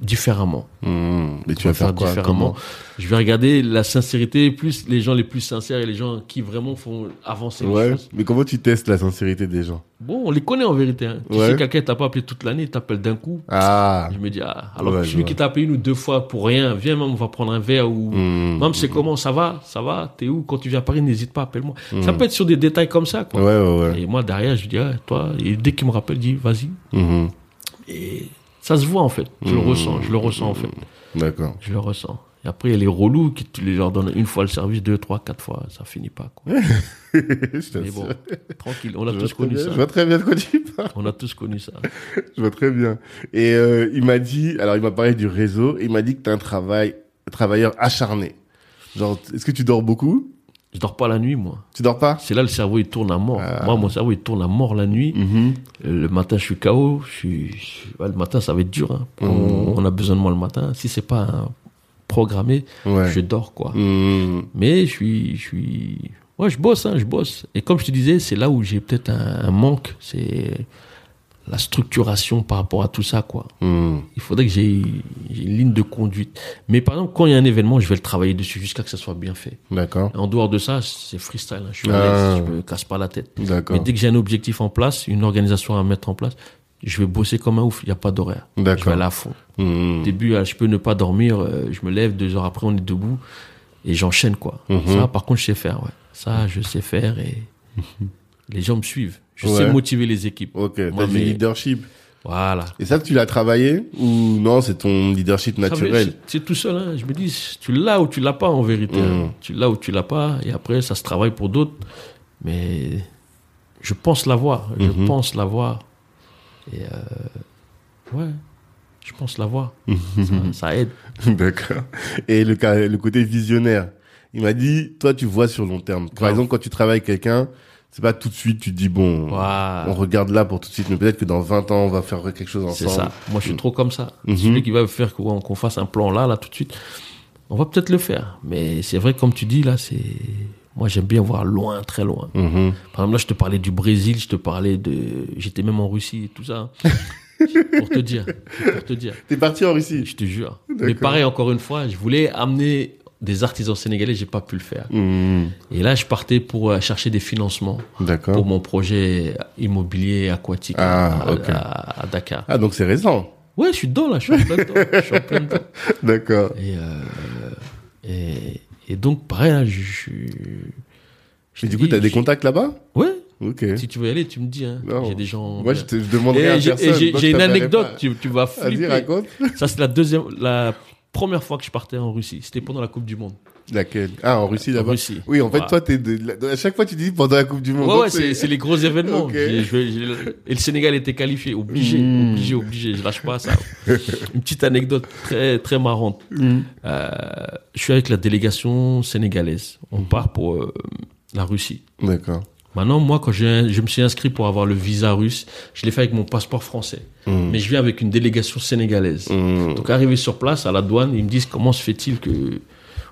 différemment. Mmh, mais tu vas faire, faire quoi, différemment. Je vais regarder la sincérité, plus les gens les plus sincères et les gens qui vraiment font avancer ouais, les choses. Mais comment tu testes la sincérité des gens? Bon, on les connaît en vérité. Hein. Ouais. Tu sais, quelqu'un t'a pas appelé toute l'année, il t'appelle d'un coup. Ah. Je me dis, ah, alors ouais, celui ouais. qui t'a appelé une ou deux fois pour rien, viens, même, on va prendre un verre ou, mmh, même, c'est mmh. comment, ça va, ça va, t'es où? Quand tu viens à Paris, n'hésite pas, appelle-moi. Mmh. Ça peut être sur des détails comme ça, quoi. Ouais, ouais, ouais. Et moi, derrière, je dis, ah, toi, et dès qu'il me rappelle, je dis, vas-y. Mmh. Et, ça se voit, en fait. Je mmh. le ressens, je le ressens, en fait. D'accord. Je le ressens. Et après, il y a les relous qui les leur donnent une fois le service, deux, trois, quatre fois. Ça finit pas, quoi. je Mais bon, tranquille, on a je tous connu bien, ça. Je vois très bien de quoi tu parles. On a tous connu ça. je vois très bien. Et euh, il m'a dit, alors il m'a parlé du réseau, et il m'a dit que t'es un travail, travailleur acharné. Genre, est-ce que tu dors beaucoup? Je dors pas la nuit, moi. Tu dors pas? C'est là le cerveau, il tourne à mort. Ah. Moi, mon cerveau, il tourne à mort la nuit. Mm-hmm. Le matin, je suis K O. Je suis... Ouais, le matin, ça va être dur. Hein. Mm-hmm. On, on a besoin de moi le matin. Si c'est pas hein, programmé, ouais. je dors, quoi. Mm-hmm. Mais je suis, je suis, ouais, je bosse, hein, je bosse. Et comme je te disais, c'est là où j'ai peut-être un, un manque. C'est la structuration par rapport à tout ça, quoi. Mm-hmm. Il faudrait que j'ai, j'ai une ligne de conduite. Mais par exemple, quand il y a un événement, je vais le travailler dessus jusqu'à que ça soit bien fait. D'accord. En dehors de ça, c'est freestyle. Hein. Je suis ah. à l'aise, je me casse pas la tête. D'accord. Mais dès que j'ai un objectif en place, une organisation à mettre en place, je vais bosser comme un ouf. Il n'y a pas d'horaire. D'accord. Je vais aller à fond. Mmh. Au début, je peux ne pas dormir. Je me lève, deux heures après, on est debout et j'enchaîne, quoi. Mmh. Ça, par contre, je sais faire. Ouais. Ça, je sais faire et les gens me suivent. Je ouais. sais motiver les équipes. Ok. Moi, t'as mais... du leadership. Voilà. Et ça, tu l'as travaillé ou non, c'est ton leadership naturel? Ça, c'est, c'est tout seul. Hein. Je me dis, tu l'as ou tu l'as pas en vérité. Mmh. Hein. Tu l'as ou tu l'as pas. Et après, ça se travaille pour d'autres. Mais je pense l'avoir. Je mmh. pense l'avoir. Et euh... ouais, je pense l'avoir. Mmh. Ça, ça aide. D'accord. Et le, le côté visionnaire. Il m'a dit, toi, tu vois sur long terme. Par exemple, quand tu travailles avec quelqu'un, c'est pas tout de suite, tu te dis, bon, wow. on regarde là pour tout de suite, mais peut-être que dans vingt ans, on va faire quelque chose ensemble. C'est ça. Moi, je suis trop comme ça. Mm-hmm. Celui qui va faire qu'on, qu'on fasse un plan là, là, tout de suite, on va peut-être le faire. Mais c'est vrai, comme tu dis, là, c'est... Moi, j'aime bien voir loin, très loin. Mm-hmm. Par exemple, là, je te parlais du Brésil, je te parlais de... J'étais même en Russie et tout ça. pour te dire. Pour te dire. T'es parti en Russie? Je te jure. D'accord. Mais pareil, encore une fois, je voulais amener... des artisans sénégalais, j'ai pas pu le faire. Mmh. Et là, je partais pour chercher des financements. D'accord. Pour mon projet immobilier aquatique ah, à, okay. à, à Dakar. Ah, donc c'est récent. Ouais, je suis dedans, là. Je suis en plein dedans. Je suis en plein dedans. D'accord. Et, euh, et, et donc, pareil, là, je suis... Et du coup, t'as des contacts là-bas? Ouais. Okay. Si tu veux y aller, tu me dis. Hein. J'ai des gens. Moi, je, te, je demanderai et à j'ai, personne. J'ai, j'ai une anecdote. Tu, tu vas flipper. Vas-y, raconte. Ça, c'est la deuxième, la première fois que je partais en Russie. C'était pendant la Coupe du Monde. Laquelle? Ah, en Russie d'abord. En Russie. Oui, en fait, voilà. Toi, t'es de, à chaque fois, tu dis pendant la Coupe du Monde. Ouais, ouais, c'est, c'est les gros événements. Okay. J'ai, j'ai, j'ai, et le Sénégal était qualifié, obligé, mmh. obligé, obligé. Je lâche pas ça. Une petite anecdote très, très marrante. Mmh. Euh, je suis avec la délégation sénégalaise. On mmh. part pour euh, la Russie. D'accord. Maintenant, moi, quand je, je me suis inscrit pour avoir le visa russe, je l'ai fait avec mon passeport français. Mmh. Mais je viens avec une délégation sénégalaise. Mmh. Donc, arrivé sur place, à la douane, ils me disent comment se fait-il que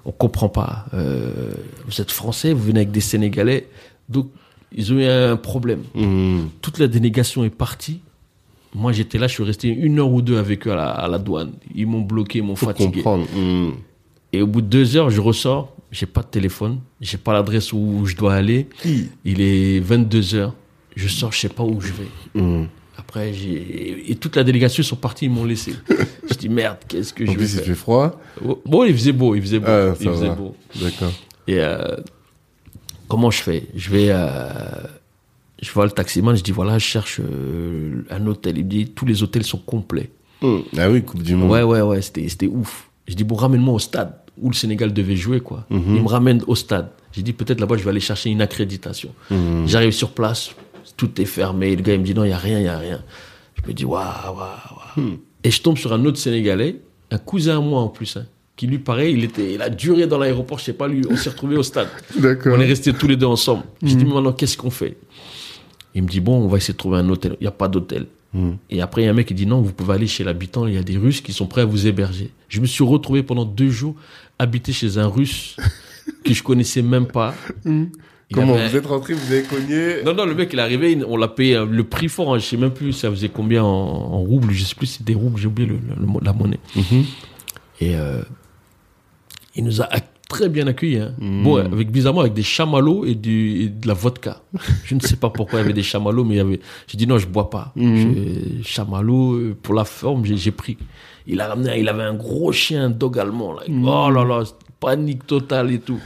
on comprend pas. Euh, vous êtes français, vous venez avec des Sénégalais. Donc, ils ont eu un problème. Mmh. Toute la délégation est partie. Moi, j'étais là, je suis resté une heure ou deux avec eux à la, à la douane. Ils m'ont bloqué, ils m'ont Faut fatigué. Comprendre. Mmh. Et au bout de deux heures, je ressors. J'ai pas de téléphone, j'ai pas l'adresse où je dois aller. Il est vingt-deux heures, je sors, je sais pas où je vais. Mmh. Après, j'ai... Et toute la délégation, ils sont partis, ils m'ont laissé. Je dis, merde, qu'est-ce que en je vais faire? En plus, il fait froid. Bon, il faisait beau, il faisait beau. Ah, il faisait beau. D'accord. Et euh, comment je fais? Je vais... Euh... Je vois le taximan, je dis, voilà, je cherche euh, un hôtel. Il me dit, tous les hôtels sont complets. Mmh. Ah oui, Coupe du Monde. Ouais, ouais, ouais, c'était, c'était ouf. Je dis, bon, ramène-moi au stade où le Sénégal devait jouer, quoi. Mm-hmm. Il me ramène au stade. J'ai dit, peut-être là-bas, je vais aller chercher une accréditation. Mm-hmm. J'arrive sur place, tout est fermé. Le gars, il me dit, non, il n'y a rien, il n'y a rien. Je me dis, waouh, waouh, waouh. Mm. Et je tombe sur un autre Sénégalais, un cousin à moi en plus, hein, qui lui, pareil, il, était, il a duré dans l'aéroport, je ne sais pas, lui, on s'est retrouvés au stade. D'accord. On est restés tous les deux ensemble. Mm. J'ai dit, mais maintenant, qu'est-ce qu'on fait? Il me dit, bon, on va essayer de trouver un hôtel. Il n'y a pas d'hôtel. Mmh. Et après, il y a un mec qui dit non, vous pouvez aller chez l'habitant, il y a des Russes qui sont prêts à vous héberger. Je me suis retrouvé pendant deux jours habité chez un Russe que je connaissais même pas. Mmh. Comment avait... vous êtes rentré, vous avez cogné? Non, non, le mec il est arrivé, on l'a payé le prix fort, hein, je sais même plus, ça faisait combien en, en roubles, je sais plus si c'était des roubles, j'ai oublié le, le, la monnaie. Mmh. Et euh, il nous a très bien accueilli. Hein. Mmh. Bon, avec, bizarrement, avec des chamallows et, du, et de la vodka. Je ne sais pas pourquoi il y avait des chamallows, mais il y avait... J'ai dit non, je ne bois pas. Mmh. Chamallows, pour la forme, j'ai, j'ai pris. Il a ramené, il avait un gros chien, un dog allemand. Là. Mmh. Oh là là, panique totale et tout.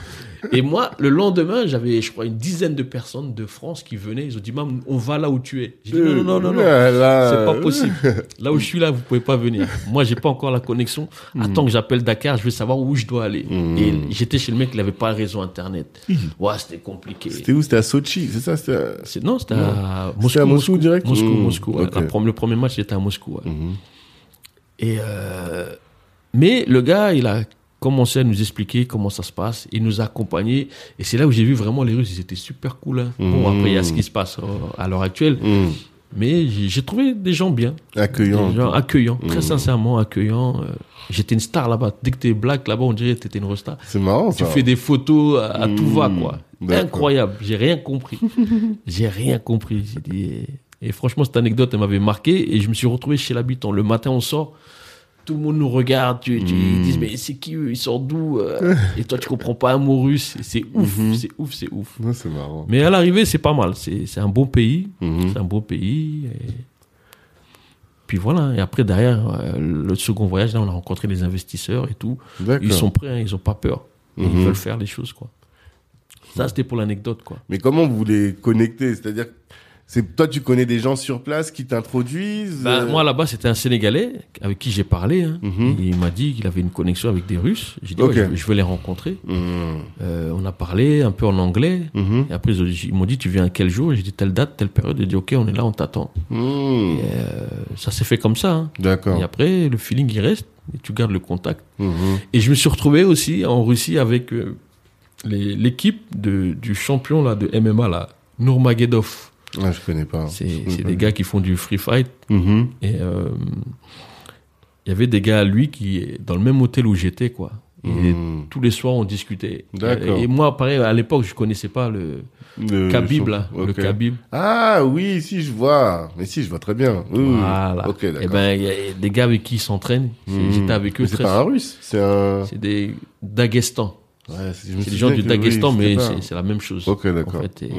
Et moi, le lendemain, j'avais, je crois, une dizaine de personnes de France qui venaient. Ils ont dit, Mam, on va là où tu es. J'ai dit, non, non, non, non, non. Là... c'est pas possible. Là où je suis là, vous pouvez pas venir. Moi, j'ai pas encore la connexion. Attends mmh. que j'appelle Dakar, je vais savoir où je dois aller. Mmh. Et j'étais chez le mec, il avait pas le réseau Internet. Mmh. Ouais, c'était compliqué. C'était où? C'était à Sochi, c'est ça? C'était à... c'est, non, c'était non. à Moscou. C'était à Moscou, Moscou direct? Moscou, mmh. Moscou. Okay. Ouais. La, le premier match, j'étais à Moscou. Ouais. Mmh. Et euh... mais le gars, il a... commençait à nous expliquer comment ça se passe. Il nous a accompagnés. Et c'est là où j'ai vu vraiment les Russes. Ils étaient super cool. Hein. Mmh. Bon, après, il y a ce qui se passe à l'heure actuelle. Mmh. Mais j'ai trouvé des gens bien. Accueillants. Des gens accueillants. Mmh. Très sincèrement, accueillants. J'étais une star là-bas. Dès que t'es black là-bas, on dirait que t'étais une resta. C'est marrant, ça. Tu fais des photos à, à mmh. tout va, quoi. D'accord. Incroyable. J'ai rien compris. J'ai rien compris. J'ai dit... Et franchement, cette anecdote, elle m'avait marqué. Et je me suis retrouvé chez l'habitant. Le matin, on sort... tout le monde nous regarde, tu, tu, mmh. ils disent mais c'est qui eux, ils sortent d'où euh, et toi tu comprends pas un mot russe, c'est ouf, mmh. c'est ouf, c'est ouf. Ouais, c'est marrant. Mais à l'arrivée c'est pas mal, c'est, c'est un bon pays, mmh. c'est un beau pays. Et... puis voilà, et après derrière euh, le second voyage là on a rencontré les investisseurs et tout, d'accord. Ils sont prêts, hein, ils ont pas peur, mmh. ils veulent faire les choses quoi. Ça c'était pour l'anecdote quoi. Mais comment vous les connectez, c'est-à-dire c'est, toi, tu connais des gens sur place qui t'introduisent bah, euh... Moi, là-bas, c'était un Sénégalais avec qui j'ai parlé. Hein. Mm-hmm. Il m'a dit qu'il avait une connexion avec des Russes. J'ai dit, okay. ouais, je, je veux les rencontrer. Mm-hmm. Euh, on a parlé un peu en anglais. Mm-hmm. Et après, ils m'ont dit, tu viens quel jour? J'ai dit, telle date, telle période. J'ai dit, OK, on est là, on t'attend. Mm-hmm. Et euh, ça s'est fait comme ça. Hein. D'accord. Et après, le feeling, il reste. Et tu gardes le contact. Mm-hmm. Et je me suis retrouvé aussi en Russie avec euh, les, l'équipe de, du champion là, de M M A, là, Nurmagomedov. Ah, je connais pas. C'est, connais c'est pas. Des gars qui font du free fight. Mm-hmm. Et il euh, y avait des gars, lui, qui, dans le même hôtel où j'étais, quoi. Et mmh. tous les soirs, on discutait. D'accord. Et moi, pareil, à l'époque, je ne connaissais pas le, le Khabib, là. Okay. Le Khabib. Ah oui, si, je vois. Mais si, je vois très bien. Mmh. Voilà. Okay, et ben, y a des gars avec qui ils s'entraînent. Mmh. J'étais avec eux. Mais c'est très... pas un russe, c'est un... C'est des Daghestans. Ouais, c'est, c'est des gens du Daghestan, oui, mais c'est, c'est la même chose. Ok, d'accord. En fait, et, mmh.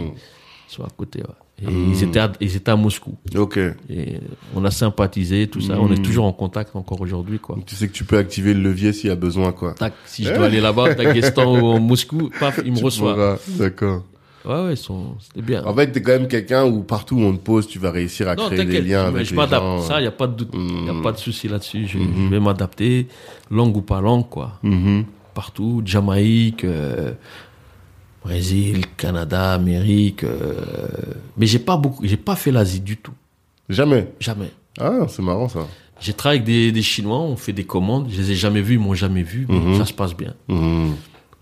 ils sont à côté, ouais. Et mmh. ils, étaient à, ils étaient à Moscou. Ok. Et on a sympathisé, tout ça. Mmh. On est toujours en contact encore aujourd'hui, quoi. Tu sais que tu peux activer le levier s'il y a besoin, quoi. Tac, si je dois aller là-bas, Daghestan ou Moscou, paf, il me reçoit. D'accord. Ouais, ouais, ils sont... c'était bien. En fait, t'es quand même quelqu'un où partout où on te pose, tu vas réussir à non, créer des liens avec je les gens. Ça, y a pas de doute, mmh. y a pas de souci là-dessus. Je, mmh. je vais m'adapter, langue ou pas langue, quoi. Mmh. Partout, Jamaïque, euh, Brésil, Canada, Amérique. Euh, mais j'ai pas beaucoup, j'ai pas fait l'Asie du tout. Jamais. Jamais. Ah, c'est marrant ça. J'ai travaillé avec des, des Chinois, on fait des commandes. Je les ai jamais vus, ils m'ont jamais vu. Mais mm-hmm. ça se passe bien. Mm-hmm.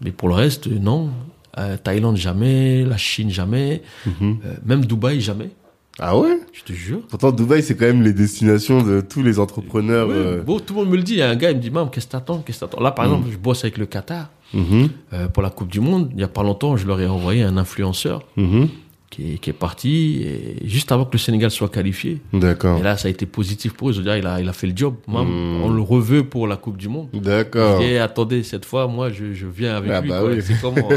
Mais pour le reste, non. Euh, Thaïlande jamais, la Chine jamais, mm-hmm. euh, même Dubaï jamais. Ah ouais? Je te jure. Pourtant, Dubaï, c'est quand même les destinations de tous les entrepreneurs. Oui, euh... bon, tout le monde me le dit. Il y a un gars, il me dit, Mam, qu'est-ce que t'attends, qu'est-ce que t'attends? Là, par mmh. exemple, je bosse avec le Qatar mmh. euh, pour la Coupe du Monde. Il n'y a pas longtemps, je leur ai envoyé un influenceur mmh. qui, est, qui est parti et juste avant que le Sénégal soit qualifié. D'accord. Et là, ça a été positif pour eux. Je veux dire, il a, il a fait le job. Mam, mmh. on le reveut pour la Coupe du Monde. D'accord. Et attendez, cette fois, moi, je, je viens avec ah lui. Bah quoi, oui. C'est comment?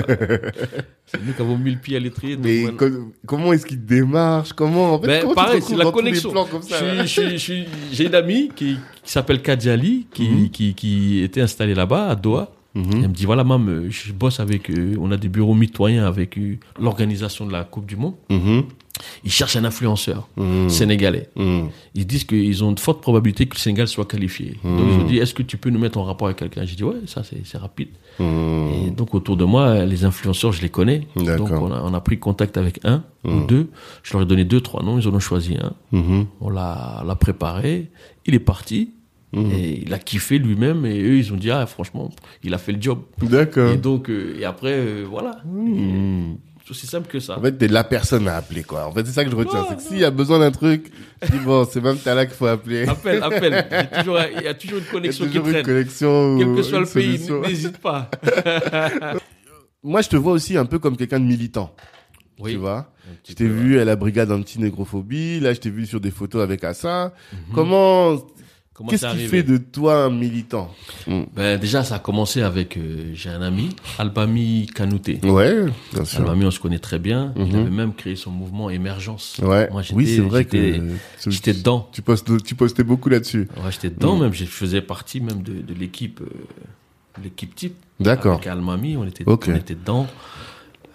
C'est nous qui avons mis le pied à l'étrier. Mais donc, voilà. co- comment est-ce qu'il démarche? Comment, en fait, ben, comment pareil, tu te retrouves dans connexion. Tous les plans comme ça? Je suis, je suis, j'ai une amie qui, qui s'appelle Kadjali, qui, mm-hmm. qui, qui était installée là-bas, à Doha. Mm-hmm. Elle me dit, voilà, maman, je bosse avec eux. On a des bureaux mitoyens avec eux, l'organisation de la Coupe du Monde. Mm-hmm. Ils cherchent un influenceur mmh. sénégalais. Mmh. Ils disent qu'ils ont de fortes probabilités que le Sénégal soit qualifié. Mmh. Donc, je dis, est-ce que tu peux nous mettre en rapport avec quelqu'un? J'ai dit, ouais, ça, c'est, c'est rapide. Mmh. Et donc, autour de moi, les influenceurs, je les connais. D'accord. Donc, on a, on a pris contact avec un mmh. ou deux. Je leur ai donné deux, trois noms. Ils en ont choisi un. Mmh. On l'a, l'a préparé. Il est parti. Mmh. Et il a kiffé lui-même et eux ils ont dit ah franchement il a fait le job. D'accord. Et donc euh, et après euh, voilà mmh. c'est aussi simple que ça. En fait t'es la personne à appeler quoi. En fait c'est ça que je retiens, oh, c'est que s'il y a besoin d'un truc dis, bon c'est même t'as là qu'il faut appeler. Appelle, appelle. Il y a toujours, il y a toujours une connexion toujours qui une traîne. Connexion quel que soit le pays solution. N'hésite pas. Moi je te vois aussi un peu comme quelqu'un de militant. Oui. Tu vois, je t'ai vu ouais. à la brigade anti-négrophobie. Là je t'ai vu sur des photos avec Assa. Mmh. Comment Comment Qu'est-ce qui fait de toi un militant? Ben, déjà, ça a commencé avec, euh, j'ai un ami, Albami Kanouté. Ouais, bien sûr. Albami, on se connaît très bien. Mm-hmm. Il avait même créé son mouvement Émergence. Ouais. Moi, j'étais, oui, c'est vrai j'étais, que j'étais dedans. Tu postes, tu postais beaucoup là-dessus. Ouais, j'étais dedans, mm. même. Je faisais partie même de, de l'équipe, euh, l'équipe type. D'accord. Avec Albami, on était, okay. on était dedans.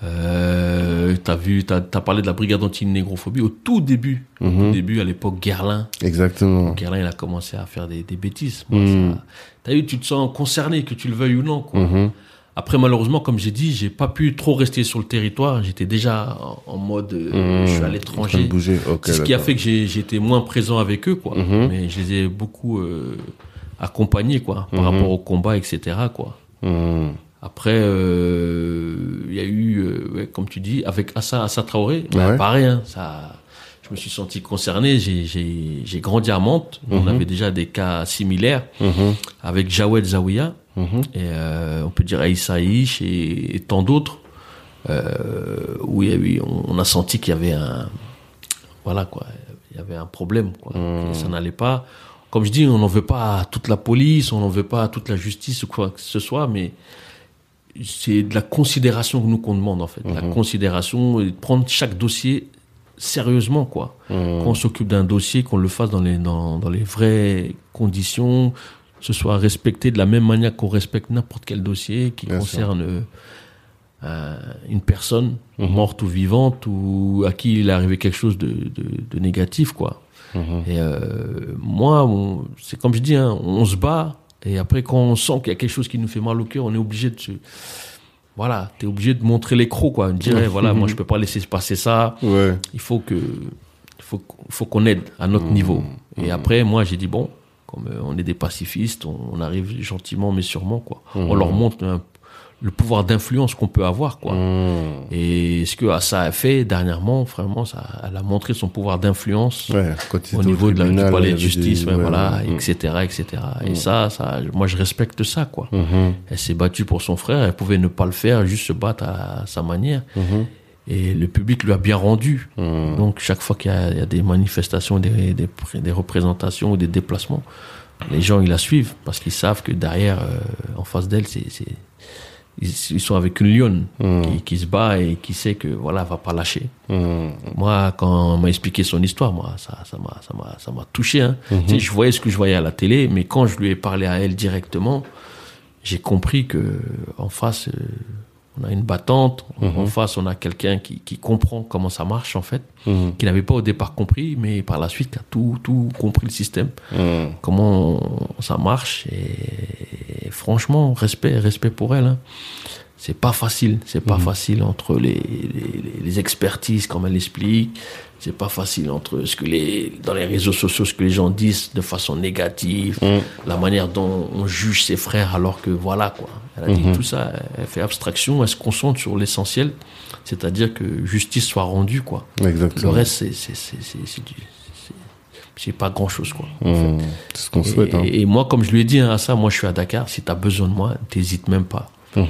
Euh, t'as vu, t'as, t'as parlé de la brigade anti-négrophobie au tout début, mm-hmm. au début à l'époque Guerlain. Exactement. Guerlain, il a commencé à faire des, des bêtises. Moi, mm. ça, t'as vu, tu te sens concerné, que tu le veuilles ou non, quoi. Mm-hmm. Après, malheureusement, comme j'ai dit, j'ai pas pu trop rester sur le territoire. J'étais déjà en, en mode, euh, mm. je suis à l'étranger. Okay, c'est ce d'accord. qui a fait que j'ai, j'étais moins présent avec eux, quoi. Mm-hmm. Mais je les ai beaucoup euh, accompagnés, quoi, par mm-hmm. rapport au combat, et cetera, quoi. Mm. Après, il euh, y a eu, euh, ouais, comme tu dis, avec Assa, Assa Traoré, bah, ouais. pareil, hein, ça, je me suis senti concerné. J'ai, j'ai, j'ai grandi à Mantes. Mm-hmm. On avait déjà des cas similaires mm-hmm. avec Jawed Zawiya, mm-hmm. et euh, on peut dire Aïssa Aïch et, et tant d'autres, euh, où y a eu, on, on a senti qu'il y avait un, voilà quoi, il y avait un problème, quoi, mm. ça n'allait pas. Comme je dis, on n'en veut pas à toute la police, on n'en veut pas à toute la justice ou quoi que ce soit, mais c'est de la considération que nous qu'on demande en fait, mmh. la considération et de prendre chaque dossier sérieusement quoi. Mmh. Quand on s'occupe d'un dossier, qu'on le fasse dans les dans, dans les vraies conditions, que ce soit respecté de la même manière qu'on respecte n'importe quel dossier qui Bien concerne euh, euh, une personne mmh. morte ou vivante ou à qui il est arrivé quelque chose de de, de négatif quoi. Mmh. Et euh, moi, on, c'est comme je dis, hein, on se bat. Et après, quand on sent qu'il y a quelque chose qui nous fait mal au cœur, on est obligé de se... Voilà, t'es obligé de montrer les crocs, quoi. De dire, eh, voilà, moi, je peux pas laisser se passer ça. Ouais. Il faut que... Il faut, faut qu'on aide à notre mmh. niveau. Et mmh. après, moi, j'ai dit, bon, comme on est des pacifistes, on, on arrive gentiment, mais sûrement, quoi. Mmh. On leur montre un, le pouvoir d'influence qu'on peut avoir, quoi. Mmh. Et ce que ça a fait dernièrement, vraiment, ça, elle a montré son pouvoir d'influence ouais, au niveau de la, du palais de justice, des... ouais, ouais, voilà, ouais. et cetera, et cetera. Mmh. Et ça, ça, moi, je respecte ça, quoi. Mmh. Elle s'est battue pour son frère, elle pouvait ne pas le faire, juste se battre à sa manière. Mmh. Et le public lui a bien rendu. Mmh. Donc, chaque fois qu'il y a, y a des manifestations, des, des, des représentations ou des déplacements, les gens, ils la suivent parce qu'ils savent que derrière, euh, en face d'elle, c'est, c'est, ils, ils sont avec une lionne mmh. qui, qui se bat et qui sait que, voilà, elle va pas lâcher. Mmh. Moi, quand on m'a expliqué son histoire, moi, ça, ça m'a, ça m'a, ça m'a touché, hein. Mmh. Tu sais, je voyais ce que je voyais à la télé, mais quand je lui ai parlé à elle directement, j'ai compris que, en face, euh, on a une battante, mmh. en face, on a quelqu'un qui, qui comprend comment ça marche, en fait, mmh. qui n'avait pas au départ compris, mais par la suite, qui a tout, tout compris le système, mmh. comment on, ça marche. Et, et franchement, respect, respect pour elle. Hein. C'est pas facile, c'est pas mmh. facile entre les, les, les expertises, comme elle l'explique. C'est pas facile entre ce que les, dans les réseaux sociaux, ce que les gens disent de façon négative, mmh. la manière dont on juge ses frères alors que voilà, quoi. Elle a mmh. dit tout ça, elle fait abstraction, elle se concentre sur l'essentiel, c'est-à-dire que justice soit rendue, quoi. Exactement. Le reste, c'est, c'est, c'est, c'est, c'est, du, c'est, c'est pas grand-chose, quoi. Mmh. En fait. C'est ce qu'on et, souhaite, hein. Et moi, comme je lui ai dit, hein, à ça, moi, je suis à Dakar, si t'as besoin de moi, t'hésites même pas. Mmh.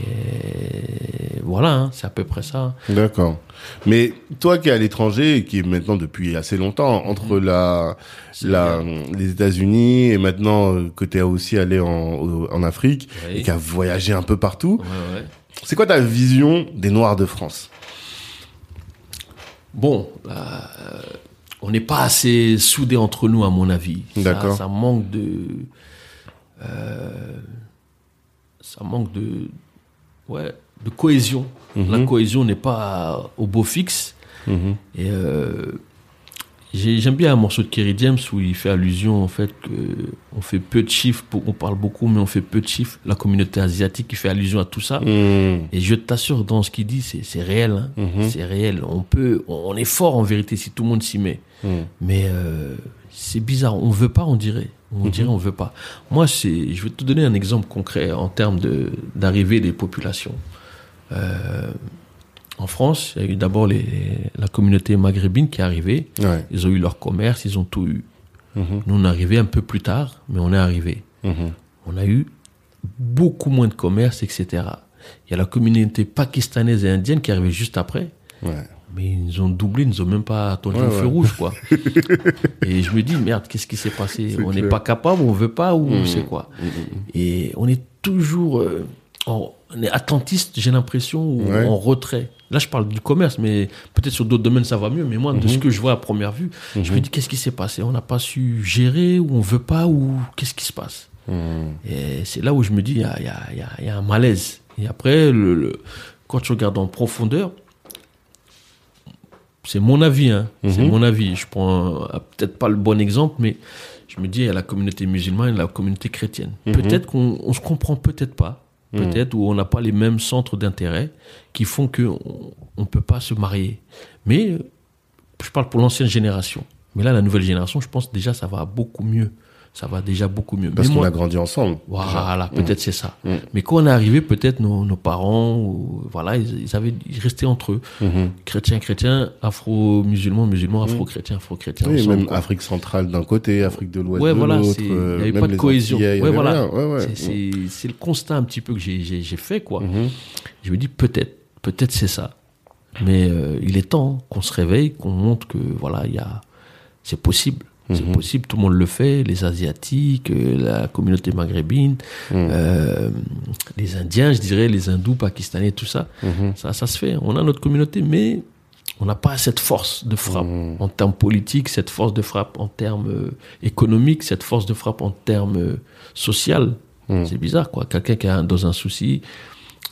Et voilà, hein, c'est à peu près ça. D'accord. Mais toi qui es à l'étranger, qui est maintenant depuis assez longtemps, entre la, la, les États-Unis et maintenant que tu es aussi allé en, en Afrique, oui. et qui a voyagé un peu partout, ouais, ouais. c'est quoi ta vision des Noirs de France ? Bon, là, on n'est pas assez soudés entre nous, à mon avis. D'accord. Ça, ça manque de... Euh, ça manque de... Ouais, de cohésion. Mmh. La cohésion n'est pas au beau fixe. Mmh. Et euh, j'ai, j'aime bien un morceau de Kerry James où il fait allusion en fait qu'on fait peu de chiffres, on parle beaucoup, mais on fait peu de chiffres. La communauté asiatique qui fait allusion à tout ça. Mmh. Et je t'assure, dans ce qu'il dit, c'est, c'est réel. Hein. Mmh. C'est réel. On peut, on, on est fort en vérité si tout le monde s'y met. Mmh. Mais euh, c'est bizarre. On veut pas, on dirait. On mmh. dirait on veut pas. Moi, c'est, je vais te donner un exemple concret en termes de, d'arrivée des populations. Euh, en France, il y a eu d'abord les, la communauté maghrébine qui est arrivée. Ouais. Ils ont eu leur commerce, ils ont tout eu. Mmh. Nous, on est arrivés un peu plus tard, mais on est arrivés. Mmh. On a eu beaucoup moins de commerce, et cetera. Il y a la communauté pakistanaise et indienne qui est arrivée juste après. Ouais. Mais ils nous ont doublé, ils nous ont même pas attendu ouais, le feu ouais. rouge, quoi. Et je me dis, merde, qu'est-ce qui s'est passé ? C'est on n'est pas capable, on veut pas, ou mmh. c'est quoi ? Mmh. Et on est toujours, euh, on est attentiste, j'ai l'impression, ou ouais. en retrait. Là, je parle du commerce, mais peut-être sur d'autres domaines, ça va mieux. Mais moi, mmh. de ce que je vois à première vue, mmh. je me dis, qu'est-ce qui s'est passé ? On n'a pas su gérer, ou on veut pas, ou qu'est-ce qui se passe ? Mmh. Et c'est là où je me dis, il y a, y a, y a, y a un malaise. Et après, le, le, quand je regarde en profondeur, c'est mon avis, hein. Mmh. C'est mon avis. Je prends euh, peut-être pas le bon exemple, mais je me dis, il y a la communauté musulmane et la communauté chrétienne. Mmh. Peut-être qu'on on se comprend, peut-être pas. Mmh. Peut-être où on n'a pas les mêmes centres d'intérêt qui font qu'on ne peut pas se marier. Mais je parle pour l'ancienne génération. Mais là, la nouvelle génération, je pense déjà, ça va beaucoup mieux. Ça va déjà beaucoup mieux. Parce mais qu'on moi, a grandi ensemble. Voilà, déjà. Peut-être mmh. c'est ça. Mmh. Mais quand on est arrivé, peut-être nos, nos parents, ou, voilà, ils, ils, avaient, ils restaient entre eux. Mmh. Chrétiens, chrétiens, afro-musulmans, musulmans, afro-chrétiens, afro-chrétiens. Oui, ensemble, même quoi. Afrique centrale d'un côté, Afrique de l'Ouest ouais, de voilà, l'autre. Il n'y avait même pas de cohésion. Antilles, ouais, voilà. ouais, ouais. C'est, c'est, c'est le constat un petit peu que j'ai, j'ai, j'ai fait, quoi. Mmh. Je me dis, peut-être, peut-être c'est ça. Mais euh, il est temps qu'on se réveille, qu'on montre que, voilà, y a... c'est possible. C'est mmh. possible, tout le monde le fait, les Asiatiques, la communauté maghrébine, mmh. euh, les Indiens, je dirais, les Hindous, Pakistanais, tout ça. Mmh. Ça, ça se fait. On a notre communauté, mais on n'a pas cette force de frappe mmh. en termes politiques, cette force de frappe en termes euh, économiques, cette force de frappe en termes euh, social. Mmh. C'est bizarre, quoi. Quelqu'un qui a dans un souci,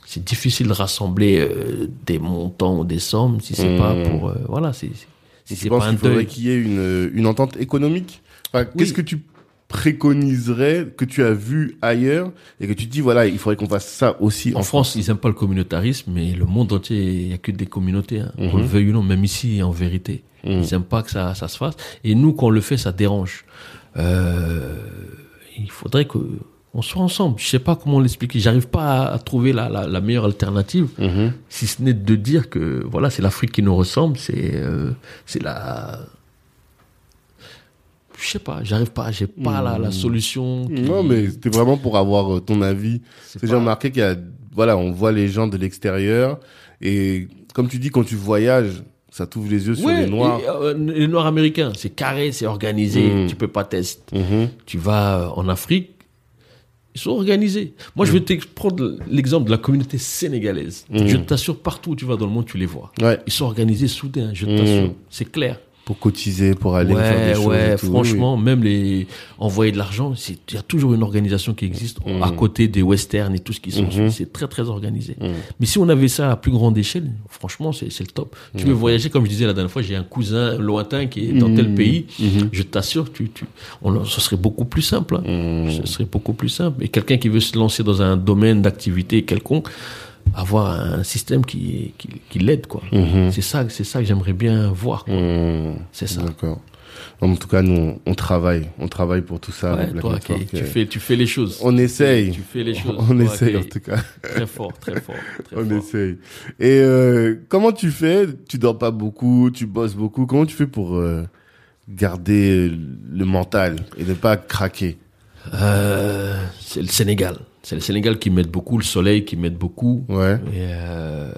c'est difficile de rassembler euh, des montants ou des sommes si c'est mmh. pas pour... Euh, voilà, c'est... c'est Si tu penses qu'il faudrait deuil. qu'il y ait une, une entente économique enfin, oui. Qu'est-ce que tu préconiserais, que tu as vu ailleurs, et que tu te dis, voilà, il faudrait qu'on fasse ça aussi en, en France. France, ils n'aiment pas le communautarisme, mais le monde entier, il n'y a que des communautés. Hein. Mm-hmm. On le veuille ou non, même ici, en vérité. Mm. Ils n'aiment pas que ça, ça se fasse. Et nous, quand on le fait, ça dérange. Euh, il faudrait que... on soit ensemble. Je sais pas comment l'expliquer. J'arrive pas à, à trouver la, la, la meilleure alternative, mmh. si ce n'est de dire que voilà, c'est l'Afrique qui nous ressemble, c'est euh, c'est la. Je sais pas, j'arrive pas, j'ai pas mmh. la, la solution. Qui... Non, mais c'était vraiment pour avoir ton avis. C'est j'ai pas... remarqué qu'il y a, voilà, on voit les gens de l'extérieur et comme tu dis, quand tu voyages, ça t'ouvre les yeux sur ouais, les Noirs. Et, euh, les Noirs américains, c'est carré, c'est organisé, mmh. tu peux pas tester. Mmh. Tu vas en Afrique, ils sont organisés. Moi, mmh. je vais te prendre l'exemple de la communauté sénégalaise. Mmh. Je t'assure, partout où tu vas dans le monde, tu les vois. Ouais. Ils sont organisés soudain, je mmh. t'assure, c'est clair. Pour cotiser, pour aller ouais, faire des choses. Ouais, et tout. Franchement, oui, oui. Même les envoyer de l'argent, il y a toujours une organisation qui existe mmh. à côté des westerns et tout ce qui sont. Mmh. C'est très, très organisé. Mmh. Mais si on avait ça à plus grande échelle, franchement, c'est, c'est le top. Mmh. Tu veux voyager, comme je disais la dernière fois, j'ai un cousin lointain qui est dans mmh. tel pays. Mmh. Je t'assure, tu, tu, on, ce serait beaucoup plus simple. Hein. Mmh. Ce serait beaucoup plus simple. Et quelqu'un qui veut se lancer dans un domaine d'activité quelconque, avoir un système qui, qui, qui l'aide, quoi. Mmh. C'est ça, c'est ça que j'aimerais bien voir, quoi. Mmh. C'est ça. D'accord. En tout cas, nous, on travaille. On travaille pour tout ça. Ouais, toi, okay. tu, fais, tu fais les choses. On essaye. Tu fais les choses. On, on toi, essaye, okay. en tout cas. Très fort, très fort. Très on fort. Essaye. Et euh, comment tu fais ? Tu dors pas beaucoup, tu bosses beaucoup. Comment tu fais pour euh, garder le mental et ne pas craquer ? euh, C'est le Sénégal. C'est le Sénégal qui m'aide beaucoup, le soleil qui m'aide beaucoup. Ouais. Et euh...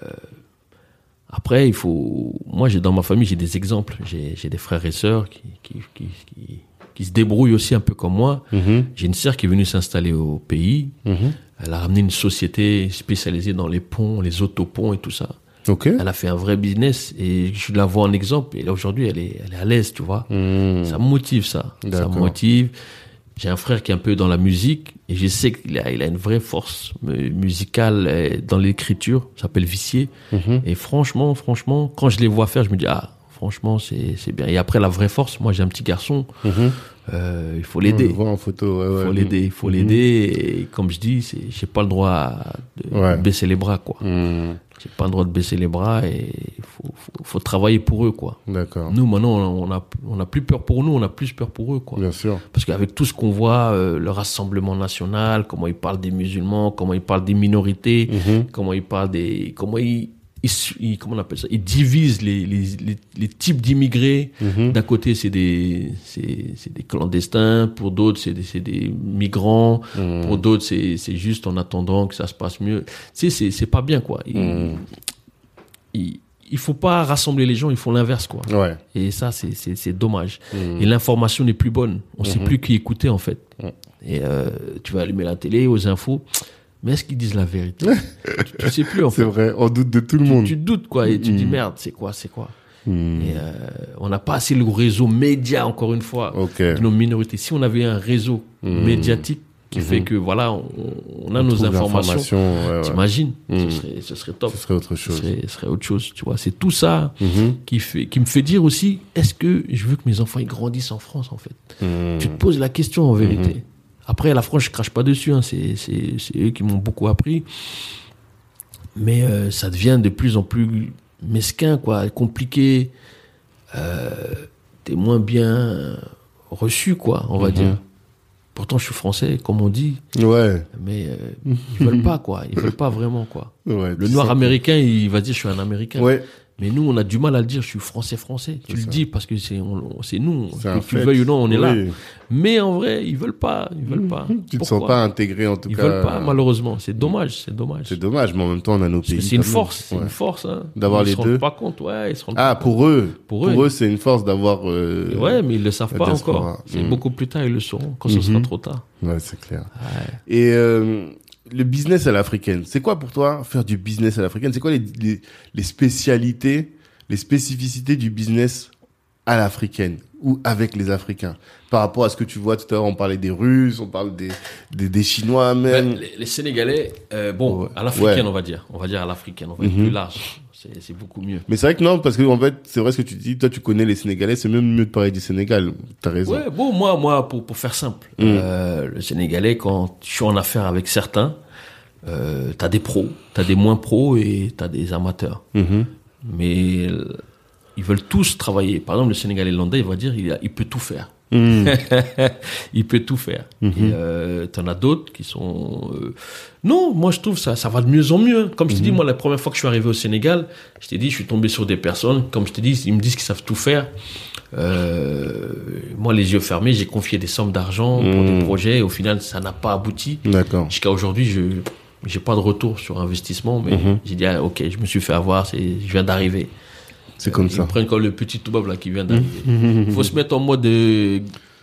Après, il faut. Moi, j'ai dans ma famille, j'ai des exemples. J'ai, j'ai des frères et sœurs qui qui, qui qui qui se débrouillent aussi un peu comme moi. Mm-hmm. J'ai une sœur qui est venue s'installer au pays. Mm-hmm. Elle a ramené une société spécialisée dans les ponts, les autoponts et tout ça. Okay. Elle a fait un vrai business et je la vois en exemple. Et aujourd'hui, elle est elle est à l'aise, tu vois. Mm. Ça me motive, ça. D'accord. Ça me motive. J'ai un frère qui est un peu dans la musique et je sais qu'il a, il a une vraie force musicale dans l'écriture. Ça s'appelle Vicier. Mmh. Et franchement, franchement, quand je les vois faire, je me dis, ah, franchement, c'est, c'est bien. Et après, la vraie force, moi, j'ai un petit garçon. Mmh. Euh, il faut l'aider. On le voit en photo. Ouais, ouais. Il faut l'aider. Il faut mmh. l'aider. Et comme je dis, c'est, j'ai pas le droit de ouais. baisser les bras, quoi. Mmh. J'ai pas le droit de baisser les bras et il faut, faut, faut travailler pour eux, quoi. D'accord. Nous, maintenant, on a, on a plus peur pour nous, on a plus peur pour eux, quoi. Bien sûr. Parce qu'avec tout ce qu'on voit, euh, le Rassemblement National, comment ils parlent des musulmans, comment ils parlent des minorités, mm-hmm. comment ils parlent des, comment ils, ils, ils comment on appelle ça, ils divisent les, les, les, les types d'immigrés. Mm-hmm. D'un côté, c'est des, c'est, c'est des clandestins, pour d'autres, c'est des, c'est des migrants, mm-hmm. pour d'autres, c'est, c'est juste en attendant que ça se passe mieux. Tu sais, c'est, c'est pas bien, quoi. Il, mm. il, il faut pas rassembler les gens, ils font l'inverse, quoi. Ouais. Et ça, c'est, c'est, c'est dommage. Mm-hmm. Et l'information n'est plus bonne. On mm-hmm. sait plus qui écouter, en fait. Mm. Et, euh, tu vas allumer la télé, aux infos. Mais est-ce qu'ils disent la vérité ? tu, tu sais plus, en fait. C'est vrai, on doute de tout le tu, monde. Tu doutes, quoi, et tu mmh. dis merde, c'est quoi, c'est quoi. Mmh. Et euh, on n'a pas assez le réseau média, encore une fois, okay. de nos minorités. Si on avait un réseau mmh. médiatique qui mmh. fait que, voilà, on, on a on nos informations, ouais, t'imagines, ouais. ce, serait, ce serait top. Ce serait autre chose. Ce serait, ce serait autre chose, tu vois. C'est tout ça mmh. qui, fait, qui me fait dire aussi, est-ce que je veux que mes enfants ils grandissent en France, en fait ? mmh. Tu te poses la question, en vérité. Mmh. Après, la France, je crache pas dessus, hein. c'est, c'est, c'est eux qui m'ont beaucoup appris. Mais euh, ça devient de plus en plus mesquin, quoi, compliqué. Euh, t'es moins bien reçu, quoi, on va mm-hmm. dire. Pourtant, je suis français, comme on dit. Ouais. Mais euh, ils veulent pas, quoi. Ils veulent pas vraiment, quoi. Ouais, le noir sais. américain, il va dire, je suis un américain. Ouais. Mais nous, on a du mal à le dire, je suis français-français. Tu c'est le ça. dis parce que c'est, on, c'est nous. C'est que tu le veuilles ou non, on est oui. là. Mais en vrai, ils veulent pas. Ils veulent pas. Tu Pourquoi te sens pas intégré, en tout ils cas. Ils veulent pas, malheureusement. C'est dommage, c'est dommage. C'est dommage, mais en même temps, on a nos pays. C'est une force, c'est ouais. une force. Hein. D'avoir ils les deux. Ils se rendent pas compte, ouais. Ils se rendent ah, pas pour compte. eux. Pour eux, pour eux c'est une force d'avoir... Euh, ouais, mais ils le savent pas encore. Mmh. C'est beaucoup plus tard, ils le sauront, quand mmh. ce sera trop tard. Ouais, c'est clair. Ouais. Et... Euh, le business à l'africaine, c'est quoi pour toi faire du business à l'africaine ? C'est quoi les, les, les spécialités, les spécificités du business à l'africaine ou avec les Africains ? Par rapport à ce que tu vois tout à l'heure, on parlait des Russes, on parle des, des, des Chinois même. Ben, les, les Sénégalais, euh, bon, ouais. à l'africaine ouais. on va dire, on va dire à l'africaine, on va mm-hmm. être plus large, c'est, c'est beaucoup mieux. Mais c'est vrai que non, parce que en fait, c'est vrai ce que tu dis, toi tu connais les Sénégalais, c'est même mieux de parler du Sénégal, t'as raison. Ouais, bon, moi, moi pour, pour faire simple, mm. euh, le Sénégalais, quand je suis en affaires avec certains, euh, t'as des pros, t'as des moins pros et t'as des amateurs. Mm-hmm. Mais... ils veulent tous travailler. Par exemple, le Sénégalais landais, il va dire, il, a, il peut tout faire. Mmh. Il peut tout faire. Mmh. Euh, t'en as d'autres qui sont... Euh... Non, moi je trouve ça, ça va de mieux en mieux. Comme je te mmh. dis, moi la première fois que je suis arrivé au Sénégal, je t'ai dit, je suis tombé sur des personnes, comme je te dis, ils me disent qu'ils savent tout faire. Euh, moi les yeux fermés, j'ai confié des sommes d'argent mmh. pour des projets, et au final ça n'a pas abouti. D'accord. Jusqu'à aujourd'hui, je... j'ai pas de retour sur investissement, mais mmh. j'ai dit, ah, ok, je me suis fait avoir, c'est... je viens d'arriver. C'est comme Ils ça. Ils prennent comme le petit toubab là qui vient d'arriver. Il faut se mettre en mode euh,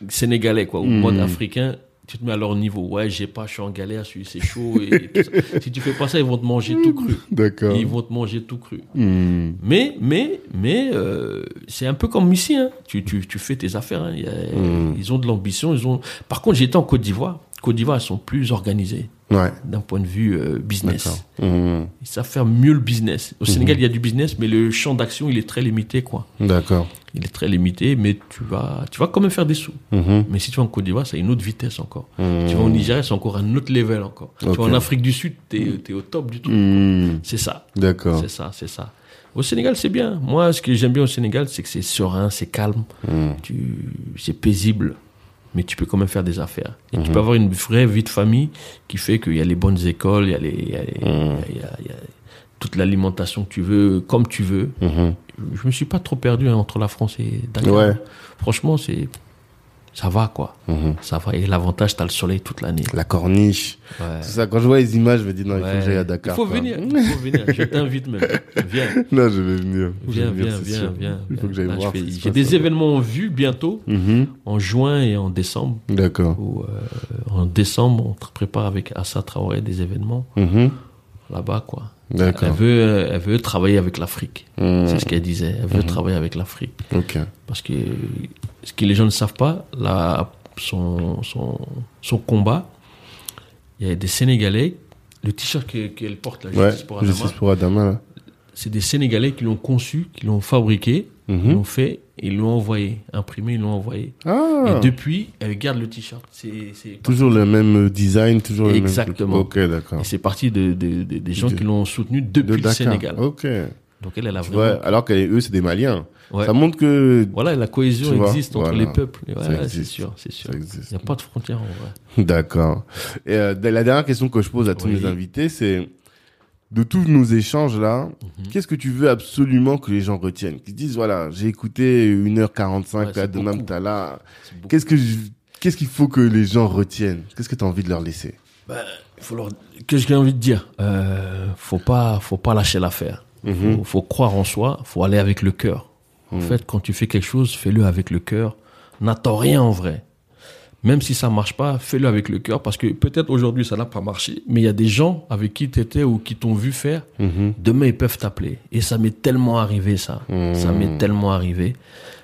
sénégalais, quoi, ou mmh. mode africain. Tu te mets à leur niveau. Ouais, j'ai pas, je suis en galère, c'est chaud. Et, et tout ça. Si tu fais pas ça, ils vont te manger tout cru. D'accord. Ils vont te manger tout cru. Mmh. Mais, mais, mais, euh, c'est un peu comme ici, hein. Tu, tu, tu fais tes affaires, hein. Il y a, mmh. Ils ont de l'ambition, ils ont. Par contre, j'étais en Côte d'Ivoire. Côte d'Ivoire, ils sont plus organisés. Ouais. D'un point de vue euh, business. Mmh. Ils savent faire mieux le business. Au Sénégal, il mmh. y a du business, mais le champ d'action, il est très limité, quoi. D'accord. Il est très limité, mais tu vas, tu vas quand même faire des sous. Mmh. Mais si tu vas en Côte d'Ivoire, c'est une autre vitesse encore. Mmh. Tu vas au Nigeria, c'est encore un autre level encore. Okay. Tu vas en Afrique du Sud, t'es, t'es au top du truc. Mmh. C'est ça. D'accord. C'est ça, c'est ça. Au Sénégal, c'est bien. Moi, ce que j'aime bien au Sénégal, c'est que c'est serein, c'est calme, mmh. tu, c'est paisible. Mais tu peux quand même faire des affaires. Et mmh. tu peux avoir une vraie vie de famille qui fait qu'il y a les bonnes écoles, il y a, les, il y a, mmh. il y a, il y a toute l'alimentation que tu veux, comme tu veux. Mmh. Je ne me suis pas trop perdu hein, entre la France et Dakar. Ouais. Franchement, c'est... ça va, quoi. Mmh. Ça va. Et l'avantage, t'as le soleil toute l'année. La corniche. Ouais. C'est ça. Quand je vois les images, je me dis, non, il ouais. faut que j'aille à Dakar. Il faut quoi. venir. Il faut venir. Je t'invite même. Viens. Non, je vais venir. Viens, viens, venir, viens, viens, viens. Il faut que j'aille là, voir. Fais... J'ai passe, des ouais. événements en vue bientôt, mmh. en juin et en décembre. D'accord. Où, euh, en décembre, on te prépare avec Assa Traoré des événements mmh. là-bas, quoi. D'accord. Elle veut, elle veut travailler avec l'Afrique. Mmh. C'est ce qu'elle disait. Elle veut mmh. travailler avec l'Afrique. Ok. Parce que ce que les gens ne savent pas, là, son, son, son combat, il y a des Sénégalais. Le t-shirt que, qu'elle porte, la Justice ouais, pour Adama, Justice pour Adama là. C'est des Sénégalais qui l'ont conçu, qui l'ont fabriqué, mmh. qui l'ont fait, et ils l'ont envoyé, imprimé, ils l'ont envoyé. Ah. Et depuis, elle garde le t-shirt. C'est, c'est toujours le même design, toujours exactement. Le même... Exactement. Ok, d'accord. Et c'est parti de, de, de, des gens de... qui l'ont soutenu depuis de le Sénégal. Ok. Donc elle, elle a vraiment... vois, alors qu'eux, c'est des Maliens. Ouais. Ça montre que... Voilà, la cohésion vois, existe entre voilà. les peuples. Ouais, ça existe. C'est sûr, c'est sûr. Il n'y a pas de frontières, en vrai. D'accord. Et euh, la dernière question que je pose à tous oui. mes invités, c'est... De tous nos échanges là, mm-hmm. qu'est-ce que tu veux absolument que les gens retiennent? Qu'ils disent voilà, j'ai écouté une heure quarante-cinq, ouais, Adonam Tala. Qu'est-ce que je, qu'est-ce qu'il faut que les gens retiennent? Qu'est-ce que tu as envie de leur laisser? Bah, faut leur, que j'ai envie de dire, euh, faut pas, faut pas lâcher l'affaire. Mm-hmm. Faut, faut croire en soi, faut aller avec le cœur. En mm. fait, quand tu fais quelque chose, fais-le avec le cœur. N'attends rien en vrai. Même si ça marche pas, fais-le avec le cœur, parce que peut-être aujourd'hui ça n'a pas marché, mais il y a des gens avec qui t'étais ou qui t'ont vu faire, mmh. demain ils peuvent t'appeler. Et ça m'est tellement arrivé ça, mmh. ça m'est tellement arrivé.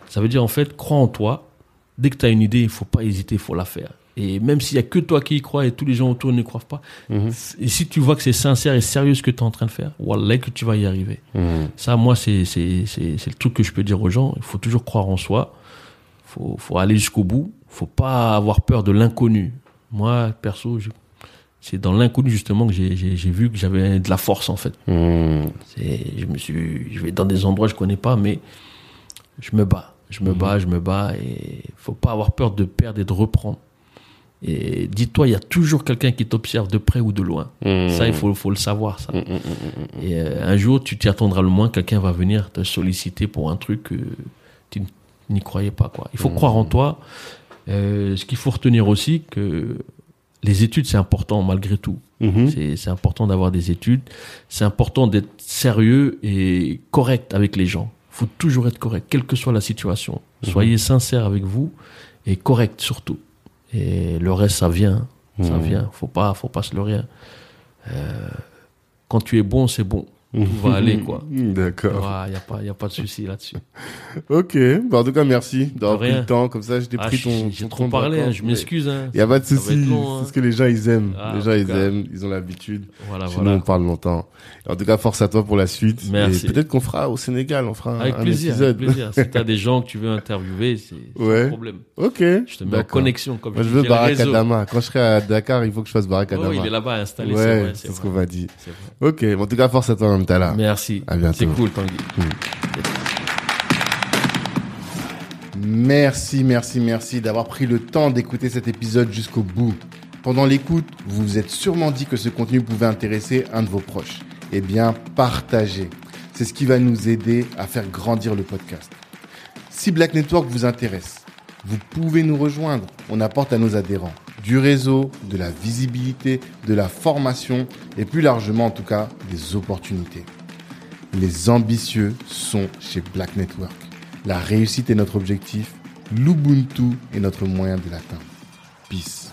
Ça veut dire en fait, crois en toi, dès que t'as une idée, il faut pas hésiter, il faut la faire. Et même s'il y a que toi qui y crois et tous les gens autour ne croient pas, mmh. et si tu vois que c'est sincère et sérieux ce que t'es en train de faire, wallah que tu vas y arriver. Mmh. Ça moi c'est, c'est, c'est, c'est le truc que je peux dire aux gens, il faut toujours croire en soi, il faut, faut aller jusqu'au bout. Faut pas avoir peur de l'inconnu. Moi, perso, je... c'est dans l'inconnu justement que j'ai, j'ai, j'ai vu que j'avais de la force en fait. Mmh. C'est, je me suis, je vais dans des endroits que je connais pas, mais je me bats, je me mmh. bats, je me bats. Et faut pas avoir peur de perdre et de reprendre. Et dis-toi, il y a toujours quelqu'un qui t'observe de près ou de loin. Mmh. Ça, il faut, faut le savoir, ça. Mmh. Et euh, un jour, tu t'y attendras le moins, quelqu'un va venir te solliciter pour un truc que tu n'y croyais pas, quoi. Il faut mmh. croire en toi. Euh, ce qu'il faut retenir aussi, que les études, c'est important malgré tout. Mmh. C'est, c'est important d'avoir des études. C'est important d'être sérieux et correct avec les gens. Il faut toujours être correct, quelle que soit la situation. Mmh. Soyez sincères avec vous et correct surtout. Et le reste, ça vient. Mmh. Ça vient. Faut pas, faut pas se leurrer. Euh, quand tu es bon, c'est bon. Tout va aller, quoi. D'accord. Il ouais, n'y a, a pas de souci là-dessus. Ok. Bah, en tout cas, merci d'avoir pris le temps. Comme ça, je t'ai ah, pris je, ton, j'ai ton trop parlé, vacances, hein, je m'excuse. Il hein. n'y a pas de souci. Long, hein. C'est ce que les gens, ils aiment. Ah, les gens, ils cas. aiment. Ils ont l'habitude. Voilà, Sinon, voilà. on parle longtemps. En tout cas, force à toi pour la suite. Merci. Et peut-être qu'on fera au Sénégal. On fera avec un, plaisir, un épisode. Avec plaisir. Si tu as des gens que tu veux interviewer, c'est un ouais. problème. Ok. Je te mets D'accord. en connexion. Comme Moi, je veux Barak Adama. Quand je serai à Dakar, il faut que je fasse Barak Adama. Il est là-bas installé. C'est ce qu'on m'a dit. Ok. En tout cas, force à toi. Merci. À bientôt. C'est cool, Tanguy. Mmh. Merci, merci, merci d'avoir pris le temps d'écouter cet épisode jusqu'au bout. Pendant l'écoute, vous vous êtes sûrement dit que ce contenu pouvait intéresser un de vos proches. Eh bien, partagez. C'est ce qui va nous aider à faire grandir le podcast. Si Black Network vous intéresse, vous pouvez nous rejoindre. On apporte à nos adhérents du réseau, de la visibilité, de la formation et plus largement en tout cas des opportunités. Les ambitieux sont chez Black Network. La réussite est notre objectif, l'Ubuntu est notre moyen de l'atteindre. Peace.